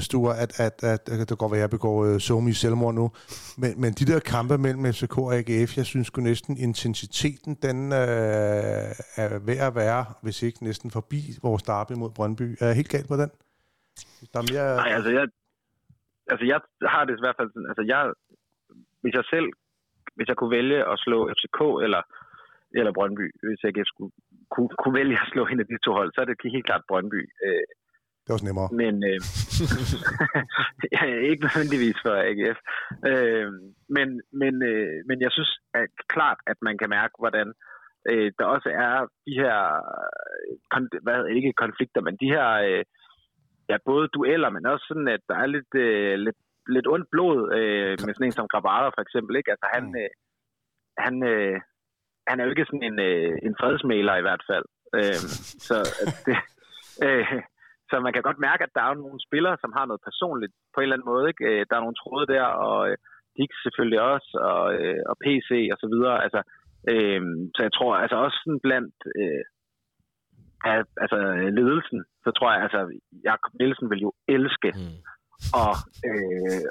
Sture, at det kan godt være, at jeg begår somi selvmord nu, men de der kampe mellem FCK og AGF, jeg synes sgu næsten, intensiteten, den er ved at være, hvis ikke næsten forbi vores derby mod Brøndby. Er jeg helt galt på den? Nej, altså jeg har det i hvert fald sådan, altså hvis jeg kunne vælge at slå FCK eller Brøndby, hvis AGF skulle kunne vælge at slå en af de to hold, så er det helt klart Brøndby. Det er også nemmere. Men ikke nødvendigvis for AGF. Men jeg synes at klart, at man kan mærke, hvordan der også er de her, ikke konflikter, men de her, både dueller, men også sådan, at der er lidt ondt blod med sådan en som Grabara for eksempel, ikke? Altså han er jo ikke sådan en fredsmægler i hvert fald. Så man kan godt mærke, at der er nogle spillere, som har noget personligt på en eller anden måde, ikke? Der er nogle tråde der, og Dix selvfølgelig også, og PC og så videre. Altså, så jeg tror altså også sådan blandt ledelsen, så tror jeg, altså Jakob Nielsen vil jo elske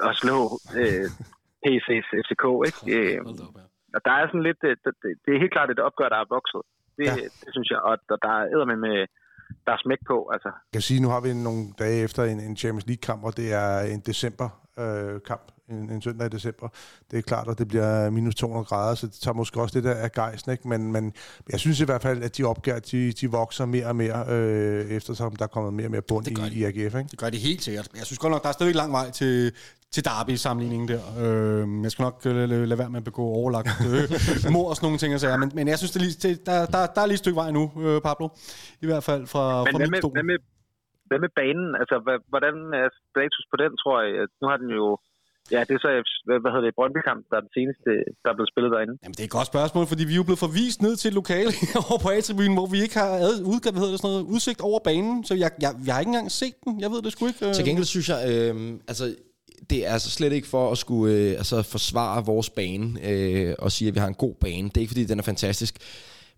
at slå PC's FCK, ikke? Og der er sådan lidt, det er helt klart et opgør, der er vokset. Det synes jeg, og der er eddermame med der er smæk på, altså. Jeg kan sige, nu har vi nogle dage efter en Champions League-kamp, og det er en decemberkamp, en søndag i december. Det er klart, at det bliver minus 200 grader, så det tager måske også lidt af gejsen, ikke? Men jeg synes i hvert fald, at de opgaver, de vokser mere og mere, eftersom der er kommet mere og mere bund i AGF, ikke? Det gør de helt sikkert. Jeg synes godt nok, der er stadig lang vej til derby-sammenligningen der. Jeg skal nok lade være med at begå overlagt mor og sådan nogle ting, altså. Men jeg synes, der er lige et stykke vej nu, Pablo. I hvert fald fra min stol. Hvad med banen? Altså, hvordan er status på den, tror jeg? Nu har den jo... Ja, det er så, Brøndby-kamp, der er den seneste, der er blevet spillet derinde. Jamen, det er et godt spørgsmål, fordi vi er jo blevet forvist ned til et lokale over på A-tribunen, hvor vi ikke har udsigt over banen, så jeg har ikke engang set den. Jeg ved det sgu ikke. Til gengæld synes jeg, det er altså slet ikke for at skulle forsvare vores bane og sige, at vi har en god bane. Det er ikke, fordi den er fantastisk.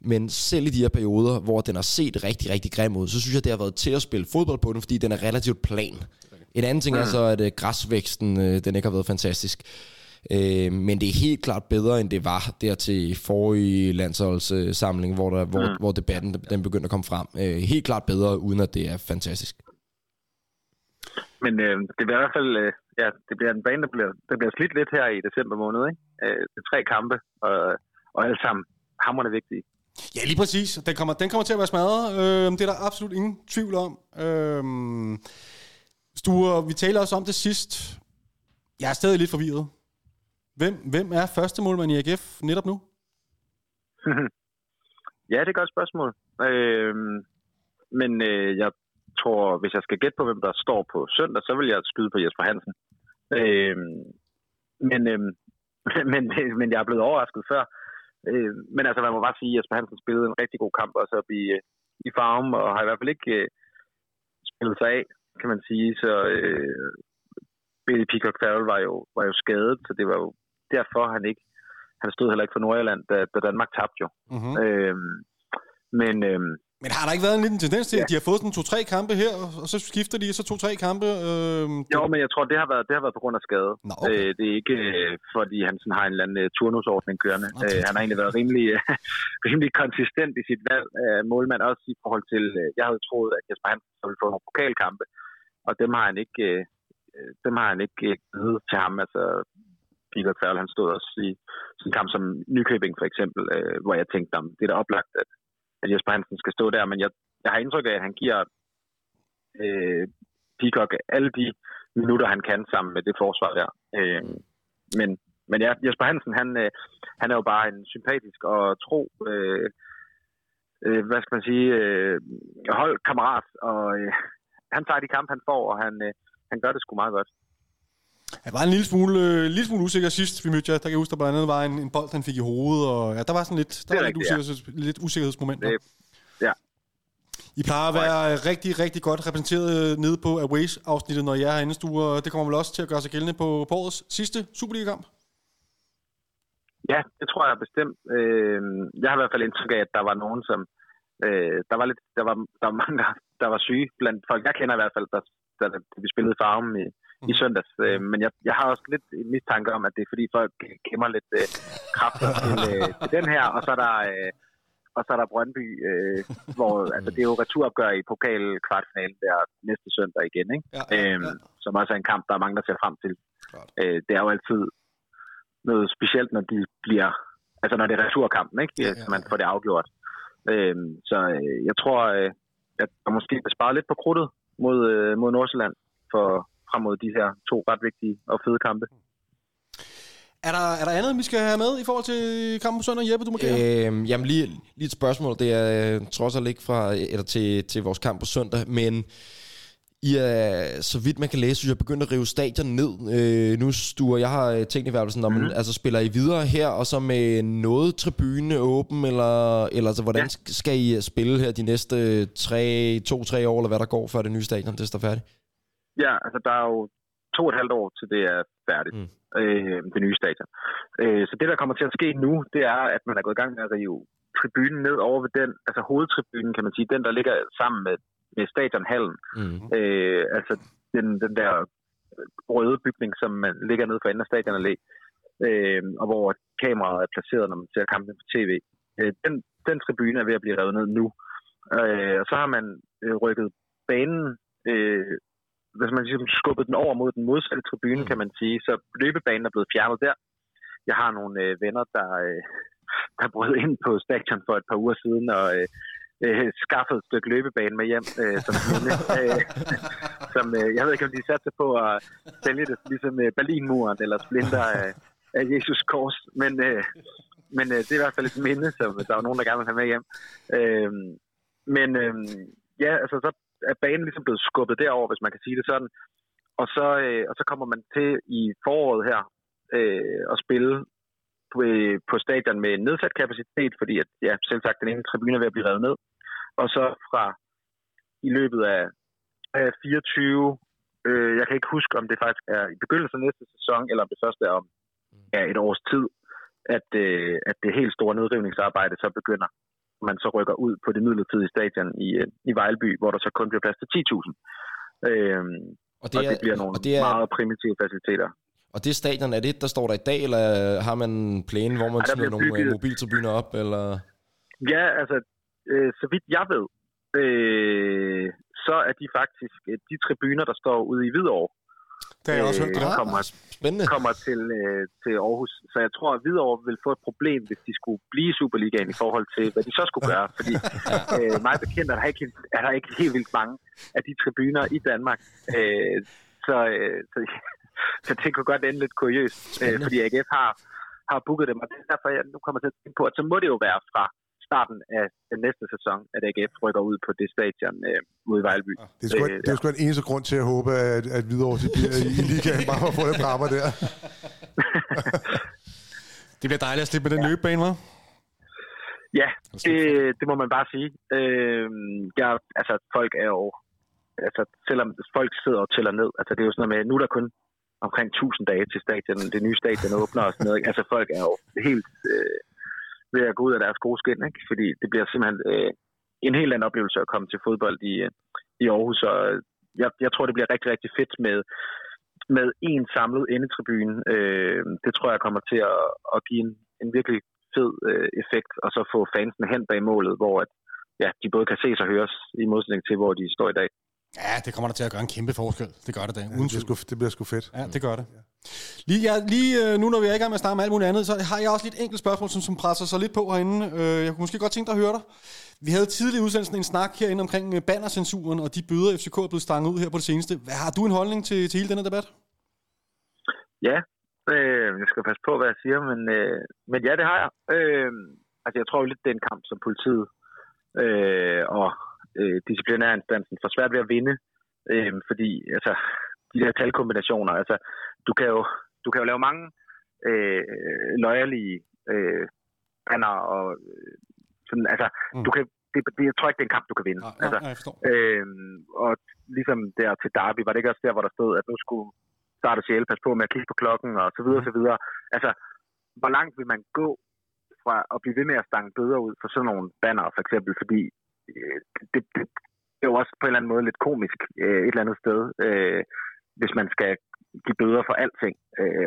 Men selv i de her perioder, hvor den har set rigtig, rigtig grim ud, så synes jeg, det har været til at spille fodbold på den, fordi den er relativt plan. En anden ting er så, at græsvæksten, den ikke har været fantastisk. Men det er helt klart bedre, end det var der til forrige landsholdssamling, hvor debatten den begyndte at komme frem. Helt klart bedre, uden at det er fantastisk. Men det bliver i hvert fald... det bliver en bane, der bliver slidt lidt her i december måned, ikke? Det er 3 kampe, og alle sammen hamrende vigtige. Ja, lige præcis. Den kommer til at være smadret. Det er der absolut ingen tvivl om. Sture, vi taler også om det sidst. Jeg er stadig lidt forvirret. Hvem er første målmand i AGF netop nu? Ja, det er et godt spørgsmål. Men jeg tror, hvis jeg skal gætte på, hvem der står på søndag, så vil jeg skyde på Jesper Hansen. Men jeg er blevet overrasket før. Men altså, man må bare sige, at Jesper Hansen spillede en rigtig god kamp også op i farven, og har i hvert fald ikke spillet sig af, kan man sige. Så Billy Peacock Farrell var jo skadet, så det var jo derfor, han stod heller ikke for Nordsjælland, da Danmark tabte jo. Mm-hmm. Men har der ikke været en lille tendens til, at de har fået sådan 2-3 kampe her, og så skifter de så 2-3 kampe? Jo, men jeg tror, det har været på grund af skade. Nå, okay. Det er ikke, fordi han sådan har en eller anden turnusordning kørende. Han har egentlig været rimelig konsistent i sit valg af målmand, også i forhold til, jeg havde troet, at Jesper Hansen ville få nogle pokalkampe, og dem har han ikke givet til ham. Altså, Peter Kværl, han stod også i sådan en kamp som Nykøbing, for eksempel, hvor jeg tænkte, det er da oplagt, at Jesper Hansen skal stå der, men jeg har indtryk af, at han giver Peacock alle de minutter, han kan sammen med det forsvar der. Men Jesper Hansen, han er jo bare en sympatisk og tro, hvad skal man sige, holdkammerat, og han tager de kampe, han får, og han gør det sgu meget godt. Jeg var en lille smule usikker sidst, vi mødte jer. Der kan jeg huske, der blandt andet var en bold, han fik i hovedet, og der var sådan lidt usikkerhedsmomenter. Ja. I plejer at være rigtig, rigtig godt repræsenteret nede på Aways-afsnittet, når jeg er herinde, Sture. Det kommer vel også til at gøre sig gældende på årets sidste Superliga-kamp? Ja, det tror jeg bestemt. Jeg har i hvert fald indtryk af, at der var nogen, som... Der var mange, der var syge blandt folk. Jeg kender i hvert fald, der vi spillede Farmen i søndags, men jeg har også lidt en mistanke om, at det er fordi folk gemmer lidt kræfter til den her, og så er der Brøndby, hvor altså det er jo returopgør i pokal kvartfinalen der næste søndag igen, ikke? Som også er en kamp, der er mange der ser frem til. Det er jo altid noget specielt, når de bliver, altså når det er returkampen, ikke? Man får det afgjort. Så jeg tror, at jeg måske vil spare lidt på krudtet mod Nordsjælland frem mod de her to ret vigtige og fede kampe. Er der andet, vi skal have med i forhold til kampen på søndag? Jeppe, du markerer? Jamen lige et spørgsmål. Det er trods alt ikke til vores kamp på søndag, men I er, så vidt man kan læse, synes jeg, begyndt at rive stadion ned. Nu stuer jeg har tænkt i værelsen, når man altså spiller I videre her, og så med noget tribune åben, eller så hvordan skal I spille her de næste 2-3 år, eller hvad der går, før det nye stadion det står færdigt? Ja, altså der er jo 2,5 år til det er færdigt, det nye stadion. Så det, der kommer til at ske nu, det er, at man er gået i gang med at rive tribunen ned over ved den, altså hovedtribunen, kan man sige, den, der ligger sammen med stadionhallen. Altså den der røde bygning, som man ligger nede for enden af Stadion Allé, og hvor kameraet er placeret, når man ser kampen på tv. Den tribune er ved at blive revet ned nu. Og så har man rykket banen, hvis man ligesom skubbet den over mod den modsatte tribune, kan man sige, så løbebanen er blevet fjernet der. Jeg har nogle venner, der brød ind på stadion for et par uger siden, og skaffede et stykke løbebane med hjem, som jeg ved ikke, om de satte på at sælge det, ligesom Berlinmuren eller splinter af Jesus Kors, men det er i hvert fald et minde, som der er nogen, der gerne vil have med hjem. Så er banen ligesom blevet skubbet derover, hvis man kan sige det sådan, og så kommer man til i foråret her at spille på stadion med nedsat kapacitet, fordi at, selv sagt, den ene tribune er ved at blive revet ned. Og så fra i løbet af 24, jeg kan ikke huske, om det faktisk er i begyndelsen af næste sæson, eller om det først er om et års tid, at det helt store nedrivningsarbejde så begynder. Man så rykker ud på det midlertidige stadion i Vejleby, hvor der så kun bliver plads til 10.000. Og det bliver nogle meget primitive faciliteter. Og det stadion, er det, der står der i dag, eller har man en plæne, hvor man smider nogle mobiltribuner op? Eller? Ja, altså, så vidt jeg ved, så er de faktisk de tribuner, der står ude i Hvidovre. Det har jeg også hørt. Kommer til Aarhus. Så jeg tror, at Hvidovre vil få et problem, hvis de skulle blive i Superligaen i forhold til, hvad de så skulle gøre. Fordi meget bekendt er der ikke helt vildt mange af de tribuner i Danmark. Så det kunne godt ende lidt kuriøst, fordi AGF har booket dem, og det er derfor, jeg nu kommer til at tænke på, at så må det jo være fra starten af den næste sæson, at AGF rykker ud på det stadion ude i Vejleby. Det er sgu en eneste grund til at håbe, at Hvidovre bliver i ligaen, bare for at få det drama der. Det bliver dejligt at slippe med den løbebane, hva'? Ja, det må man bare sige. Folk er jo... Altså, selvom folk sidder og tæller ned, altså det er jo sådan noget med, nu er der kun omkring 1000 dage til stadion, det nye stadion åbner og sådan noget. Altså folk er jo helt ved at gå ud af deres gode skin, ikke? Fordi det bliver simpelthen en helt anden oplevelse at komme til fodbold i Aarhus, og jeg tror, det bliver rigtig, rigtig fedt med en samlet endetribune. Det tror jeg kommer til at give en virkelig fed effekt, og så få fansene hen bag målet, hvor at, de både kan ses og høres i modsætning til, hvor de står i dag. Ja, det kommer der til at gøre en kæmpe forskel. Det gør det da. Det bliver sgu fedt. Ja, det gør det. Lige nu, når vi er i gang med at snakke med alt muligt andet, så har jeg også lidt enkelt spørgsmål, som presser sig lidt på herinde. Jeg kunne måske godt tænke dig at høre dig. Vi havde tidligere i udsendelsen en snak herinde omkring bannercensuren, og de bøder FCK er blevet stanget ud her på det seneste. Har du en holdning til hele denne debat? Ja, jeg skal passe på, hvad jeg siger, men ja, det har jeg. Jeg tror jo lidt, det er en kamp, som politiet og disciplinærinstansen får svært ved at vinde, fordi altså, de der talkombinationer, altså, du kan jo lave mange løjerlige bander, og sådan, altså, jeg tror ikke, det er en kamp, du kan vinde. Ja, altså, og ligesom der til Derby, var det ikke også der, hvor der stod, at nu skulle starte at sjæle, passe på med at kigge på klokken, og så videre, så videre. Altså, hvor langt vil man gå fra at blive ved med at stange bøder ud for sådan nogle bander, for eksempel, fordi det er jo også på en eller anden måde lidt komisk et eller andet sted, hvis man skal give bøder for alting.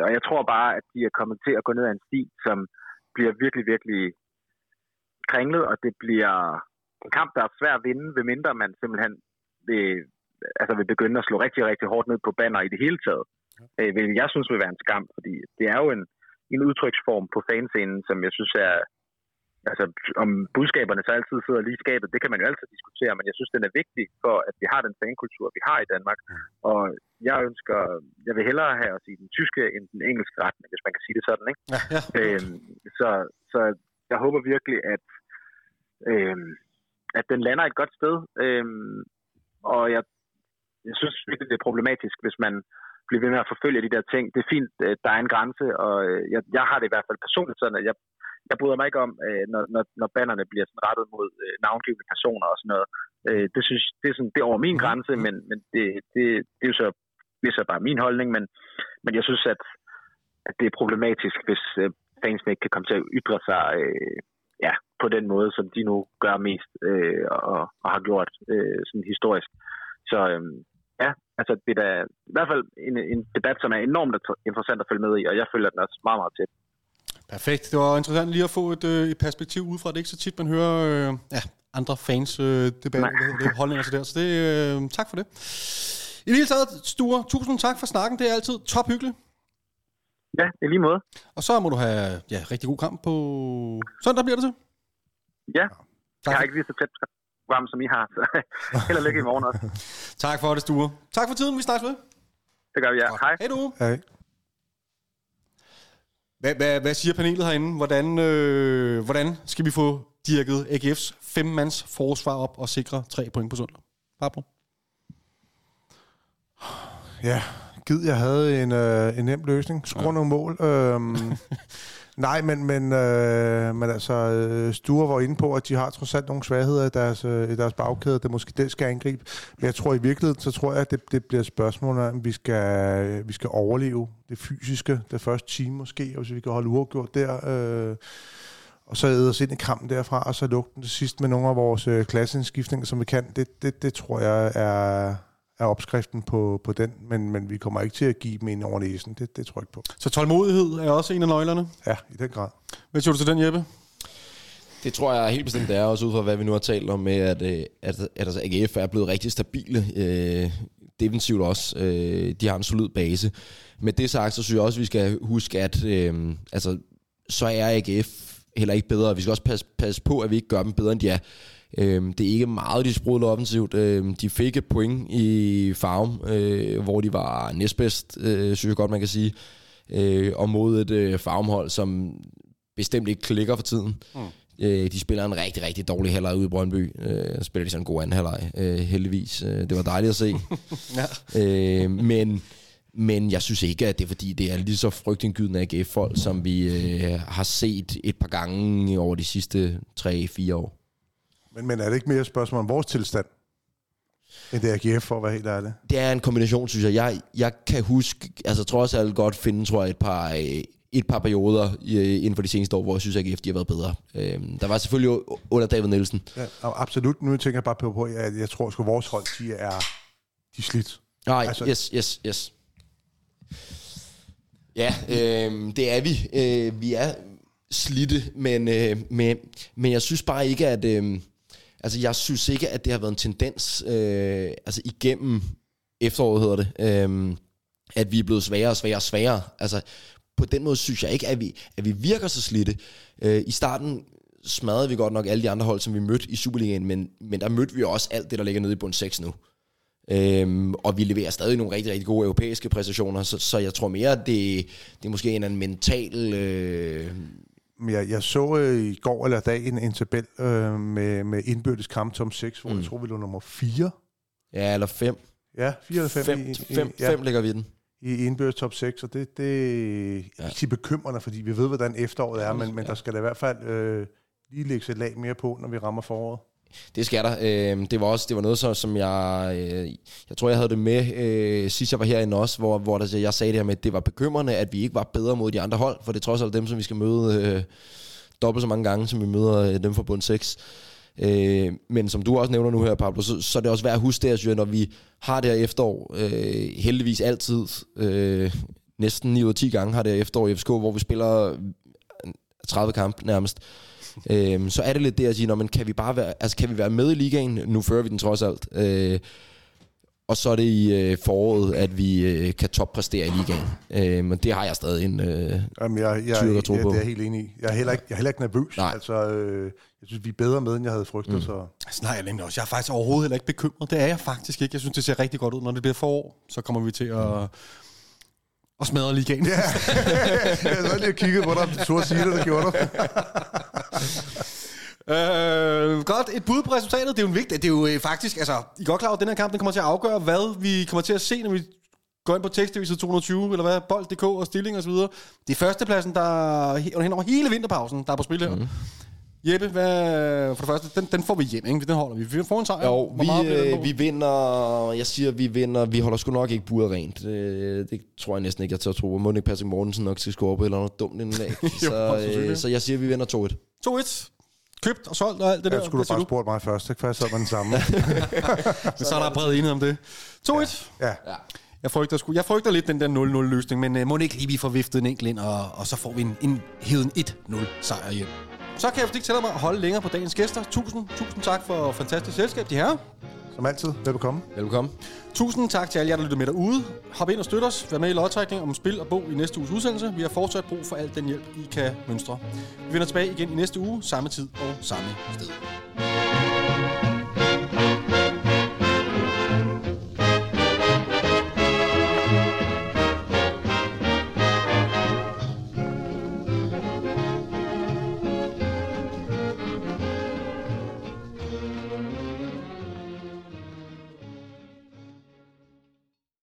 Og jeg tror bare, at de er kommet til at gå ned ad en sti, som bliver virkelig, virkelig kringlet, og det bliver en kamp, der er svær at vinde, ved mindre man simpelthen vil begynde at slå rigtig, rigtig hårdt ned på bander i det hele taget. Hvilket jeg synes vil være en skam, fordi det er jo en udtryksform på fanscenen, som jeg synes er altså om budskaberne så altid sidder lige i skabet, det kan man jo altid diskutere, men jeg synes, den er vigtig for, at vi har den fankultur, vi har i Danmark. Og jeg vil hellere have os i den tyske end den engelske retning, hvis man kan sige det sådan, ikke? Ja, ja. Så jeg håber virkelig, at den lander et godt sted, og jeg synes virkelig, det er problematisk, hvis man bliver ved med at forfølge de der ting. Det er fint, der er en grænse, og jeg har det i hvert fald personligt sådan, at jeg bryder mig ikke om, når banderne bliver sådan rettet mod navngivende personer og sådan noget. Det synes det er sådan, det er over min grænse, men det er jo så bare min holdning, men jeg synes, at det er problematisk, hvis fansene ikke kan komme til at ytre sig på den måde, som de nu gør mest og har gjort sådan historisk. Så det er da i hvert fald en debat, som er enormt interessant at følge med i, og jeg følger den også meget, meget tæt. Perfekt. Det var interessant lige at få et perspektiv ud fra det. Ikke så tit, man hører andre fans holdninger til der. Så det, tak for det. I det hele taget, Sture, tusind tak for snakken. Det er altid top hyggeligt. Ja, i lige måde. Og så må du have rigtig god kamp på søndag, bliver det til. Ja, jeg har ikke lige så tæt program, som I har. Så held og lykke i morgen også. Tak for det, Sture. Tak for tiden, vi snakkes ved. Det gør vi, ja. Hej. Hej du. Hej. Hvad siger panelet herinde? Hvordan skal vi få dirket AGF's 5-mands forsvar op og sikre 3 point på søndag? Pablo? Ja, gid jeg havde en nem løsning. Skru nogle mål. Nej, men altså, Sture var inde på, at de har trods alt nogle svagheder i deres bagkæde. Det er måske det, skal angribe. Men jeg tror i virkeligheden, at det bliver et spørgsmål om, vi skal overleve det fysiske, det første time måske, og hvis vi kan holde uafgjort der, og så æde os ind i kampen derfra, og så lukke den til sidst med nogle af vores klasseindskiftninger, som vi kan. Det tror jeg er opskriften på den, men vi kommer ikke til at give dem en over næsen. Det tror jeg ikke på. Så tålmodighed er også en af nøglerne? Ja, i den grad. Hvad tror du til den, Jeppe? Det tror jeg helt bestemt er, også ud fra hvad vi nu har talt om, med at altså AGF er blevet rigtig stabile, defensivt også. De har en solid base. Med det sagt, så synes jeg også, at vi skal huske, at så er AGF heller ikke bedre. Vi skal også passe på, at vi ikke gør dem bedre, end de er. Det er ikke meget, de sprudler offensivt. De fik et point i Farum, hvor de var næstbedst, synes jeg godt, man kan sige. Og mod et Farum-hold, som bestemt ikke klikker for tiden. Mm. De spiller en rigtig, rigtig dårlig halvleg ude i Brøndby. Spiller de sådan en god anden halvleg, heldigvis. Det var dejligt at se. Ja. Men jeg synes ikke, at det er, fordi det er lige så frygtindgydende AGF-folk, som vi har set et par gange over de sidste 3-4 år. Men er det ikke mere spørgsmål om vores tilstand, end det AGF, for at være helt ærlig? Det er en kombination, synes jeg. Jeg kan huske, altså trods alt godt finde, tror jeg, et par perioder inden for de seneste år, hvor jeg synes, at AGF de har været bedre. Der var selvfølgelig under David Nielsen. Ja, absolut. Nu tænker jeg bare på, at jeg tror, at vores hold, de er slidt. Nej, altså. Yes. Ja, det er vi. Vi er slidte, men jeg synes bare ikke, at... jeg synes ikke, at det har været en tendens igennem efteråret, hedder det, at vi er blevet sværere. Altså, på den måde synes jeg ikke, at vi virker så slidte. I starten smadrede vi godt nok alle de andre hold, som vi mødte i Superligaen, men der mødte vi også alt det, der ligger nede i bund 6 nu. Og vi leverer stadig nogle rigtig, rigtig gode europæiske præstationer, så jeg tror mere, at det er måske en anden mental... Jeg så i går eller dag en tabel med indbyrdes kamp tom 6, hvor jeg tror, vi lå nummer 4. Ja, eller 5. Ja, 4 eller 5. 5 ligger vi den. I indbyrdes top 6, og det er ikke bekymrende, fordi vi ved, hvordan efteråret er, men der skal der i hvert fald lige lægge et lag mere på, når vi rammer foråret. Det skal der. Det var noget, som jeg tror, jeg havde det med sidst jeg var herinde også, hvor jeg sagde det her med, at det var bekymrende, at vi ikke var bedre mod de andre hold, for det er trods alt dem, som vi skal møde dobbelt så mange gange, som vi møder dem fra bund 6. Men som du også nævner nu her, Pablo, så er det også værd at huske det, at når vi har det her efterår, heldigvis altid, næsten 9 ud af 10 gange har det her efterår i FCK, hvor vi spiller 30 kamp nærmest, så er det lidt det at sige, kan vi bare være med i ligaen? Nu fører vi den trods alt. Og så er det i foråret, at vi kan toppræstere i ligaen. Men det har jeg stadig en tyrker tro på. Det er jeg helt enig i. Jeg er heller ikke nervøs. Altså, jeg synes, vi er bedre med, end jeg havde frygtet. Mm. Så. Altså, nej, jeg er faktisk overhovedet heller ikke bekymret. Det er jeg faktisk ikke. Jeg synes, det ser rigtig godt ud. Når det bliver forår, så kommer vi til at... Og smadrer ligaen. Ja, jeg havde lige kigget på dig, så at sige det, der gjorde dig. Godt, et bud på resultatet, det er jo vigtigt. Det er jo faktisk, altså, I er godt klar over, at den her kamp den kommer til at afgøre, hvad vi kommer til at se, når vi går ind på tekstdeviset 220, eller hvad, bold.dk og stilling osv. Det er førstepladsen, der hen over hele vinterpausen, der er på spil her. Mm. Jeppe, hvad, for det første, den får vi hjem, ikke? Den holder vi. Vi får en sejr. Jo, vi vinder, vi holder sgu nok ikke buret rent. Det tror jeg næsten ikke, jeg tør tro. Må ikke Patrick Mortensen nok skal score på eller noget dumt inden af. Så jeg siger, vi vinder 2-1. 2-1. Købt og solgt og alt det der. Jeg skulle du bare spurgt mig først, ikke? For jeg sad med den samme. Men så er der bred enighed om det. 2-1. Ja. Jeg frygter lidt den der 0-0-løsning, men må ikke lige vi får viftet en enkelt ind, og så får vi en heden 1-0-sejr hjem. Så kan jeg ikke tælle mig at holde længere på dagens gæster. Tusind tak for fantastisk selskab, de herrer. Som altid, velbekomme. Velbekomme. Tusind tak til alle jer, der lytter med derude. Hop ind og støt os. Vær med i lodtrækning om spil og bog i næste uges udsendelse. Vi har fortsat brug for al den hjælp, I kan mønstre. Vi vender tilbage igen i næste uge, samme tid og samme sted.